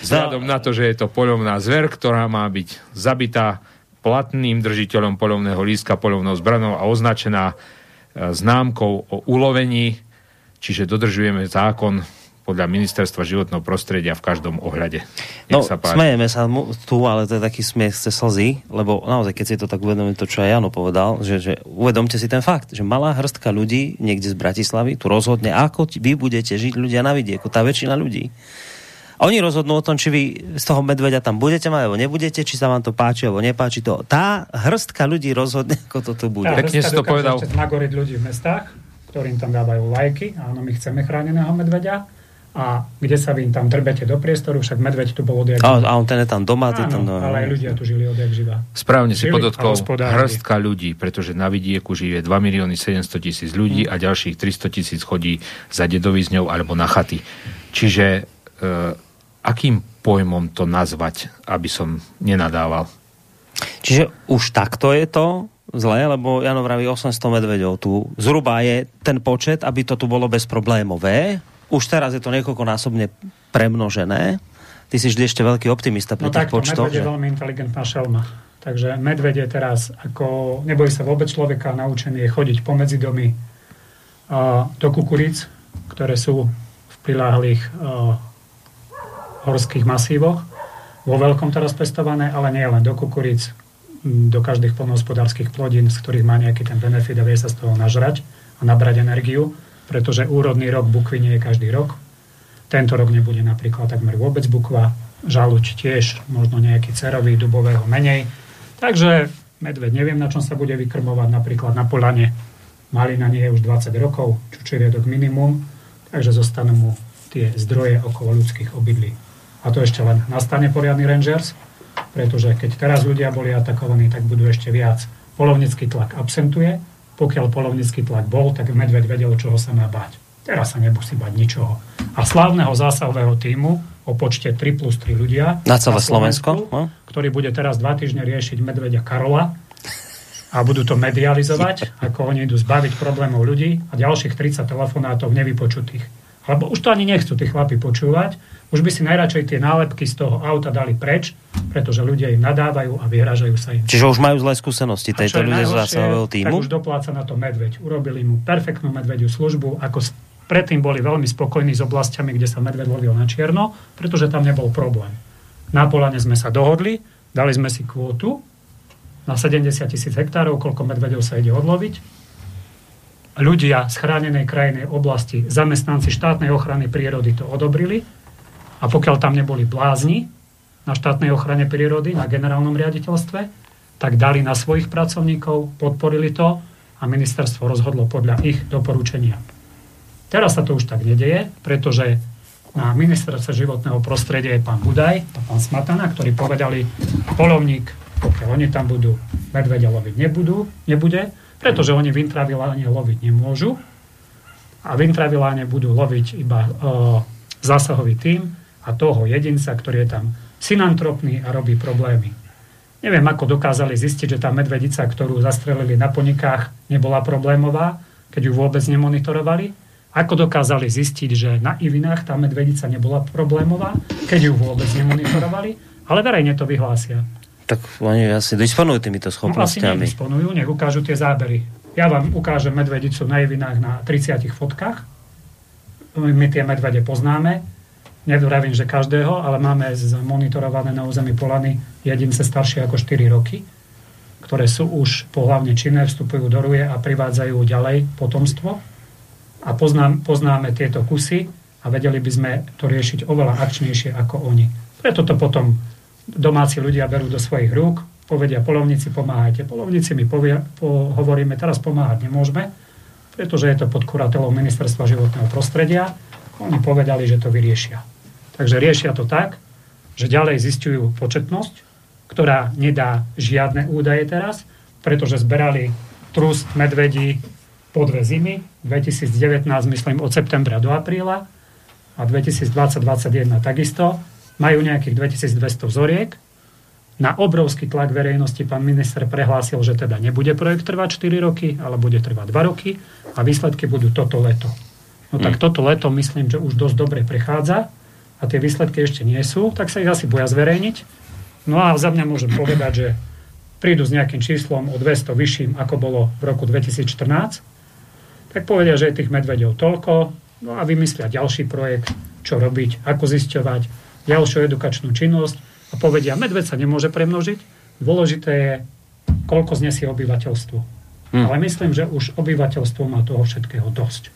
vzhľadom na to, že je to poľovná zver, ktorá má byť zabitá platným držiteľom poľovného lístka, poľovnou zbranou a označená známkou o ulovení, čiže dodržujeme zákon podľa ministerstva životného prostredia v každom ohľade. Nech no, sa smejeme sa tu, ale to je taký smiech cez slzy, lebo naozaj, keď si to tak uvedomím, to, čo aj Jano povedal, že, že uvedomte si ten fakt, že malá hrstka ľudí niekde z Bratislavy tu rozhodne, ako vy budete žiť ľudia na vidieku, tá väčšina ľudí. A oni rozhodnú o tom, či vy z toho medveďa tam budete mať, alebo nebudete, či sa vám to páči, alebo nepáči to. Tá hrstka ľudí rozhodne, ako to tu bude. Tá hrstka dokáže povedal... ešte nagoriť ľudí v mestách, ktorým tam dávajú lajky, áno, my chceme chráneného medveďa. A kde sa vy tam trbete do priestoru, však medveď tu bol odjak živa. A on ten je tam doma, áno, tam doma. Ale aj ľudia tu žili odjak živa. Správne si podotkol, hrstka ľudí, pretože na vidieku žije dva milióny sedemsto tisíc ľudí mm. a ďalších tristo tisíc chodí za dedovizňou alebo na chaty. Čiže e, akým pojmom to nazvať, aby som nenadával? Čiže už takto je to zle, lebo Jano vraví osemsto medveďov tu. Zhruba je ten počet, aby to tu bolo bezproblémové. Už teraz je to niekoľkonásobne premnožené. Ty si vždy ešte veľký optimista pri no tých počtoch. No takto, Medveď je veľmi inteligentná šelma. Takže Medveď je teraz ako... Nebojí sa vôbec človeka, naučený je chodiť pomedzi domy uh, do kukuríc, ktoré sú v priláhlých uh, horských masívoch. Vo veľkom teraz pestované, ale nie len do kukuríc, do každých poľnohospodárskych plodín, z ktorých má nejaký ten benefit a vie sa z toho nažrať a nabrať energiu, pretože úrodný rok bukvy nie je každý rok. Tento rok nebude napríklad takmer vôbec bukva, žaluť tiež, možno nejaký cerový, dubového menej. Takže medveď neviem, na čom sa bude vykrmovať, napríklad na Poľane. Malina nie je už dvadsať rokov, čučoriadok minimum, takže zostanú mu tie zdroje okolo ľudských obydlí. A to ešte len nastane poriadny rangers, pretože keď teraz ľudia boli atakovaní, tak budú ešte viac. Poľovnícky tlak absentuje, pokiaľ poľovnícky tlak bol, tak medveď vedel, čoho sa má báť. Teraz sa nemusí bať ničoho. A slávneho zásahového tímu o počte tri plus tri ľudia na celé Slovensko, no? Ktorý bude teraz dva týždne riešiť medveďa Karola a budú to medializovať, ako oni idú zbaviť problémov ľudí a ďalších tridsať telefonátov nevypočutých. Lebo už to ani nechcú tí chlapi počúvať, už by si najradšej tie nálepky z toho auta dali preč, pretože ľudia im nadávajú a vyhražajú sa im. Čiže už majú zlé skúsenosti tejto ľudia z zásahového tímu? Tak už dopláca na to medveď. Urobili mu perfektnú medvediu službu, ako predtým boli veľmi spokojní s oblastiami, kde sa medveď lovil na čierno, pretože tam nebol problém. Na Poľane sme sa dohodli, dali sme si kvótu na sedemdesiat tisíc hektárov, koľko medveďov sa ide odloviť. Ľudia z chránenej krajinej oblasti, zamestnanci štátnej ochrany prírody to odobrili a pokiaľ tam neboli blázni na štátnej ochrane prírody, na generálnom riaditeľstve, tak dali na svojich pracovníkov, podporili to a ministerstvo rozhodlo podľa ich doporučenia. Teraz sa to už tak nedeje, pretože na ministerstve životného prostredia je pán Budaj a pán Smatana, ktorí povedali, poľovník, pokiaľ oni tam budú, medvedia loviť nebudú, nebude, pretože oni vintraviláne loviť nemôžu a vintraviláne budú loviť iba e, zásahový tím a toho jedinca, ktorý je tam synantropný a robí problémy. Neviem, ako dokázali zistiť, že tá medvedica, ktorú zastrelili na Ponikách, nebola problémová, keď ju vôbec nemonitorovali. Ako dokázali zistiť, že na Ivinách tá medvedica nebola problémová, keď ju vôbec nemonitorovali, ale verejne to vyhlásia. Tak oni asi disponujú týmito schopnostiami. No, asi nedisponujú, nech ukážu tie zábery. Ja vám ukážem medvedicu na Ivinách na tridsiatich fotkách. My tie medvede poznáme. Nevravím, že každého, ale máme zmonitorované na území Poľany jedince staršie ako štyri roky, ktoré sú už pohlavne činné, vstupujú do ruje a privádzajú ďalej potomstvo. A poznám, poznáme tieto kusy a vedeli by sme to riešiť oveľa akčnejšie ako oni. Preto to potom domáci ľudia berú do svojich rúk, povedia poľovníci, pomáhajte. Poľovníci my povia, po, hovoríme, teraz pomáhať nemôžeme, pretože je to pod kuratelou ministerstva životného prostredia. Oni povedali, že to vyriešia. Takže riešia to tak, že ďalej zistujú početnosť, ktorá nedá žiadne údaje teraz, pretože zberali trust medvedí po dve zimy, dvetisícdevätnásť, myslím, od septembra do apríla a dvetisícdvadsať dvetisícdvadsaťjeden takisto. Majú nejakých dvetisícdvesto vzoriek. Na obrovský tlak verejnosti pán minister prehlásil, že teda nebude projekt trvať štyri roky, ale bude trvať dva roky a výsledky budú toto leto. No tak toto leto myslím, že už dosť dobre prechádza a tie výsledky ešte nie sú, tak sa ich asi boja zverejniť. No a za mňa môžem povedať, že prídu s nejakým číslom o dvesto vyšším, ako bolo v roku dvetisícštrnásť, tak povedia, že je tých medveďov toľko, no a vymyslia ďalší projekt, čo robiť, ako zisťovať, ďalšiu edukačnú činnosť a povedia, medveď sa nemôže premnožiť, dôležité je, koľko znesie obyvateľstvo. Hmm. Ale myslím, že už obyvateľstvo má toho všetkého dosť.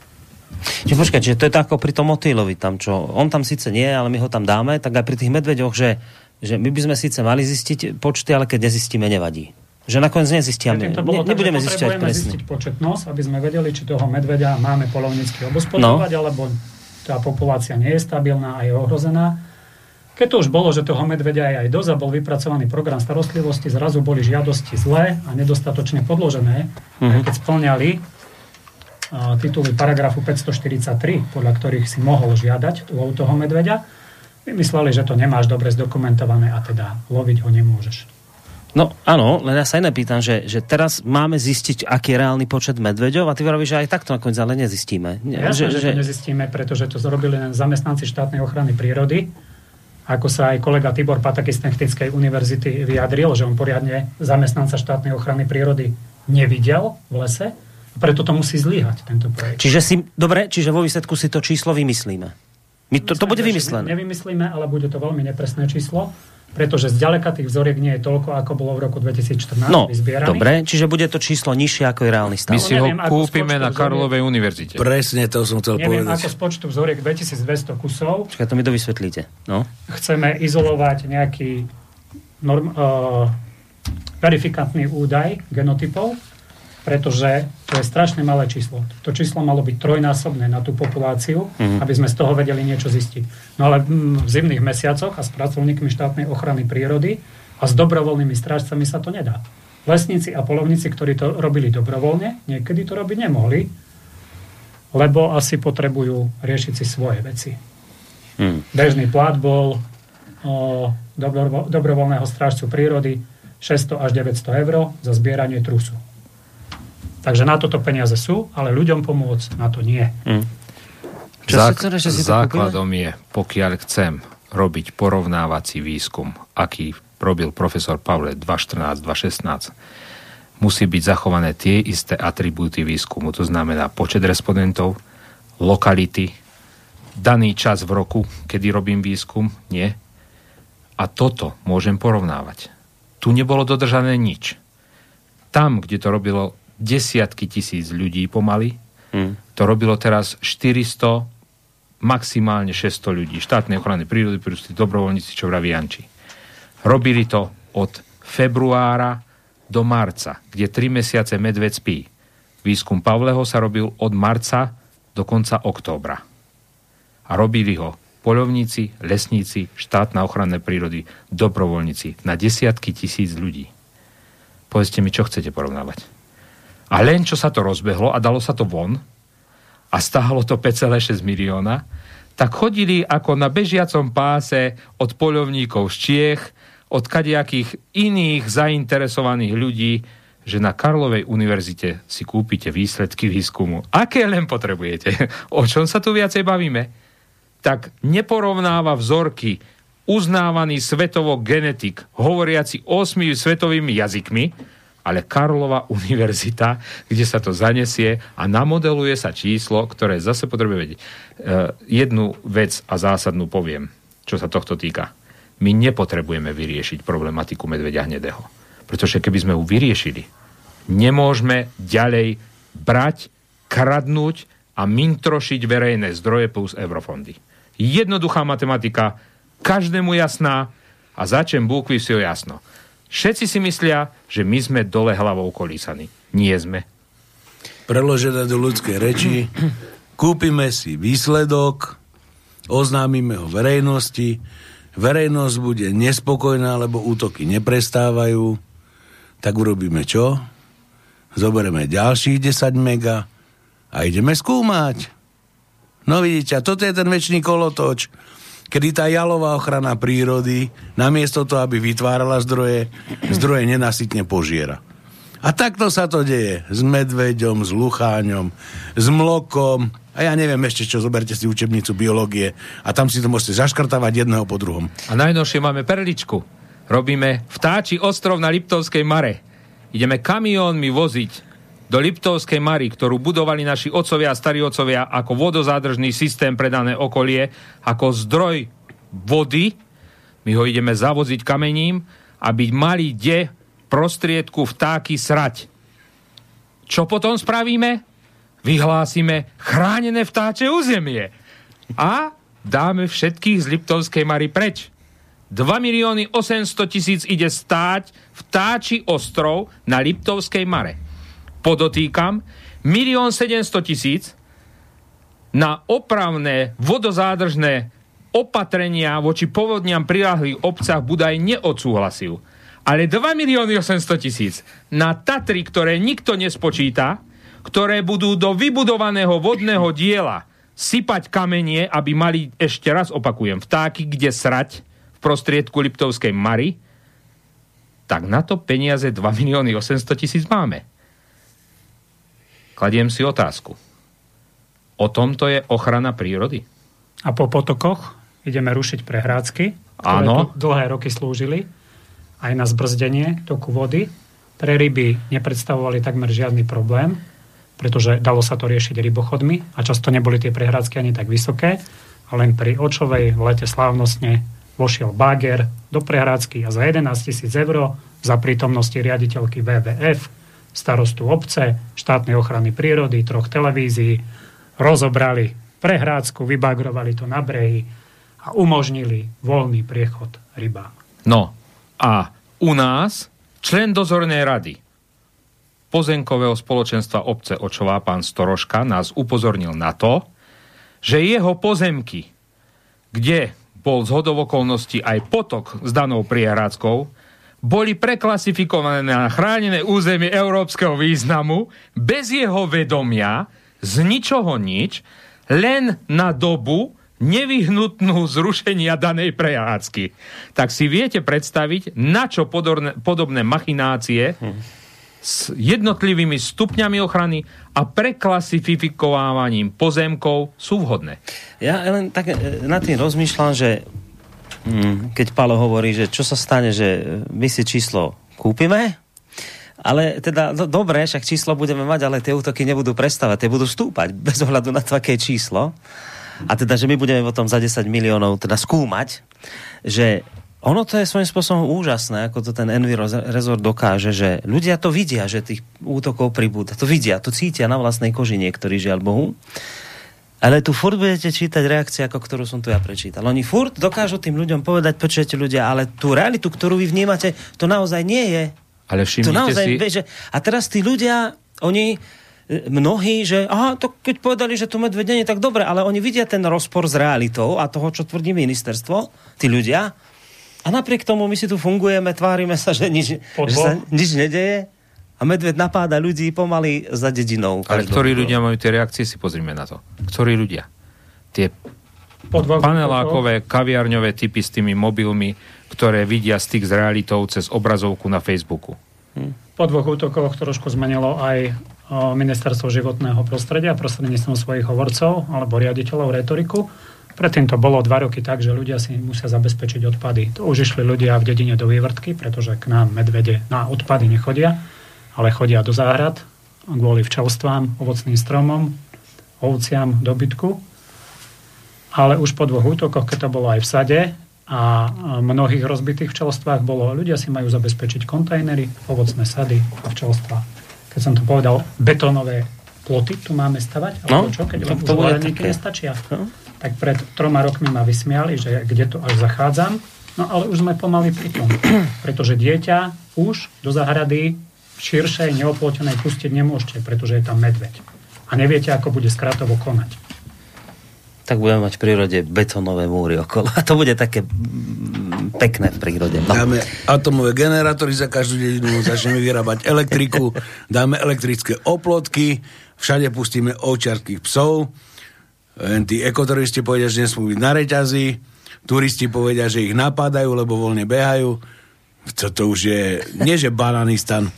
Čiže počkaj, čiže to je tak ako pri tom motýlovi, tam čo, on tam síce nie, ale my ho tam dáme, tak aj pri tých medveďoch, že, že my by sme síce mali zistiť počty, ale keď nezistíme, nevadí. Že nakoniec nezistíme, ne, nebudeme zistiať presne. Zistiť početnosť, aby sme vedeli, či toho medveďa máme poľovnícky obospodávať, no. Alebo tá populácia nie je stabilná a je ohrozená. Keď to už bolo, že toho medvedia je aj dosť a bol vypracovaný program starostlivosti, zrazu boli žiadosti zlé a nedostatočne podložené, mm-hmm. keď spĺňali uh, tituly paragrafu päťstoštyridsaťtri, podľa ktorých si mohol žiadať lov toho medvedia, vymysleli, že to nemáš dobre zdokumentované a teda loviť ho nemôžeš. No áno, len ja sa iné pýtam, že, že teraz máme zistiť, aký je reálny počet medveďov a ty vravíš, že aj takto nakoniec ale nezistíme. Ja že, že to nezistíme, pretože to zrobili len zamestnanci štátnej ochrany prírody. Ako sa aj kolega Tibor Pataky z Technickej univerzity vyjadril, že on poriadne zamestnanca štátnej ochrany prírody nevidel v lese, a preto to musí zlyhať tento projekt. Čiže si, dobre, čiže vo výsledku si to číslo vymyslíme. My to, to bude vymyslené. Nevymyslíme, ale bude to veľmi nepresné číslo. Pretože zďaleka tých vzoriek nie je toľko, ako bolo v roku dvetisícštrnásť no, vyzbieraných. No, dobre, čiže bude to číslo nižšie, ako je reálny stav. My si ho neviem, kúpime na Karlovej univerzite. Presne, to som chcel neviem, povedať. Neviem, ako z počtu vzoriek dvetisícdvesto kusov. Čakaj, to mi to vysvetlíte. No. Chceme izolovať nejaký norm, uh, verifikantný údaj genotypov, pretože to je strašne malé číslo. To číslo malo byť trojnásobné na tú populáciu, mm. aby sme z toho vedeli niečo zistiť. No ale v zimných mesiacoch a s pracovníkmi štátnej ochrany prírody a s dobrovoľnými strážcami sa to nedá. Lesníci a poľovníci, ktorí to robili dobrovoľne, niekedy to robiť nemohli, lebo asi potrebujú riešiť si svoje veci. Mm. Bežný plat bol o, dobro, dobrovoľného strážcu prírody šesťsto až deväťsto eur za zbieranie trusu. Takže na toto peniaze sú, ale ľuďom pomôcť na to nie. Mm. Čo Zák- si chcete, že si to základom kúpime? Je, pokiaľ chcem robiť porovnávací výskum, aký robil profesor Pavel dvetisícštrnásť dvetisícšestnásť, musí byť zachované tie isté atribúty výskumu. To znamená počet respondentov, lokality, daný čas v roku, kedy robím výskum, nie. A toto môžem porovnávať. Tu nebolo dodržané nič. Tam, kde to robilo desiatky tisíc ľudí pomaly. Mm. To robilo teraz štyristo, maximálne šesťsto ľudí. Štátnej ochrany prírody, prírody, dobrovoľníci, čo vraví Janči. Robili to od februára do marca, kde tri mesiace medveď spí. Výskum Pavleho sa robil od marca do konca októbra. A robili ho poľovníci, lesníci, štátna ochrana prírody, dobrovoľníci na desiatky tisíc ľudí. Povedzte mi, čo chcete porovnávať. A len čo sa to rozbehlo a dalo sa to von a stálo to päť celá šesť milióna, tak chodili ako na bežiacom páse od poľovníkov z Čiech, od kadejakých iných zainteresovaných ľudí, že na Karlovej univerzite si kúpite výsledky výskumu. Aké len potrebujete? O čom sa tu viacej bavíme? Tak neporovnáva vzorky uznávaný svetovo genetik, hovoriaci ôsmimi svetovými jazykmi, ale Karlova univerzita, kde sa to zanesie a namodeluje sa číslo, ktoré zase potrebuje vedieť. E, jednu vec a zásadnú poviem, čo sa tohto týka. My nepotrebujeme vyriešiť problematiku medveďa hnedého. Pretože keby sme ju vyriešili, nemôžeme ďalej brať, kradnúť a mintrošiť verejné zdroje plus eurofondy. Jednoduchá matematika, každému jasná a začnem búkvi si ho jasno. Všetci si myslia, že my sme dole hlavou kolísaní. Nie sme. Preložené do ľudskej reči, kúpime si výsledok, oznámime ho verejnosti, verejnosť bude nespokojná, lebo útoky neprestávajú, tak urobíme čo? Zoberieme ďalších desať mega a ideme skúmať. No vidíte, toto je ten večný kolotoč, kedy tá jalová ochrana prírody, namiesto toho, aby vytvárala zdroje, zdroje nenasytne požiera. A takto sa to deje. S medveďom, s lucháňom, s mlokom. A ja neviem ešte čo, zoberte si učebnicu biológie a tam si to môžete zaškrtávať jedného po druhom. A najnovšie máme perličku. Robíme vtáči ostrov na Liptovskej Mare. Ideme kamiónmi voziť do Liptovskej Mary, ktorú budovali naši otcovia a starí otcovia ako vodozádržný systém pre dané okolie, ako zdroj vody. My ho ideme zavoziť kamením, aby mali kde prostriedku vtáky srať. Čo potom spravíme? Vyhlásime chránené vtáče územie a dáme všetkých z Liptovskej Mary preč. dva milióny osemsto tisíc ide stáť vtáči ostrov na Liptovskej Mare. Podotýkam, milión sedemsto tisíc na opravné vodozádržné opatrenia voči povodniam priláhlých obcach Budaj neodsúhlasil. Ale dva milióny osemsto tisíc na Tatry, ktoré nikto nespočíta, ktoré budú do vybudovaného vodného diela sypať kamenie, aby mali, ešte raz opakujem, vtáky, kde srať v prostriedku Liptovskej Mary, tak na to peniaze dva milióny osemstotisíc máme. Kladiem si otázku. O tomto je ochrana prírody. A po potokoch ideme rušiť prehrádzky, ktoré tu dlhé roky slúžili aj na zbrzdenie toku vody. Pre ryby nepredstavovali takmer žiadny problém, pretože dalo sa to riešiť rybochodmi a často neboli tie prehrádzky ani tak vysoké. A len pri Očovej v lete slávnostne vošiel bager do prehrádzky a za jedenásťtisíc eur za prítomnosti riaditeľky vé vé ef, starostu obce, štátnej ochrany prírody, troch televízií rozobrali prehrádzku, vybagrovali to na brehy a umožnili voľný priechod rybám. No a u nás člen dozornej rady pozemkového spoločenstva obce Očová, pán Storoška, nás upozornil na to, že jeho pozemky, kde bol zhodou okolností aj potok s danou prehrádzkou, boli preklasifikované na chránené územie európskeho významu bez jeho vedomia, z ničoho nič, len na dobu nevyhnutnú zrušenia danej prehrádzky. Tak si viete predstaviť, na čo podobné, podobné machinácie hm. s jednotlivými stupňami ochrany a preklasifikovaním pozemkov sú vhodné. Ja len tak nad tým rozmýšľam, že keď Paolo hovorí, že čo sa stane, že my si číslo kúpime, ale teda, no, dobre, však číslo budeme mať, ale tie útoky nebudú prestávať, tie budú stúpať bez ohľadu na to, aké číslo. A teda, že my budeme potom za desať miliónov teda skúmať, že ono to je svojím spôsobom úžasné, ako to ten Enviro rezort dokáže, že ľudia to vidia, že tých útokov pribúda. To vidia, to cítia na vlastnej koži niektorí, žiaľ Bohu. Ale tu furt budete čítať reakcie, ako ktorú som tu ja prečítal. Oni furt dokážu tým ľuďom povedať, počujete ľudia, ale tú realitu, ktorú vy vnímate, to naozaj nie je. Ale všimnite to naozaj si... Beže. A teraz tí ľudia, oni... mnohí, že aha, to keď povedali, že to medveď nie je tak dobre, ale oni vidia ten rozpor s realitou a toho, čo tvrdí ministerstvo, tí ľudia. A napriek tomu my si tu fungujeme, tvárime sa, že nič, že sa nič nedeje a medveď napáda ľudí pomaly za dedinou. Ale ktorí ľudia majú tie reakcie, si pozrime na to. Ktorí ľudia? Tie podvod, panelákové, podvod. kaviarňové typy s tými mobilmi, ktoré vidia styk s realitou cez obrazovku na Facebooku. Hm. Po dvoch útokoch trošku zmenilo aj ministerstvo životného prostredia prostredníctvom svojich hovorcov alebo riaditeľov retoriku. Predtým to bolo dva roky tak, že ľudia si musia zabezpečiť odpady. To už išli ľudia v dedine do vývrtky, pretože k nám medvede na odpady nechodia, ale chodia do záhrad kvôli včelstvám, ovocným stromom, ovciam, dobytku. Ale už po dvoch útokoch, keď to bolo aj v sade a mnohých rozbitých včelstvách bolo, ľudia si majú zabezpečiť kontajnery, ovocné sady a včelstva. Keď som to povedal, betónové ploty tu máme stavať, alebo no, čo, keď to úradníky nestačia. No. Tak pred troma rokmi ma vysmiali, že kde to až zachádzam. No ale už sme pomaly pri tom. Pretože dieťa už do zahrady širšej, neoplotenej pustiť nemôžete, pretože je tam medveď. A neviete, ako bude skratovo konať. Tak budeme mať v prírode betonové múry okolo. A to bude také pekné v prírode. No. Dáme atomové generátory za každú dedinu, začneme vyrábať elektriku, dáme elektrické oplotky, všade pustíme ovčiarských psov. Len tí ekoturisti povedia, že nesmú byť na reťazi, turisti povedia, že ich napadajú, lebo voľne behajú. Toto už je, nie že bananistan,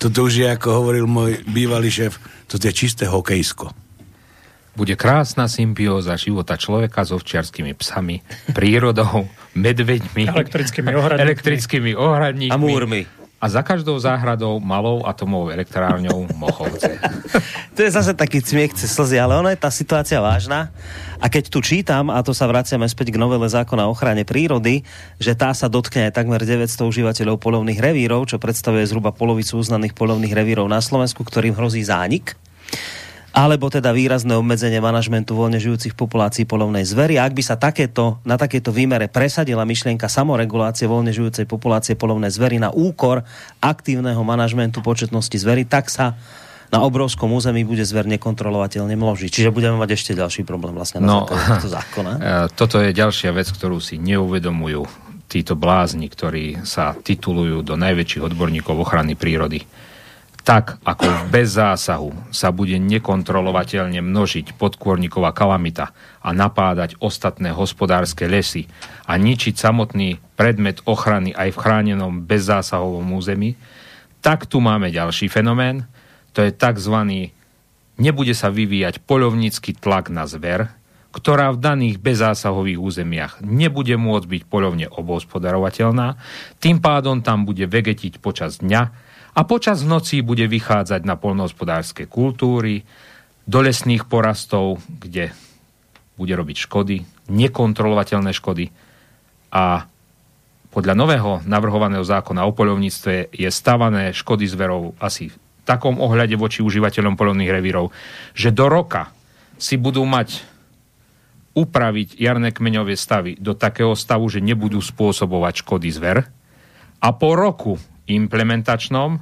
toto už je, ako hovoril môj bývalý šéf, toto je čisté hokejsko. Bude krásna symbióza života človeka s ovčiarskými psami, prírodou, medveďmi, elektrickými ohradníkmi, elektrickými ohradníkmi a múrmi. A za každou záhradou malou atomovou elektrárňou Mochovce. To je zase taký smiech cez slzy, ale ona je tá situácia vážna. A keď tu čítam, a to sa vraciame späť k novele zákona o ochrane prírody, že tá sa dotkne takmer deväťsto užívateľov poľovných revírov, čo predstavuje zhruba polovicu uznaných poľovných revírov na Slovensku, ktorým hrozí zánik, alebo teda výrazné obmedzenie manažmentu voľne žijúcich populácií poľovnej zvery. A ak by sa takéto, na takéto výmere presadila myšlienka samoregulácie voľne žijúcej populácie poľovnej zvery na úkor aktívneho manažmentu početnosti zvery, tak sa na obrovskom území bude zver nekontrolovateľne množiť. Čiže budeme mať ešte ďalší problém vlastne na no, základe zákona. Toto je ďalšia vec, ktorú si neuvedomujú títo blázni, ktorí sa titulujú do najväčších odborníkov ochrany prírody. tak ako bez zásahu sa bude nekontrolovateľne množiť podkôrniková kalamita a napádať ostatné hospodárske lesy a ničiť samotný predmet ochrany aj v chránenom bezzásahovom území, tak tu máme ďalší fenomén, to je tzv. Nebude sa vyvíjať poľovnícky tlak na zver, ktorá v daných bezzásahových územiach nebude môcť byť poľovne obhospodarovateľná, tým pádom tam bude vegetiť počas dňa a počas noci bude vychádzať na poľnohospodárske kultúry, do lesných porastov, kde bude robiť škody, nekontrolovateľné škody. A podľa nového navrhovaného zákona o poľovníctve je stavané škody zverov asi v takom ohľade voči užívateľom poľovných revírov, že do roka si budú mať upraviť jarné kmeňové stavy do takého stavu, že nebudú spôsobovať škody zver. A po roku implementačnom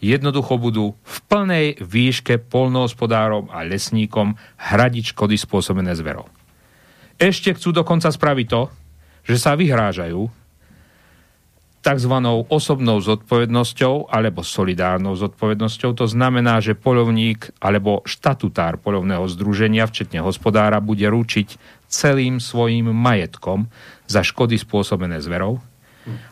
jednoducho budú v plnej výške poľnohospodárom a lesníkom hradiť škody spôsobené zverou. Ešte chcú dokonca spraviť to, že sa vyhrážajú tzv. Osobnou zodpovednosťou alebo solidárnou zodpovednosťou. To znamená, že poľovník alebo štatutár poľovného združenia, včetne hospodára, bude ručiť celým svojím majetkom za škody spôsobené zverou.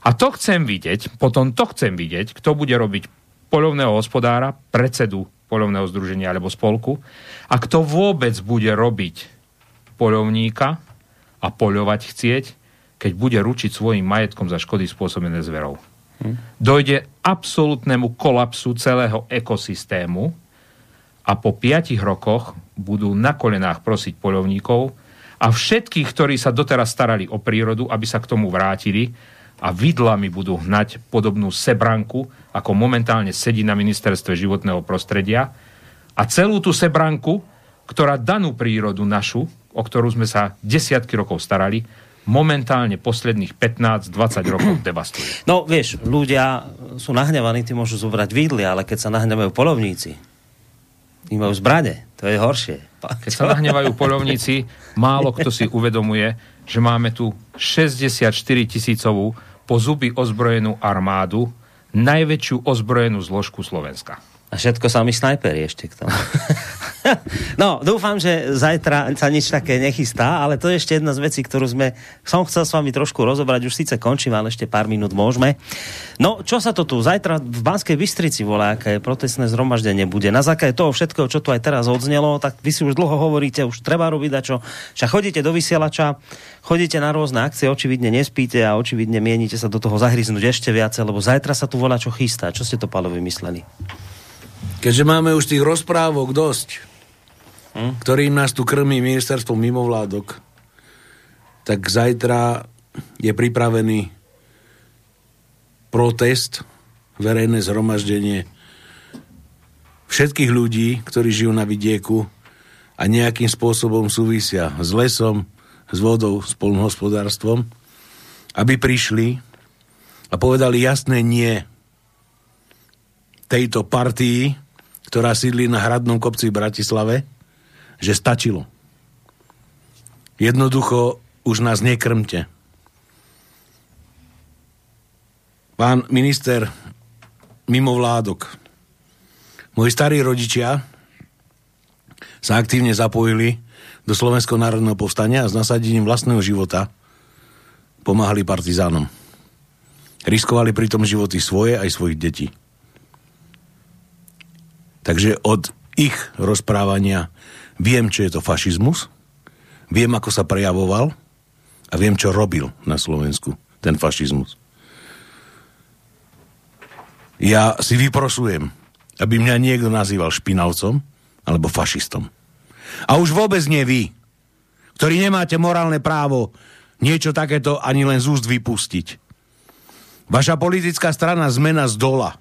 A to chcem vidieť, potom to chcem vidieť, kto bude robiť poľovného hospodára, predsedu poľovného združenia alebo spolku a kto vôbec bude robiť poľovníka a poľovať chcieť, keď bude ručiť svojim majetkom za škody spôsobené zverou. Hm. Dojde absolútnemu kolapsu celého ekosystému a po piatich rokoch budú na kolenách prosiť poľovníkov a všetkých, ktorí sa doteraz starali o prírodu, aby sa k tomu vrátili, a vidlami budú hnať podobnú sebranku, ako momentálne sedí na ministerstve životného prostredia. A celú tú sebranku, ktorá danú prírodu našu, o ktorú sme sa desiatky rokov starali, momentálne posledných pätnásť dvadsať rokov devastuje. No vieš, ľudia sú nahnevaní, tí môžu zobrať vidly, ale keď sa nahnevajú poľovníci, tí majú zbrane, to je horšie. Keď sa nahnevajú poľovníci, málo kto si uvedomuje, že máme tu šesťdesiatštyri tisícovú po zuby ozbrojenú armádu, najväčšiu ozbrojenú zložku Slovenska. A všetko sami snajperi ešte k tomu. No, dúfam, že zajtra sa nič také nechystá, ale to je ešte jedna z vecí, ktorú sme, som chcel s vami trošku rozobrať, už síce končím, ale ešte pár minút môžeme. No, čo sa to tu? Zajtra v Banskej Bystrici volá, aké protestné zhromaždenie bude. Na základe toho všetkého, čo tu aj teraz odznelo, tak vy si už dlho hovoríte, už treba robiť dačo. Však chodíte do vysielača, chodíte na rôzne akcie, očividne nespíte a očividne mienite sa do toho zahryznúť ešte viac, lebo zajtra sa tu volá, čo chystá. Čo ste to, Pálo, vymysleli? Keďže máme už tých rozprávok dosť, hm? ktorým nás tu krmí ministerstvo mimovládok, tak zajtra je pripravený protest, verejné zhromaždenie všetkých ľudí, ktorí žijú na vidieku a nejakým spôsobom súvisia s lesom, s vodou, s poľnohospodárstvom, aby prišli a povedali jasné nie tejto partii, ktorá sídli na Hradnom kopci v Bratislave, že stačilo. Jednoducho už nás nekrmte. Pán minister mimovládok, moji starí rodičia sa aktívne zapojili do Slovenského národného povstania a s nasadením vlastného života pomáhali partizánom. Riskovali pritom životy svoje aj svojich detí. Takže od ich rozprávania viem, čo je to fašizmus, viem, ako sa prejavoval a viem, čo robil na Slovensku ten fašizmus. Ja si vyprosujem, aby mňa niekto nazýval špinavcom alebo fašistom. A už vôbec nie vy, ktorí nemáte morálne právo niečo takéto ani len z úst vypustiť. Vaša politická strana Zmena z dola,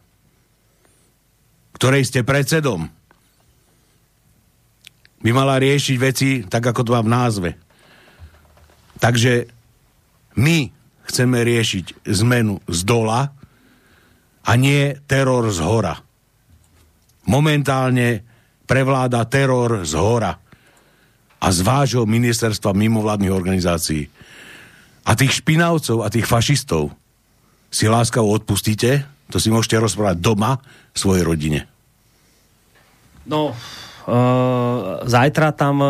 ktorej ste predsedom, by mala riešiť veci tak, ako to má v názve. Takže my chceme riešiť zmenu z dola a nie teror z hora. Momentálne prevláda teror z hora a z vášho ministerstva mimovládnych organizácií. A tých špinavcov a tých fašistov si láskavo odpustíte, to si môžete rozprávať doma svojej rodine. No, Uh, zajtra tam, uh,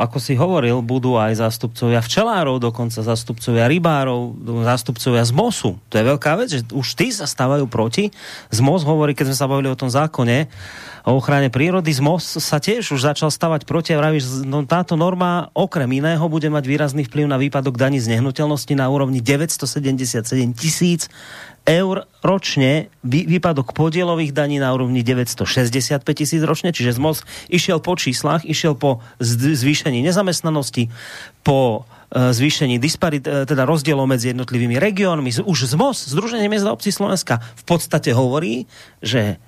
ako si hovoril, budú aj zástupcovia včelárov, dokonca zástupcovia rybárov, zástupcovia z MOSu. To je veľká vec, že už tí sa stávajú proti. Z MOS hovorí, keď sme sa bavili o tom zákone o ochrane prírody, z MOS sa tiež už začal stavať proti a vravíš, no, táto norma okrem iného bude mať výrazný vplyv na výpadok daní z nehnuteľnosti na úrovni deväťstosedemdesiatsedem tisíc eur ročne, výpadok podielových daní na úrovni deväťstošesťdesiatpäť tisíc ročne, čiže zmoz išiel po číslach, išiel po zvýšení nezamestnanosti, po zvýšení disparit, teda rozdielov medzi jednotlivými regiónmi. Už zmoz, Združenie miest a obcí Slovenska, v podstate hovorí, že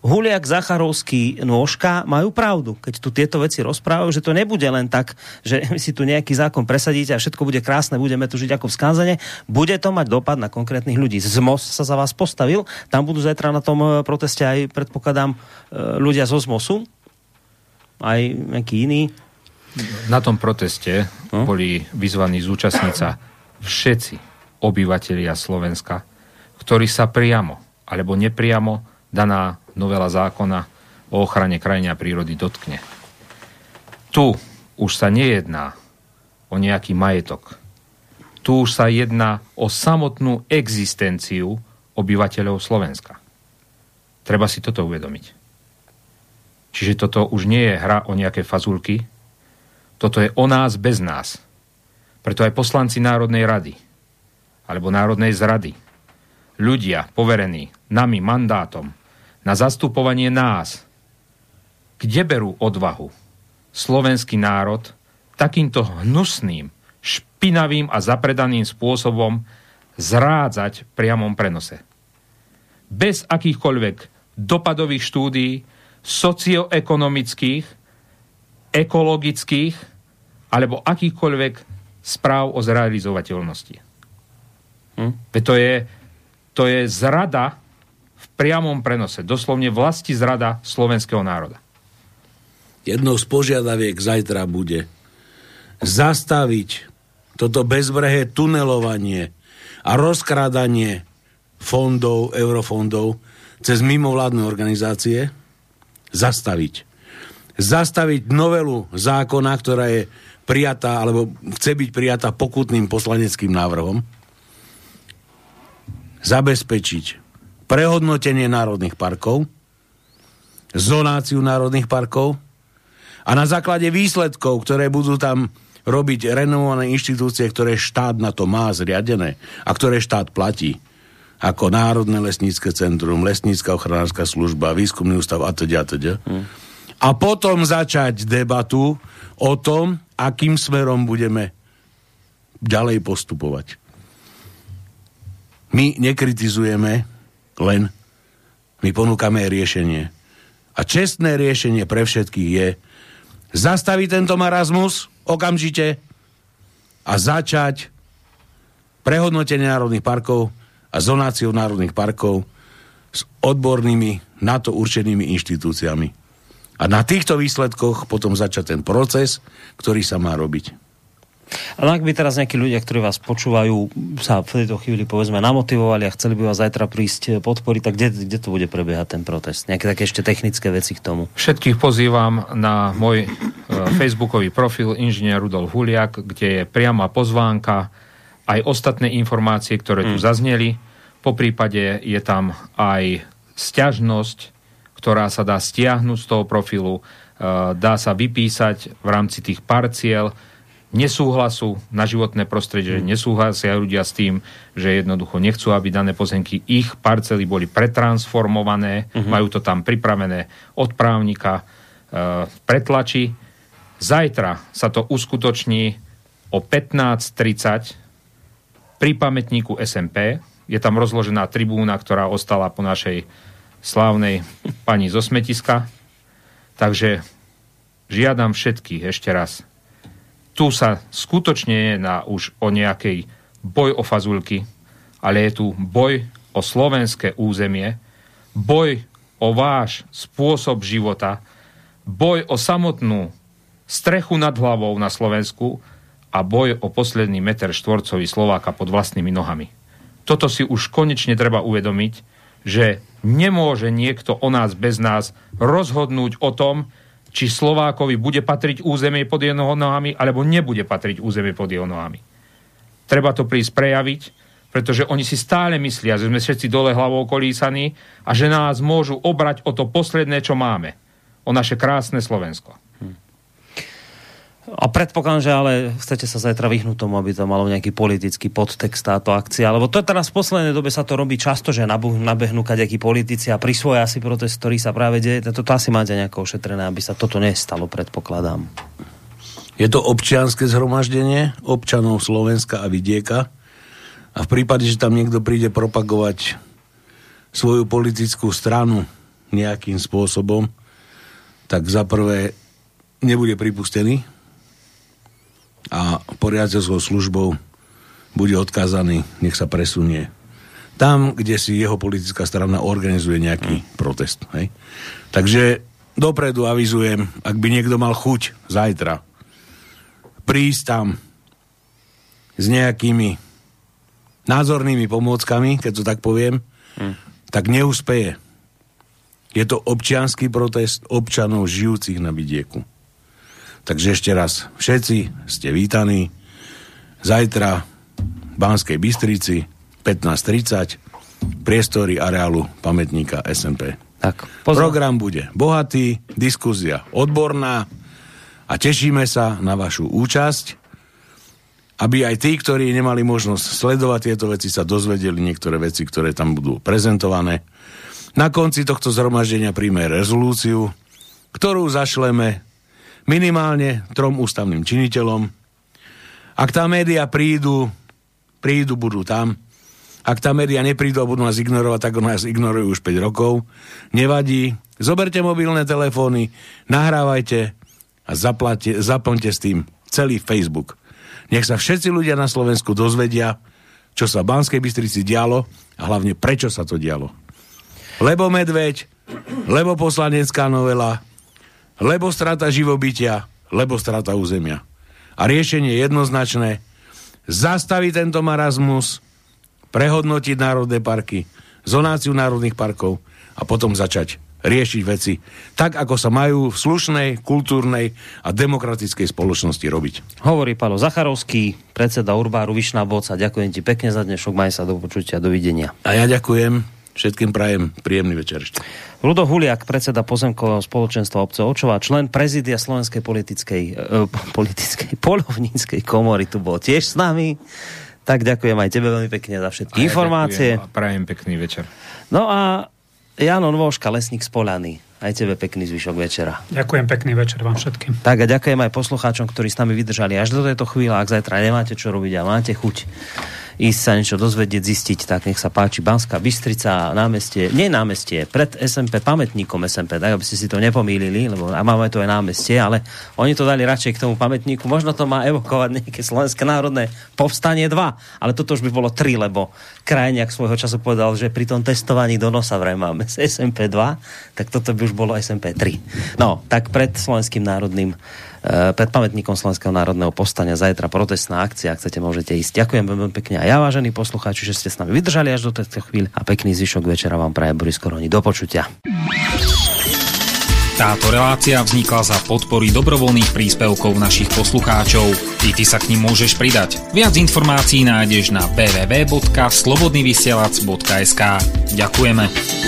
Huliak, Zacharovský, Nôžka majú pravdu, keď tu tieto veci rozprávajú, že to nebude len tak, že my si tu nejaký zákon presadíte a všetko bude krásne, budeme tu žiť ako v skánzane. Bude to mať dopad na konkrétnych ľudí. ZMOS sa za vás postavil, tam budú zajtra na tom proteste aj, predpokladám, ľudia zo ZMOSu, aj nejaký iný. Na tom proteste no? boli vyzvaní zúčastníci všetci obyvatelia Slovenska, ktorí sa priamo alebo nepriamo daná novela zákona o ochrane krajiny a prírody dotkne. Tu už sa nejedná o nejaký majetok. Tu už sa jedná o samotnú existenciu obyvateľov Slovenska. Treba si toto uvedomiť. Čiže toto už nie je hra o nejaké fazulky. Toto je o nás bez nás. Preto aj poslanci Národnej rady alebo Národnej zrady, ľudia poverení nami mandátom na zastupovanie nás. Kde berú odvahu slovenský národ takýmto hnusným, špinavým a zapredaným spôsobom zrádzať v priamom prenose? Bez akýchkoľvek dopadových štúdií, socioekonomických, ekologických alebo akýchkoľvek správ o zrealizovateľnosti. Hm? To je, to je zrada v priamom prenose, doslovne vlasti zrada slovenského národa. Jednou z požiadaviek zajtra bude zastaviť toto bezbrehé tunelovanie a rozkrádanie fondov, eurofondov cez mimovládne organizácie. Zastaviť. Zastaviť novelu zákona, ktorá je prijatá, alebo chce byť prijatá pokutným poslaneckým návrhom. Zabezpečiť prehodnotenie národných parkov, zonáciu národných parkov a na základe výsledkov, ktoré budú tam robiť renomované inštitúcie, ktoré štát na to má zriadené a ktoré štát platí, ako Národné lesnícke centrum, Lesnícka ochranárska služba, Výskumný ústav a teda, a teda. Hmm. A potom začať debatu o tom, akým smerom budeme ďalej postupovať. My nekritizujeme, len my ponúkame riešenie. A čestné riešenie pre všetkých je zastaviť tento marazmus okamžite a začať prehodnotenie národných parkov a zonáciu národných parkov s odbornými, na to určenými inštitúciami. A na týchto výsledkoch potom začať ten proces, ktorý sa má robiť. Ale ak by teraz nejakí ľudia, ktorí vás počúvajú, sa v tejto chvíli, povedzme, namotivovali a chceli by vás zajtra prísť podporiť, tak kde, kde to bude prebiehať ten protest? Nejaké také ešte technické veci k tomu? Všetkých pozývam na môj facebookový profil Inžinier Rudolf Huliak, kde je priama pozvánka, aj ostatné informácie, ktoré tu hmm. zazneli. Po prípade je tam aj sťažnosť, ktorá sa dá stiahnuť z toho profilu, dá sa vypísať v rámci tých parciel, nesúhlasu na životné prostredie, že nesúhlasia ľudia s tým, že jednoducho nechcú, aby dané pozemky, ich parcely boli pretransformované, uh-huh. majú to tam pripravené od právnika v e, pretlači. Zajtra sa to uskutoční o pätnásť tridsať pri pamätníku es en pé. Je tam rozložená tribúna, ktorá ostala po našej slávnej pani zo smetiska. Takže žiadam všetkých ešte raz, tu sa skutočne jedná už o nejakej boj o fazulky, ale je tu boj o slovenské územie, boj o váš spôsob života, boj o samotnú strechu nad hlavou na Slovensku a boj o posledný meter štvorcový Slováka pod vlastnými nohami. Toto si už konečne treba uvedomiť, že nemôže niekto o nás bez nás rozhodnúť o tom, či Slovákovi bude patriť územie pod jeho nohami, alebo nebude patriť územie pod jeho nohami. Treba to prísť prejaviť, pretože oni si stále myslia, že sme všetci dole hlavou kolísaní a že nás môžu obrať o to posledné, čo máme. O naše krásne Slovensko. A predpokladám, že ale chcete sa zajtra vyhnúť tomu, aby to malo nejaký politický podtext táto akcia, lebo to teraz v poslednej dobe sa to robí často, že nabehnú kadejakí politici a prisvoja si protest, ktorý sa práve deje. Toto asi máte nejako ošetrené, aby sa toto nestalo, predpokladám. Je to občianske zhromaždenie občanov Slovenska a vidieka a v prípade, že tam niekto príde propagovať svoju politickú stranu nejakým spôsobom, tak za prvé nebude pripustený a poriadacou službou bude odkázaný, nech sa presunie tam, kde si jeho politická strana organizuje nejaký protest. Hej? Takže dopredu avizujem, ak by niekto mal chuť zajtra prísť tam s nejakými názornými pomôckami, keď to tak poviem, mm. tak neúspeje. Je to občiansky protest občanov žijúcich na vidieku. Takže ešte raz, všetci ste vítaní. Zajtra v Banskej Bystrici pätnásť tridsať priestory areálu Pamätníka es en pé. Tak, program bude bohatý, diskusia odborná, a tešíme sa na vašu účasť, aby aj tí, ktorí nemali možnosť sledovať tieto veci, sa dozvedeli niektoré veci, ktoré tam budú prezentované. Na konci tohto zhromaždenia príjme rezolúciu, ktorú zašleme minimálne trom ústavným činiteľom. Ak tá média prídu, prídu, budú tam. Ak tá média neprídu a budú nás ignorovať, tak nás ignorujú už päť rokov. Nevadí. Zoberte mobilné telefóny, nahrávajte a zaplate, zaplňte s tým celý Facebook. Nech sa všetci ľudia na Slovensku dozvedia, čo sa v Banskej Bystrici dialo a hlavne prečo sa to dialo. Lebo medveď, lebo poslanecká novela, lebo strata živobytia, lebo strata územia. A riešenie je jednoznačné. Zastaviť tento marazmus, prehodnotiť národné parky, zonáciu národných parkov a potom začať riešiť veci tak, ako sa majú v slušnej, kultúrnej a demokratickej spoločnosti robiť. Hovorí Pavel Zacharovský, predseda Urbáru Vyšná Boca. Ďakujem ti pekne za dnešok, maj sa do počutia, dovidenia. A ja ďakujem, všetkým prajem príjemný večer ešte. Rudolf Huliak, predseda pozemkového spoločenstva obce Očová, člen prezidia Slovenskej politickej, eh, politickej poľovníckej komory tu bol tiež s nami. Tak ďakujem aj tebe veľmi pekne za všetky a ja informácie. A prajem pekný večer. No a Ján Nôžka, lesník z Poľany. Aj tebe pekný zvyšok večera. Ďakujem, pekný večer vám všetkým. Tak a ďakujem aj poslucháčom, ktorí s nami vydržali až do tejto chvíle. Ak zajtra nemáte čo robiť a máte chuť ísť sa niečo dozvedieť, zistiť, tak nech sa páči Banská Bystrica, námestie, nie námestie, pred es en pé, pamätníkom es en pé, tak aby ste si to nepomýlili, lebo máme to aj námestie, ale oni to dali radšej k tomu pamätníku, možno to má evokovať nejaké Slovenské národné povstanie dva, ale toto už by bolo tri, lebo Krajniak svojho času povedal, že pri tom testovaní do nosa vraj máme es en pé dva, tak toto by už bolo es en pé tri. No, tak pred Slovenským národným pred pamätníkom Slovenského národného povstania zajtra protestná akcia, ak chcete, môžete ísť. Ďakujem veľmi pekne a ja, vážení poslucháči, že ste s nami vydržali až do tejto chvíli a pekný zvyšok večera vám praje Boris Koroni. Do počutia. Táto relácia vznikla za podpory dobrovoľných príspevkov našich poslucháčov. I ty sa k nim môžeš pridať. Viac informácií nájdeš na w w w bodka slobodnyvysielac bodka es ka. Ďakujeme.